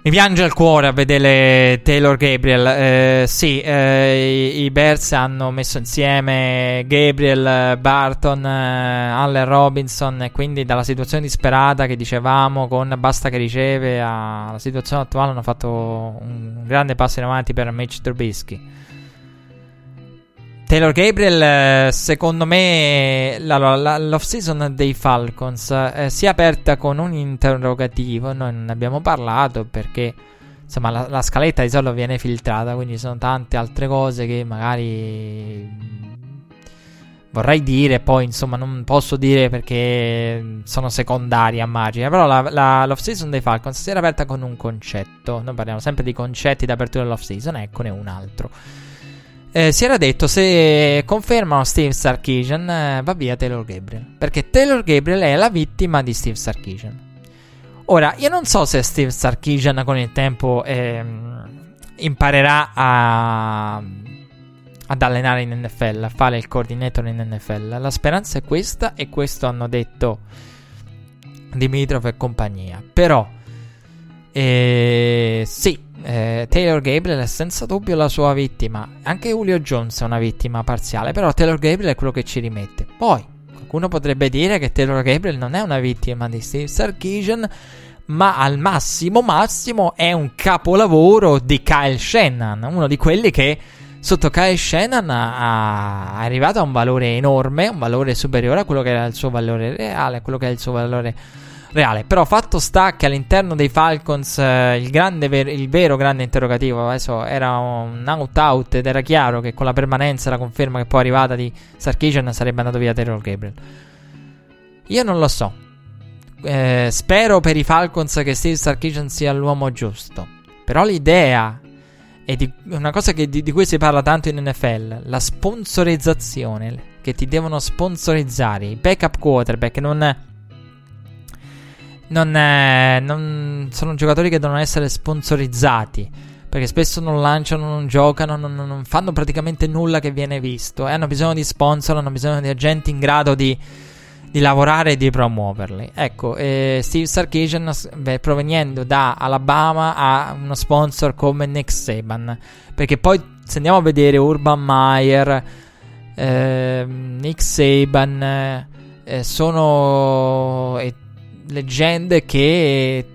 mi piange il cuore a vedere Taylor Gabriel. I Bears hanno messo insieme Gabriel, Burton, Allen Robinson, e quindi dalla situazione disperata che dicevamo con basta che riceve alla situazione attuale hanno fatto un grande passo in avanti per Mitch Trubisky. Taylor Gabriel, secondo me, l'off-season dei Falcons si è aperta con un interrogativo. Noi non ne abbiamo parlato perché, insomma, la scaletta di solito viene filtrata, quindi ci sono tante altre cose che magari vorrei dire, poi, insomma, non posso dire perché sono secondarie a margine. Però l'off-season dei Falcons si era aperta con un concetto. Noi parliamo sempre di concetti d'apertura dell'off-season, eccone un altro. Si era detto, se confermano Steve Sarkisian va via Taylor Gabriel, perché Taylor Gabriel è la vittima di Steve Sarkisian. Ora, io non so se Steve Sarkisian con il tempo imparerà ad allenare in NFL, a fare il coordinatore in NFL. La speranza è questa, e questo hanno detto Dimitrov e compagnia. Però sì, Taylor Gabriel è senza dubbio la sua vittima. Anche Julio Jones è una vittima parziale, però Taylor Gabriel è quello che ci rimette. Poi qualcuno potrebbe dire che Taylor Gabriel non è una vittima di Steve Sarkisian, ma al massimo è un capolavoro di Kyle Shanahan, uno di quelli che sotto Kyle Shanahan è arrivato a un valore enorme, un valore superiore a quello che era il suo valore reale, a quello che è il suo valore reale. Però fatto sta che all'interno dei Falcons il vero grande interrogativo adesso era un out ed era chiaro che con la permanenza, la conferma che poi è arrivata di Sarkisian, sarebbe andato via Taylor Gabriel. Io non lo so, spero per i Falcons che Steve Sarkisian sia l'uomo giusto, però l'idea è di una cosa di cui si parla tanto in NFL, la sponsorizzazione, che ti devono sponsorizzare i backup quarterback. Non sono giocatori che devono essere sponsorizzati, perché spesso non lanciano, non giocano, non fanno praticamente nulla che viene visto, e hanno bisogno di sponsor, hanno bisogno di agenti in grado di di lavorare e di promuoverli. Ecco, Steve Sarkisian, proveniendo da Alabama, ha uno sponsor come Nick Saban, perché poi se andiamo a vedere Urban Meyer, Nick Saban, sono leggende che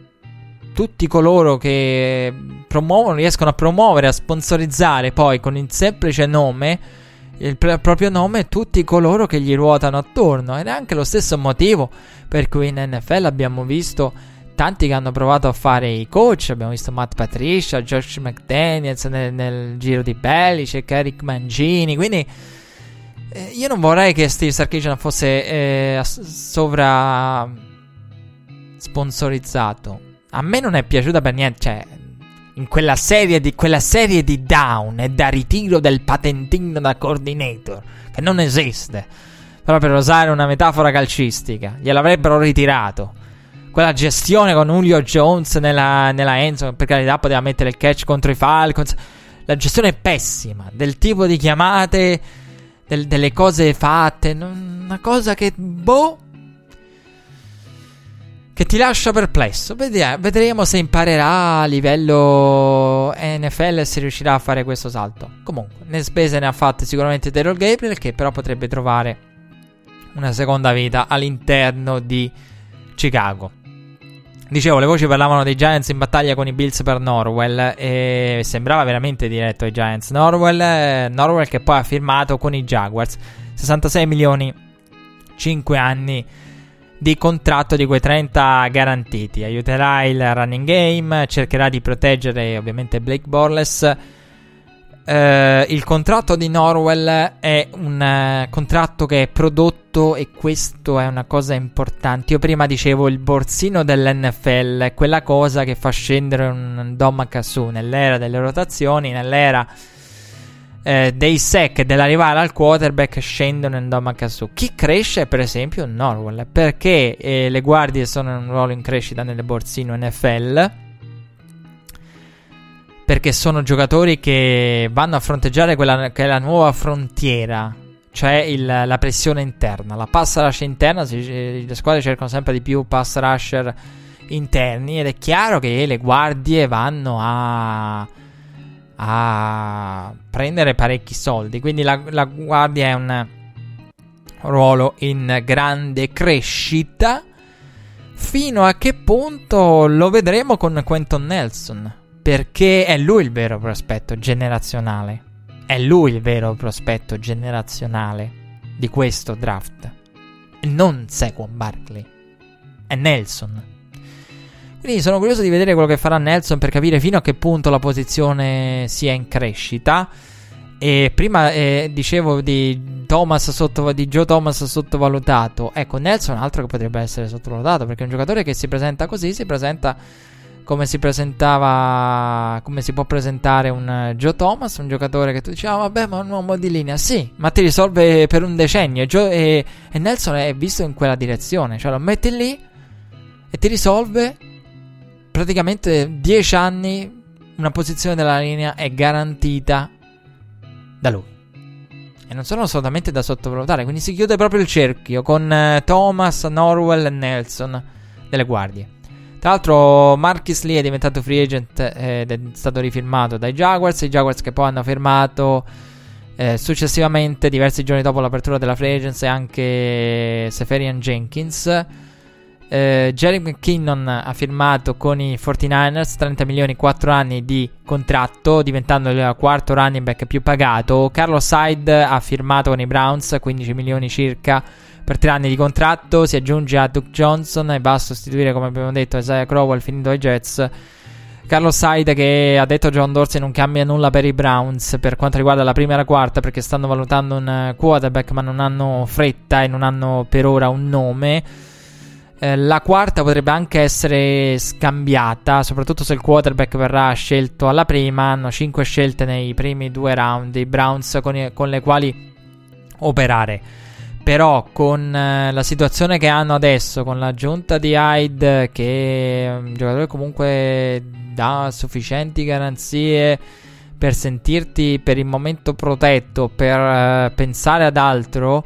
tutti coloro che promuovono riescono a promuovere, a sponsorizzare poi con il semplice nome, il proprio nome, tutti coloro che gli ruotano attorno. Ed è anche lo stesso motivo per cui in NFL abbiamo visto tanti che hanno provato a fare i coach. Abbiamo visto Matt Patricia, Josh McDaniels nel giro di Belichick, Eric Mangini. Quindi io non vorrei che Steve Sarkisian fosse sovra sponsorizzato. A me non è piaciuta per niente, cioè in quella serie di down e da ritiro del patentino da coordinator, che non esiste, però per usare una metafora calcistica, gliel'avrebbero ritirato. Quella gestione con Julio Jones nella Enzo, per carità, poteva mettere il catch contro i Falcons. La gestione è pessima, del tipo di chiamate, delle cose fatte, una cosa che che ti lascia perplesso. Vedremo se imparerà a livello NFL, se riuscirà a fare questo salto. Comunque, ne spese ne ha fatte sicuramente Taylor Gabriel, che però potrebbe trovare una seconda vita all'interno di Chicago. Dicevo, le voci parlavano dei Giants in battaglia con i Bills per Norwell, e sembrava veramente diretto ai Giants. Norwell che poi ha firmato con i Jaguars, 66 milioni, 5 anni di contratto, di quei 30 garantiti. Aiuterà il running game, cercherà di proteggere ovviamente Blake Bortles. Il contratto di Norwell è un contratto che è prodotto, e questo è una cosa importante. Io prima dicevo il borsino dell'NFL è quella cosa che fa scendere un domaca su nell'era delle rotazioni, nell'era dei sack e dell'arrivare al quarterback, scendono in domaca su. Chi cresce per esempio Norwell, perché le guardie sono in un ruolo in crescita nel borsino NFL, perché sono giocatori che vanno a fronteggiare quella che è la nuova frontiera, cioè la pressione interna, la pass rush interna. Le squadre cercano sempre di più pass rusher interni, ed è chiaro che le guardie vanno a prendere parecchi soldi, quindi la guardia è un ruolo in grande crescita. Fino a che punto lo vedremo con Quentin Nelson, perché è lui il vero prospetto generazionale. È lui il vero prospetto generazionale di questo draft. Non Saquon Barkley, è Nelson. Quindi sono curioso di vedere quello che farà Nelson, per capire fino a che punto la posizione sia in crescita. E prima dicevo di Joe Thomas sottovalutato. Ecco, Nelson è un altro che potrebbe essere sottovalutato, perché è un giocatore che si presenta come si può presentare un Joe Thomas, un giocatore che tu dici, vabbè, ma un uomo di linea, sì, ma ti risolve per un decennio. E Nelson è visto in quella direzione, cioè lo metti lì e ti risolve praticamente 10 anni, una posizione della linea è garantita da lui, e non sono assolutamente da sottovalutare. Quindi si chiude proprio il cerchio con Thomas, Norwell e Nelson delle guardie. Tra l'altro Marquis Lee è diventato free agent ed è stato rifirmato dai Jaguars, i Jaguars che poi hanno firmato successivamente, diversi giorni dopo l'apertura della free agency, anche Seferian Jenkins. Jerry McKinnon ha firmato con i 49ers, 30 milioni, 4 anni di contratto, diventando il quarto running back più pagato. Carlos Hyde ha firmato con i Browns, 15 milioni circa per 3 anni di contratto, si aggiunge a Duke Johnson e va a sostituire, come abbiamo detto, Isaiah Crowell finito ai Jets. Carlos Hyde, che ha detto John Dorsey, non cambia nulla per i Browns per quanto riguarda la prima e la quarta, perché stanno valutando un quarterback ma non hanno fretta e non hanno per ora un nome. La quarta potrebbe anche essere scambiata, soprattutto se il quarterback verrà scelto alla prima. Hanno 5 scelte nei primi 2 round i Browns con le quali operare. Però con la situazione che hanno adesso, con l'aggiunta di Hyde, che è un giocatore comunque dà sufficienti garanzie per sentirti per il momento protetto, per pensare ad altro,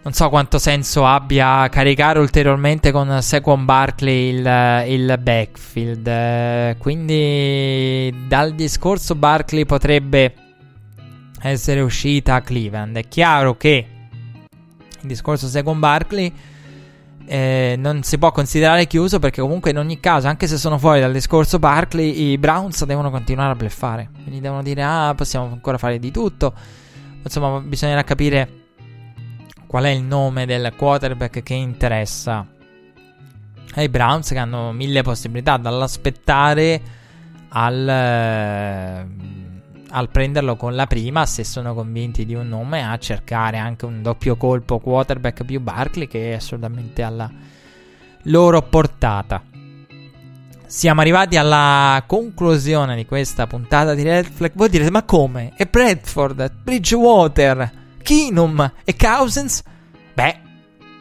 non so quanto senso abbia caricare ulteriormente con Saquon Barkley il backfield. Quindi dal discorso Barkley potrebbe essere uscita Cleveland. È chiaro che il discorso Saquon Barkley non si può considerare chiuso, perché comunque in ogni caso, anche se sono fuori dal discorso Barkley, i Browns devono continuare a bluffare. Quindi devono dire: ah, possiamo ancora fare di tutto. Insomma, bisognerà capire qual è il nome del quarterback che interessa ai Browns, che hanno mille possibilità, dall'aspettare al prenderlo con la prima, se sono convinti di un nome, a cercare anche un doppio colpo quarterback più Barkley, che è assolutamente alla loro portata. Siamo arrivati alla conclusione di questa puntata di Red Flag. Voi direte: ma come? E Bradford, Bridgewater, Keenum e Cousins? Beh,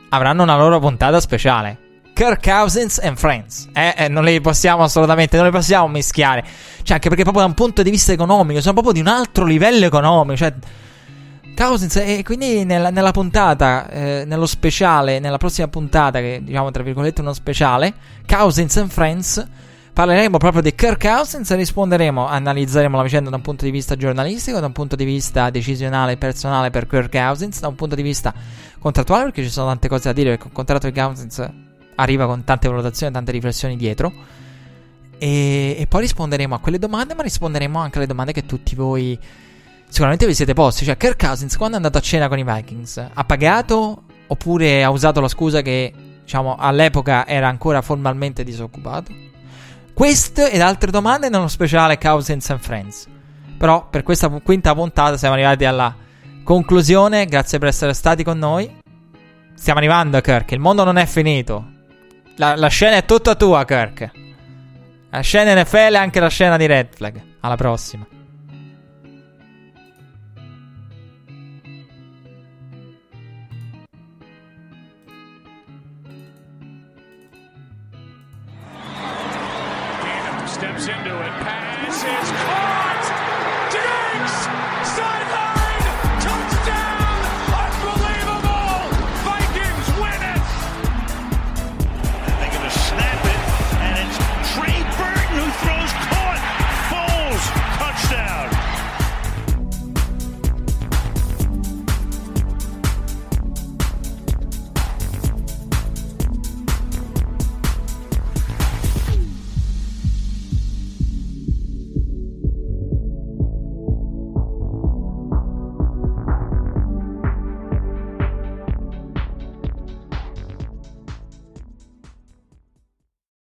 avranno una loro puntata speciale, Kirk Cousins and Friends. Non li possiamo assolutamente, non li possiamo mischiare. Cioè, anche perché proprio da un punto di vista economico sono proprio di un altro livello economico. Cioè, Cousins, e quindi nella puntata, nello speciale, nella prossima puntata, che diciamo tra virgolette uno speciale, Cousins and Friends, parleremo proprio di Kirk Cousins e risponderemo, analizzeremo la vicenda da un punto di vista giornalistico, da un punto di vista decisionale e personale per Kirk Cousins, da un punto di vista contrattuale, perché ci sono tante cose da dire, perché il contratto di Cousins arriva con tante valutazioni, tante riflessioni dietro, e poi risponderemo a quelle domande, ma risponderemo anche alle domande che tutti voi sicuramente vi siete posti. Cioè, Kirk Cousins quando è andato a cena con i Vikings ha pagato, oppure ha usato la scusa che, diciamo, all'epoca era ancora formalmente disoccupato? Queste ed altre domande nello speciale Cousins and Friends. Però per questa quinta puntata siamo arrivati alla conclusione. Grazie per essere stati con noi. Stiamo arrivando a Kirk, il mondo non è finito. La scena è tutta tua, Kirk. La scena NFL e anche la scena di Red Flag. Alla prossima. Steps into it, pass is caught, digs, side.